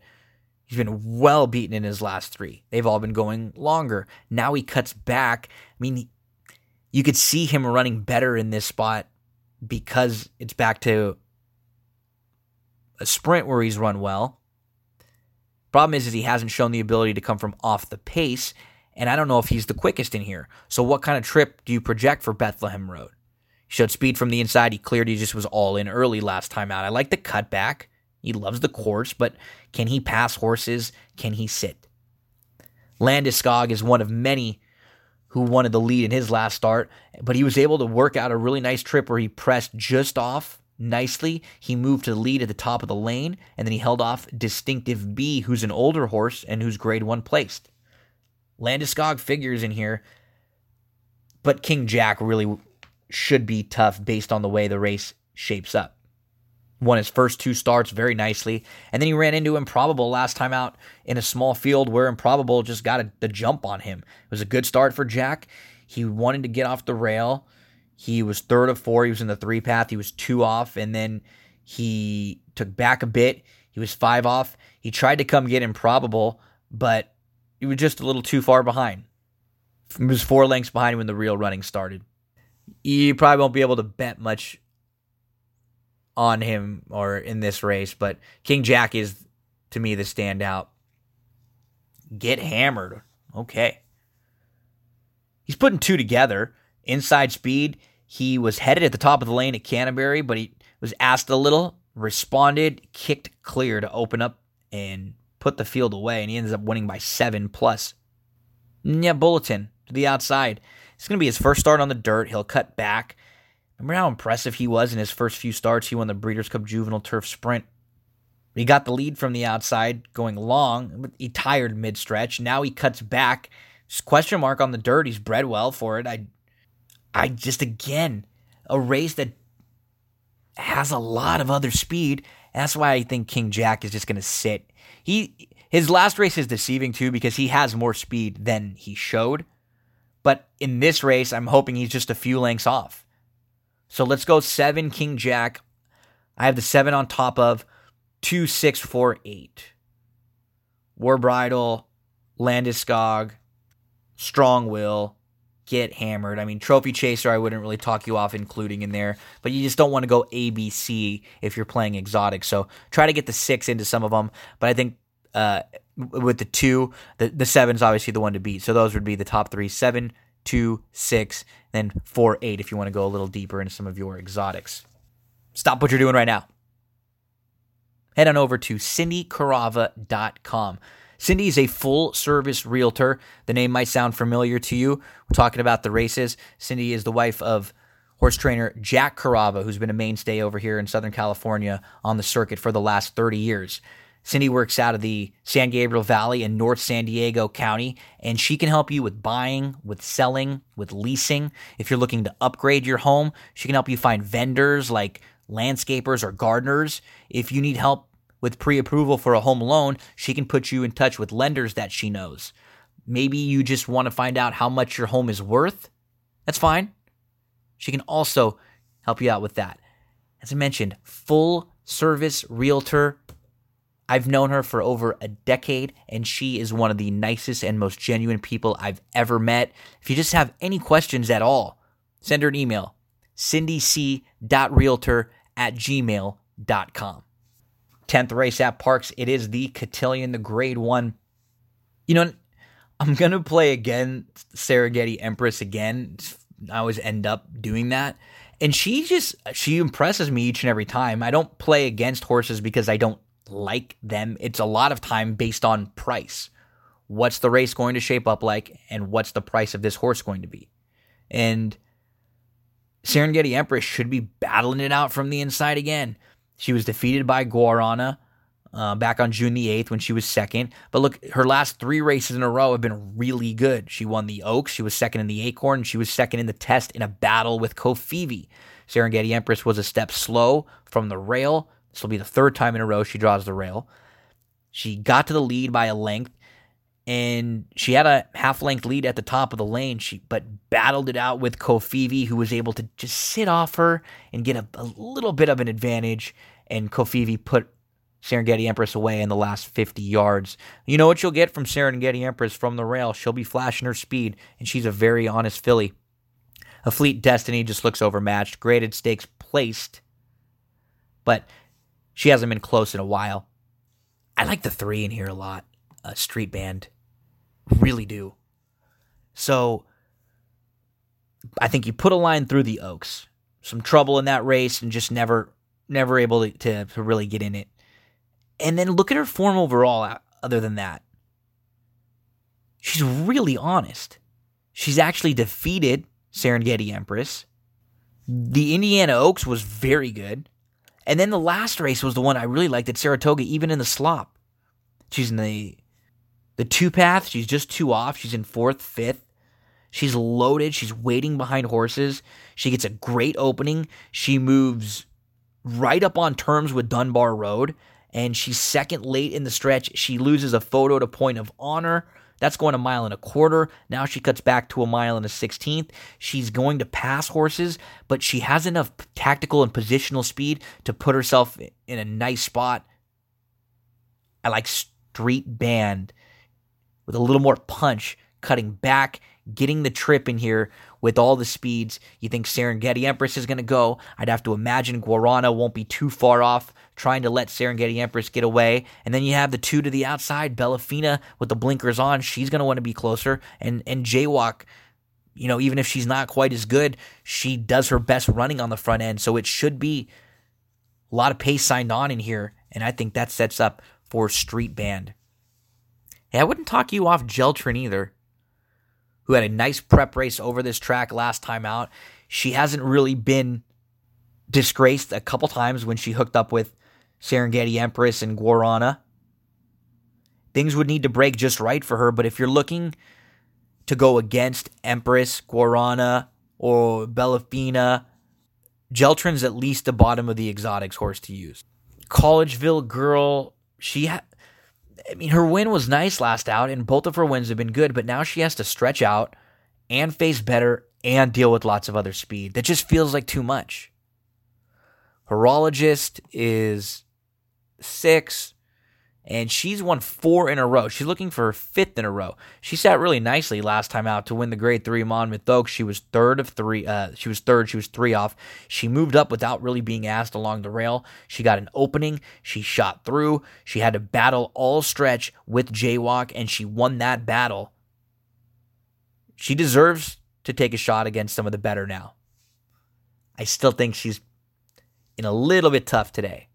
He's been well beaten in his last 3. They've all been going longer. Now he cuts back. I mean, you could see him running better in this spot because it's back to a sprint where he's run well. Problem is he hasn't shown the ability to come from off the pace, and I don't know if he's the quickest in here. So what kind of trip do you project for Bethlehem Road? He showed speed from the inside. He cleared. He just was all in early last time out. I like the cutback. He loves the course, but can he pass horses? Can he sit? Landeskog is one of many who wanted the lead in his last start, but he was able to work out a really nice trip where he pressed just off nicely. He moved to the lead at the top of the lane, and then he held off Distinctive B, who's an older horse and who's grade 1 placed. Landeskog figures in here, but King Jack really should be tough based on the way the race shapes up. Won his first 2 starts very nicely, and then he ran into Improbable last time out in a small field where Improbable just got the jump on him. It was a good start for Jack. He wanted to get off the rail. He was 3rd of 4. He was in the 3 path. He was 2 off, and then he took back a bit. He was 5 off. He tried to come get Improbable, but he was just a little too far behind. He was 4 lengths behind when the real running started. You probably won't be able to bet much on him or in this race, but King Jack is, to me, the standout. Get Hammered. Okay. He's putting 2 together. Inside speed. He was headed at the top of the lane at Canterbury, but he was asked a little, responded, kicked clear to open up and put the field away, and he ends up winning by 7+. Yeah, Bulletin to the outside. It's going to be his first start on the dirt. He'll cut back. Remember how impressive he was in his first few starts? He won the Breeders' Cup Juvenile Turf Sprint. He got the lead from the outside going long, but he tired mid-stretch. Now he cuts back. Just question mark on the dirt. He's bred well for it. I just, again, a race that has a lot of other speed. That's why I think King Jack is just going to sit. His last race is deceiving, too, because he has more speed than he showed. But in this race, I'm hoping he's just a few lengths off. So let's go 7 King Jack. I have the 7 on top of 2, 6, 4, 8. Warbridle, Landeskog, Strong Will, Get Hammered. I mean, Trophy Chaser, I wouldn't really talk you off including in there, but you just don't want to go ABC if you're playing exotic. So try to get the 6 into some of them. But I think with the 2, the 7's obviously the one to beat. So those would be the top 3, 7, 2, 6, then 4, 8 if you want to go a little deeper into some of your exotics. Stop what you're doing right now. Head on over to cindycarava.com. Cindy is a full-service realtor. The name might sound familiar to you. We're talking about the races. Cindy is the wife of horse trainer Jack Carava, who's been a mainstay over here in Southern California on the circuit for the last 30 years. Cindy works out of the San Gabriel Valley in North San Diego County, and she can help you with buying, with selling, with leasing. If you're looking to upgrade your home, she can help you find vendors like landscapers or gardeners. If you need help with pre-approval for a home loan, she can put you in touch with lenders that she knows. Maybe you just want to find out how much your home is worth. That's fine. She can also help you out with that. As I mentioned, full service realtor. I've known her for over a decade, and she is one of the nicest and most genuine people I've ever met. If you just have any questions at all, send her an email, cindyc.realtor@gmail.com. 10th race at Parks. It is the Cotillion, the grade one. You know, I'm going to play again, Serengeti Empress again. I always end up doing that. And she impresses me each and every time. I don't play against horses because I don't like them. It's a lot of time based on price. What's the race going to shape up like, and what's the price of this horse going to be? And Serengeti Empress should be battling it out from the inside again. She was defeated by Guarana back on June the 8th when she was second. But look, her last three races in a row have been really good. She won the Oaks. She was second in the Acorn. She was second in the Test in a battle with Kofifi. Serengeti Empress was a step slow from the rail. This will be the third time in a row she draws the rail. She got to the lead by a length, and she had a half-length lead at the top of the lane, but battled it out with Kofifi, who was able to just sit off her and get a little bit of an advantage, and Kofifi put Serengeti Empress away in the last 50 yards. You know what you'll get from Serengeti Empress from the rail. She'll be flashing her speed, and she's a very honest filly. A Fleet Destiny just looks overmatched. Graded stakes placed, but she hasn't been close in a while. I like the three in here a lot. Street Band. Really do. So I think you put a line through the Oaks. Some trouble in that race and just never able to really get in it. And then look at her form overall other than that. She's really honest. She's actually defeated Serengeti Empress. The Indiana Oaks was very good. And then the last race was the one I really liked at Saratoga, even in the slop. She's in the two path. She's just two off. She's in fourth, fifth. She's loaded. She's waiting behind horses. She gets a great opening. She moves right up on terms with Dunbar Road, and she's second late in the stretch. She loses a photo to Point of Honor. That's going 1.25 miles. Now she cuts back to 1.125 miles. She's going to pass horses, but she has enough tactical and positional speed to put herself in a nice spot. I like Street Band with a little more punch, cutting back, getting the trip in here with all the speeds. You think Serengeti Empress is going to go? I'd have to imagine Guarana won't be too far off, trying to let Serengeti Empress get away. And then you have the two to the outside. Bellafina with the blinkers on. She's going to want to be closer. And Jaywalk, you know, even if she's not quite as good, she does her best running on the front end. So it should be a lot of pace signed on in here. And I think that sets up for Street Band. Hey, I wouldn't talk you off Geltrin either, who had a nice prep race over this track last time out. She hasn't really been disgraced a couple times when she hooked up with Serengeti Empress and Guarana. Things would need to break just right for her, but if you're looking to go against Empress, Guarana, or Bellafina, Geltrin's at least the bottom of the exotics horse to use. Collegeville Girl, her win was nice last out, and both of her wins have been good, but now she has to stretch out and face better and deal with lots of other speed. That just feels like too much. Horologist is 6, and she's won 4 in a row. She's looking for her 5th in a row. She sat really nicely last time out to win the Grade 3 Monmouth Oaks. She was third. She was 3 off. She moved up without really being asked along the rail. She got an opening. She shot through. She had to battle all stretch with Jaywalk, and she won that battle. She deserves to take a shot against some of the better now. I still think she's in a little bit tough today.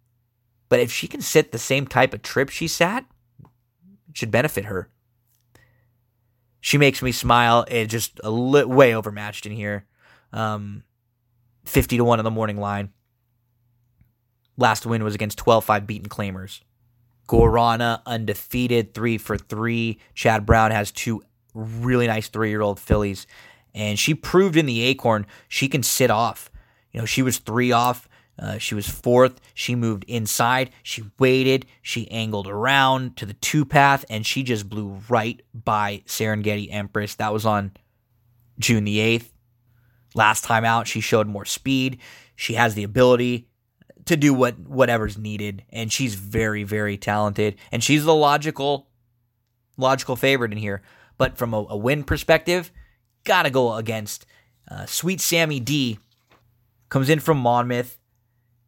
But if she can sit the same type of trip she sat, it should benefit her. She makes me smile. It's just way overmatched in here. 50 to 1 on the morning line. Last win was against 12-5 beaten claimers. Gorana undefeated, 3-for-3. Chad Brown has two really nice 3-year-old fillies. And she proved in the Acorn she can sit off. You know, she was 3 off. She was 4th. She moved inside. She waited. She angled around to the 2-path, and she just blew right by Serengeti Empress. That was on June the 8th. Last time out, she showed more speed. She has the ability to do whatever's needed, and she's very, very talented. And she's the logical favorite in here. But from a win perspective, gotta go against Sweet Sammy D. Comes in from Monmouth.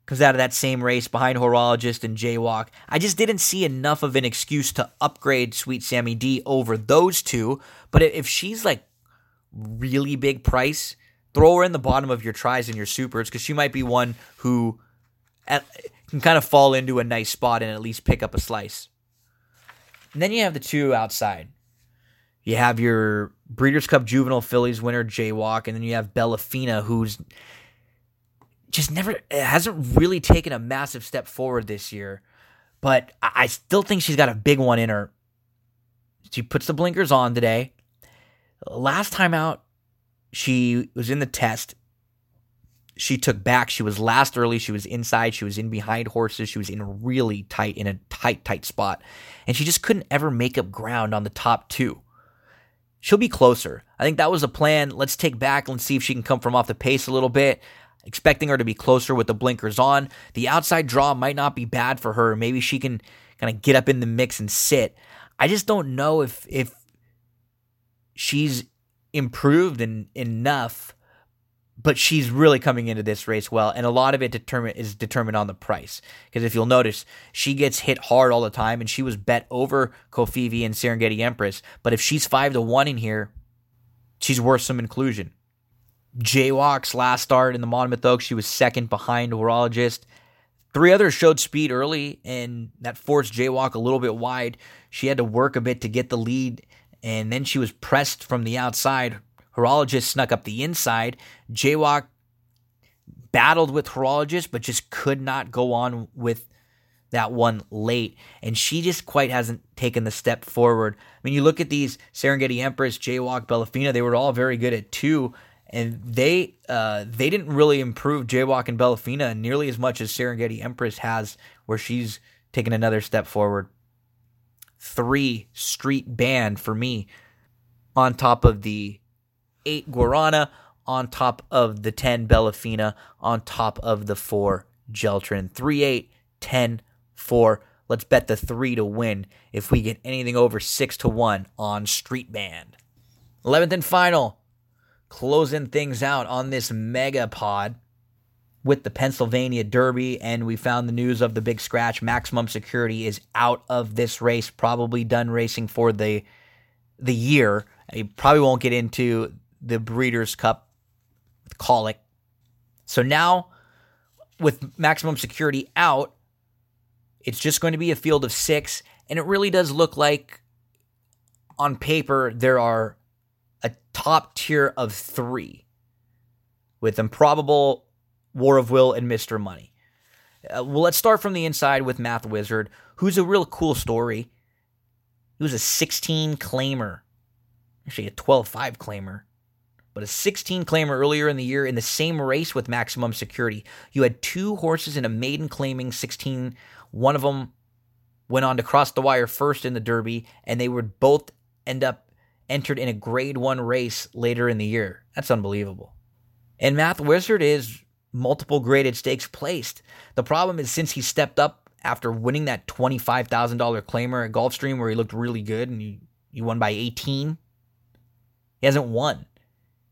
Comes out of that same race behind Horologist and Jaywalk. I just didn't see enough of an excuse to upgrade Sweet Sammy D over those two. But if she's like really big price, throw her in the bottom of your tries and your supers, because she might be one who can kind of fall into a nice spot and at least pick up a slice. And then you have the two outside. You have your Breeders' Cup Juvenile Fillies winner, Jaywalk, and then you have Bellafina, who's just hasn't really taken a massive step forward this year, but I still think she's got a big one in her. She puts the blinkers on today. Last time out, she was in the test. She took back. She was last early. She was inside. She was in behind horses. She was in a really tight spot, and she just couldn't ever make up ground on the top two. She'll be closer. I think that was the plan. Let's take back. Let's see if she can come from off the pace a little bit. Expecting her to be closer with the blinkers on. The outside draw might not be bad for her. Maybe she can kind of get up in the mix and sit. I just don't know if she's improved enough, but she's really coming into this race well, and a lot of it is determined on the price. Because if you'll notice, she gets hit hard all the time, and she was bet over Kofifi and Serengeti Empress. But if she's 5-1 in here, she's worth some inclusion. Jaywalk's last start in the Monmouth Oaks, she was 2nd behind Horologist. 3 others showed speed early, and that forced Jaywalk a little bit wide. She had to work a bit to get the lead, and then she was pressed from the outside. Horologist snuck up the inside. Jaywalk battled with Horologist, but just could not go on with that one late, and she just quite hasn't taken the step forward. I mean, you look at these Serengeti Empress, Jaywalk, Bellafina, they were all very good at 2. And they didn't really improve Jaywalk and Bellafina nearly as much as Serengeti Empress has, where she's taken another step forward. 3, Street Band for me, on top of the 8 Guarana, on top of the 10 Bellafina, on top of the 4 Geltrin. 3, 8, 10, 4. Let's bet the 3 to win if we get anything over 6-1 on Street Band. 11th and final. Closing things out on this mega pod with the Pennsylvania Derby, and we found the news of the big scratch. Maximum Security is out of this race, probably done racing for the year. He probably won't get into the Breeders' Cup with colic. So now, with Maximum Security out, it's just going to be a field of 6, and it really does look like, on paper, there are a top tier of 3 with Improbable, War of Will, and Mr. Money. Well, let's start from the inside with Math Wizard, who's a real cool story. He was a 16 claimer, actually a 12-5 claimer, but a 16 claimer earlier in the year in the same race with Maximum Security. You had 2 horses in a maiden claiming 16. One of them went on to cross the wire first in the Derby, and they would both entered in a grade 1 race later in the year. That's unbelievable. And Math Wizard is multiple graded stakes placed. The problem is, since he stepped up after winning that $25,000 claimer at Gulfstream where he looked really good and he won by 18, he hasn't won.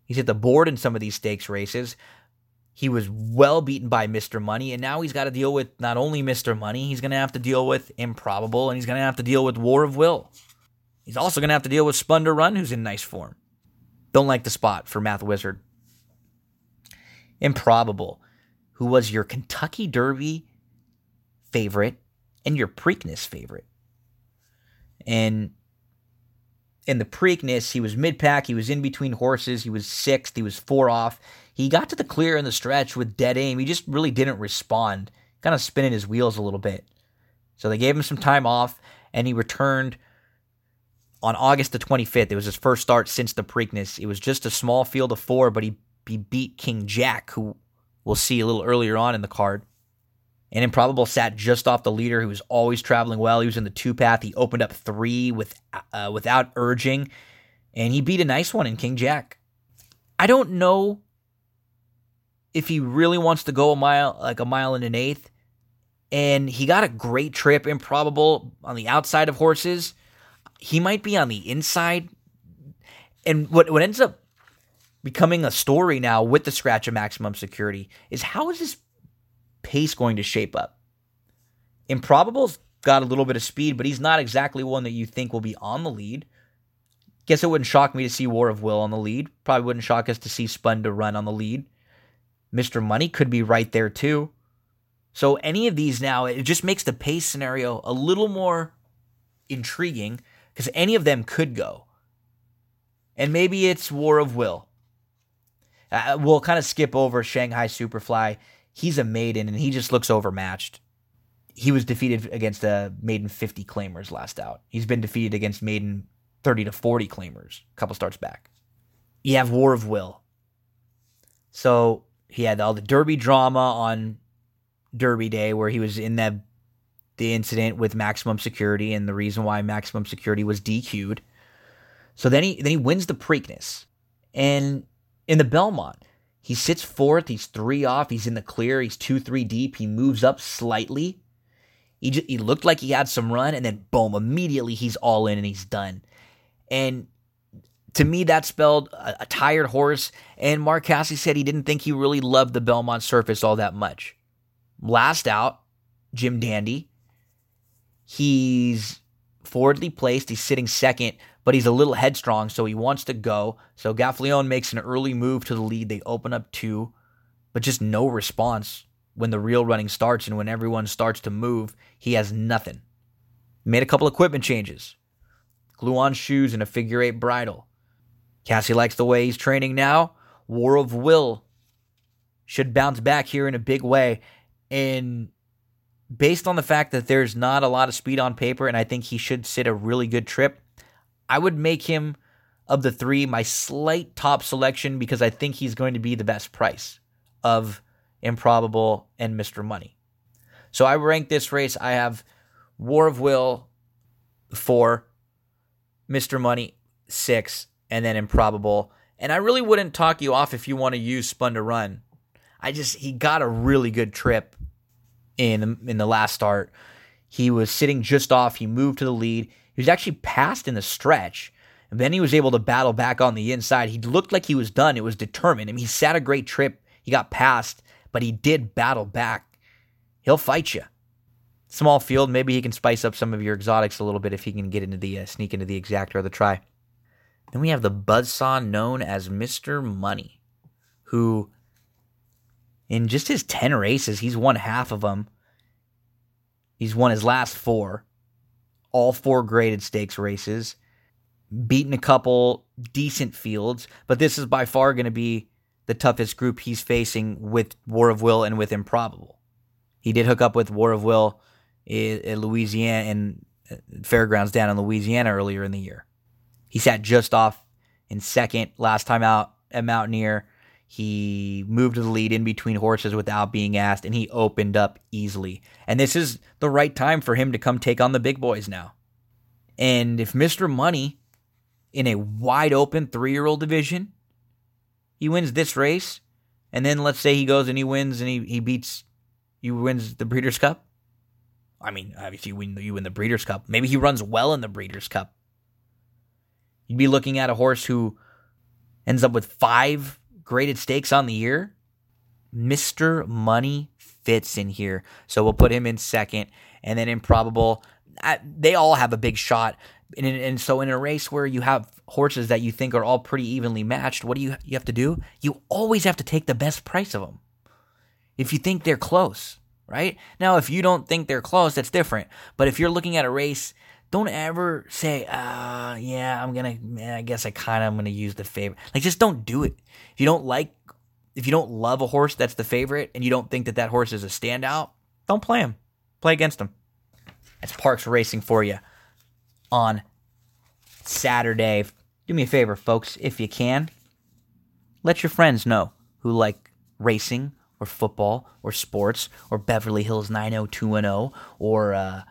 He's hit the board in some of these stakes races. He was well beaten by Mr. Money, and now he's got to deal with not only Mr. Money, he's going to have to deal with Improbable, and he's going to have to deal with War of Will. He's also going to have to deal with Spun to Run, who's in nice form. Don't like the spot for Math Wizard. Improbable, who was your Kentucky Derby favorite and your Preakness favorite. And in the Preakness, he was mid-pack. He was in between horses. He was 6th. He was 4 off. He got to the clear in the stretch with Dead Aim. He just really didn't respond, kind of spinning his wheels a little bit. So they gave him some time off, and he returned on August the 25th. It was his first start since the Preakness. It was just a small field of four, but he beat King Jack, who we'll see a little earlier on in the card. And Improbable sat just off the leader, who was always traveling well. He was in the two-path. He opened up three without urging, and he beat a nice one in King Jack. I don't know if he really wants to go a mile and an eighth. And he got a great trip, Improbable, on the outside of horses. He might be on the inside. And what ends up becoming a story now with the scratch of Maximum Security is, how is this pace going to shape up? Improbable's got a little bit of speed, but he's not exactly one that you think will be on the lead. Guess it wouldn't shock me to see War of Will on the lead. Probably wouldn't shock us to see Spun to Run on the lead. Mr. Money could be right there too. So any of these now, it just makes the pace scenario a little more intriguing, because any of them could go. And maybe it's War of Will. We'll kind of skip over Shanghai Superfly. He's a maiden, and he just looks overmatched. He was defeated against a maiden 50 claimers last out. He's been defeated against maiden 30 to 40 claimers a couple starts back. You have War of Will. So he had all the Derby drama on Derby Day, where he was in the incident with Maximum Security, and the reason why Maximum Security was DQ'd. So then he wins the Preakness. And in the Belmont, he sits fourth. He's three off. He's in the clear. He's 2-3 deep. He moves up slightly. He looked like he had some run, and then boom, immediately he's all in and he's done. And to me, that spelled a tired horse. And Mark Cassie said he didn't think he really loved the Belmont surface all that much. Last out, Jim Dandy. He's forwardly placed. He's sitting second, but he's a little headstrong, so he wants to go. So Gaffleone makes an early move to the lead. They open up two, but just no response when the real running starts, and when everyone starts to move, he has nothing. Made a couple equipment changes. Glue on shoes and a figure eight bridle. Cassie likes the way he's training now. War of Will should bounce back here in a big way. And based on the fact that there's not a lot of speed on paper, and I think he should sit a really good trip, I would make him, of the three, my slight top selection, because I think he's going to be the best price of Improbable and Mr. Money. So I rank this race. I have War of Will 4, Mr. Money 6, and then Improbable. And I really wouldn't talk you off if you want to use Spun to Run. He got a really good trip in the last start. He was sitting just off. He moved to the lead. He was actually passed in the stretch. And then he was able to battle back on the inside. He looked like he was done. It was determined. I mean, he sat a great trip. He got passed, but he did battle back. He'll fight you. Small field. Maybe he can spice up some of your exotics a little bit if he can get into the sneak into the exact or the try. Then we have the buzzsaw known as Mr. Money, who, in just his 10 races, he's won half of them. He's won his last 4, all 4 graded stakes races, beaten a couple decent fields, but this is by far going to be the toughest group he's facing, with War of Will and with Improbable. He did hook up with War of Will at Louisiana and Fairgrounds down in Louisiana earlier in the year. He sat just off in second last time out at Mountaineer. He moved to the lead in between horses without being asked, and he opened up easily. And this is the right time for him to come take on the big boys now. And if Mr. Money, in a wide-open 3-year-old division, he wins this race, and then let's say he goes and he wins and he wins the Breeders' Cup. I mean, obviously you win the Breeders' Cup. Maybe he runs well in the Breeders' Cup. You'd be looking at a horse who ends up with 5 graded stakes on the year. Mr. Money fits in here, so we'll put him in second, and then Improbable. They all have a big shot, and so in a race where you have horses that you think are all pretty evenly matched, what do? You have to do? You always have to take the best price of them if you think they're close, right? Now, if you don't think they're close, that's different. But if you're looking at a race, don't ever say, I guess I kind of am going to use the favorite. Like, just don't do it. If you don't love a horse that's the favorite and you don't think that horse is a standout, don't play him. Play against him. That's Parks Racing for you on Saturday. Do me a favor, folks, if you can. Let your friends know who like racing or football or sports or Beverly Hills 90210 or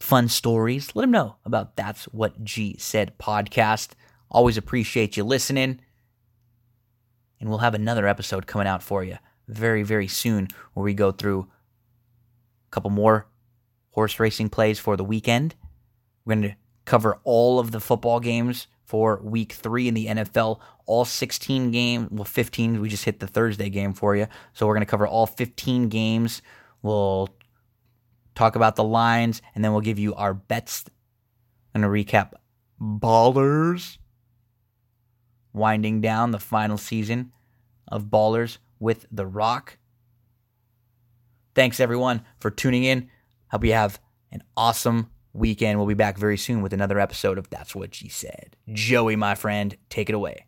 fun stories. Let them know about That's What G Said podcast. Always appreciate you listening. And we'll have another episode coming out for you very, very soon where we go through a couple more horse racing plays for the weekend. We're going to cover all of the football games for week 3 in the NFL. All 16 games. Well, 15. We just hit the Thursday game for you. So we're going to cover all 15 games. We'll talk about the lines, and then we'll give you our bets. I'm going to recap Ballers. Winding down the final season of Ballers with The Rock. Thanks, everyone, for tuning in. Hope you have an awesome weekend. We'll be back very soon with another episode of That's What G Said. Joey, my friend, take it away.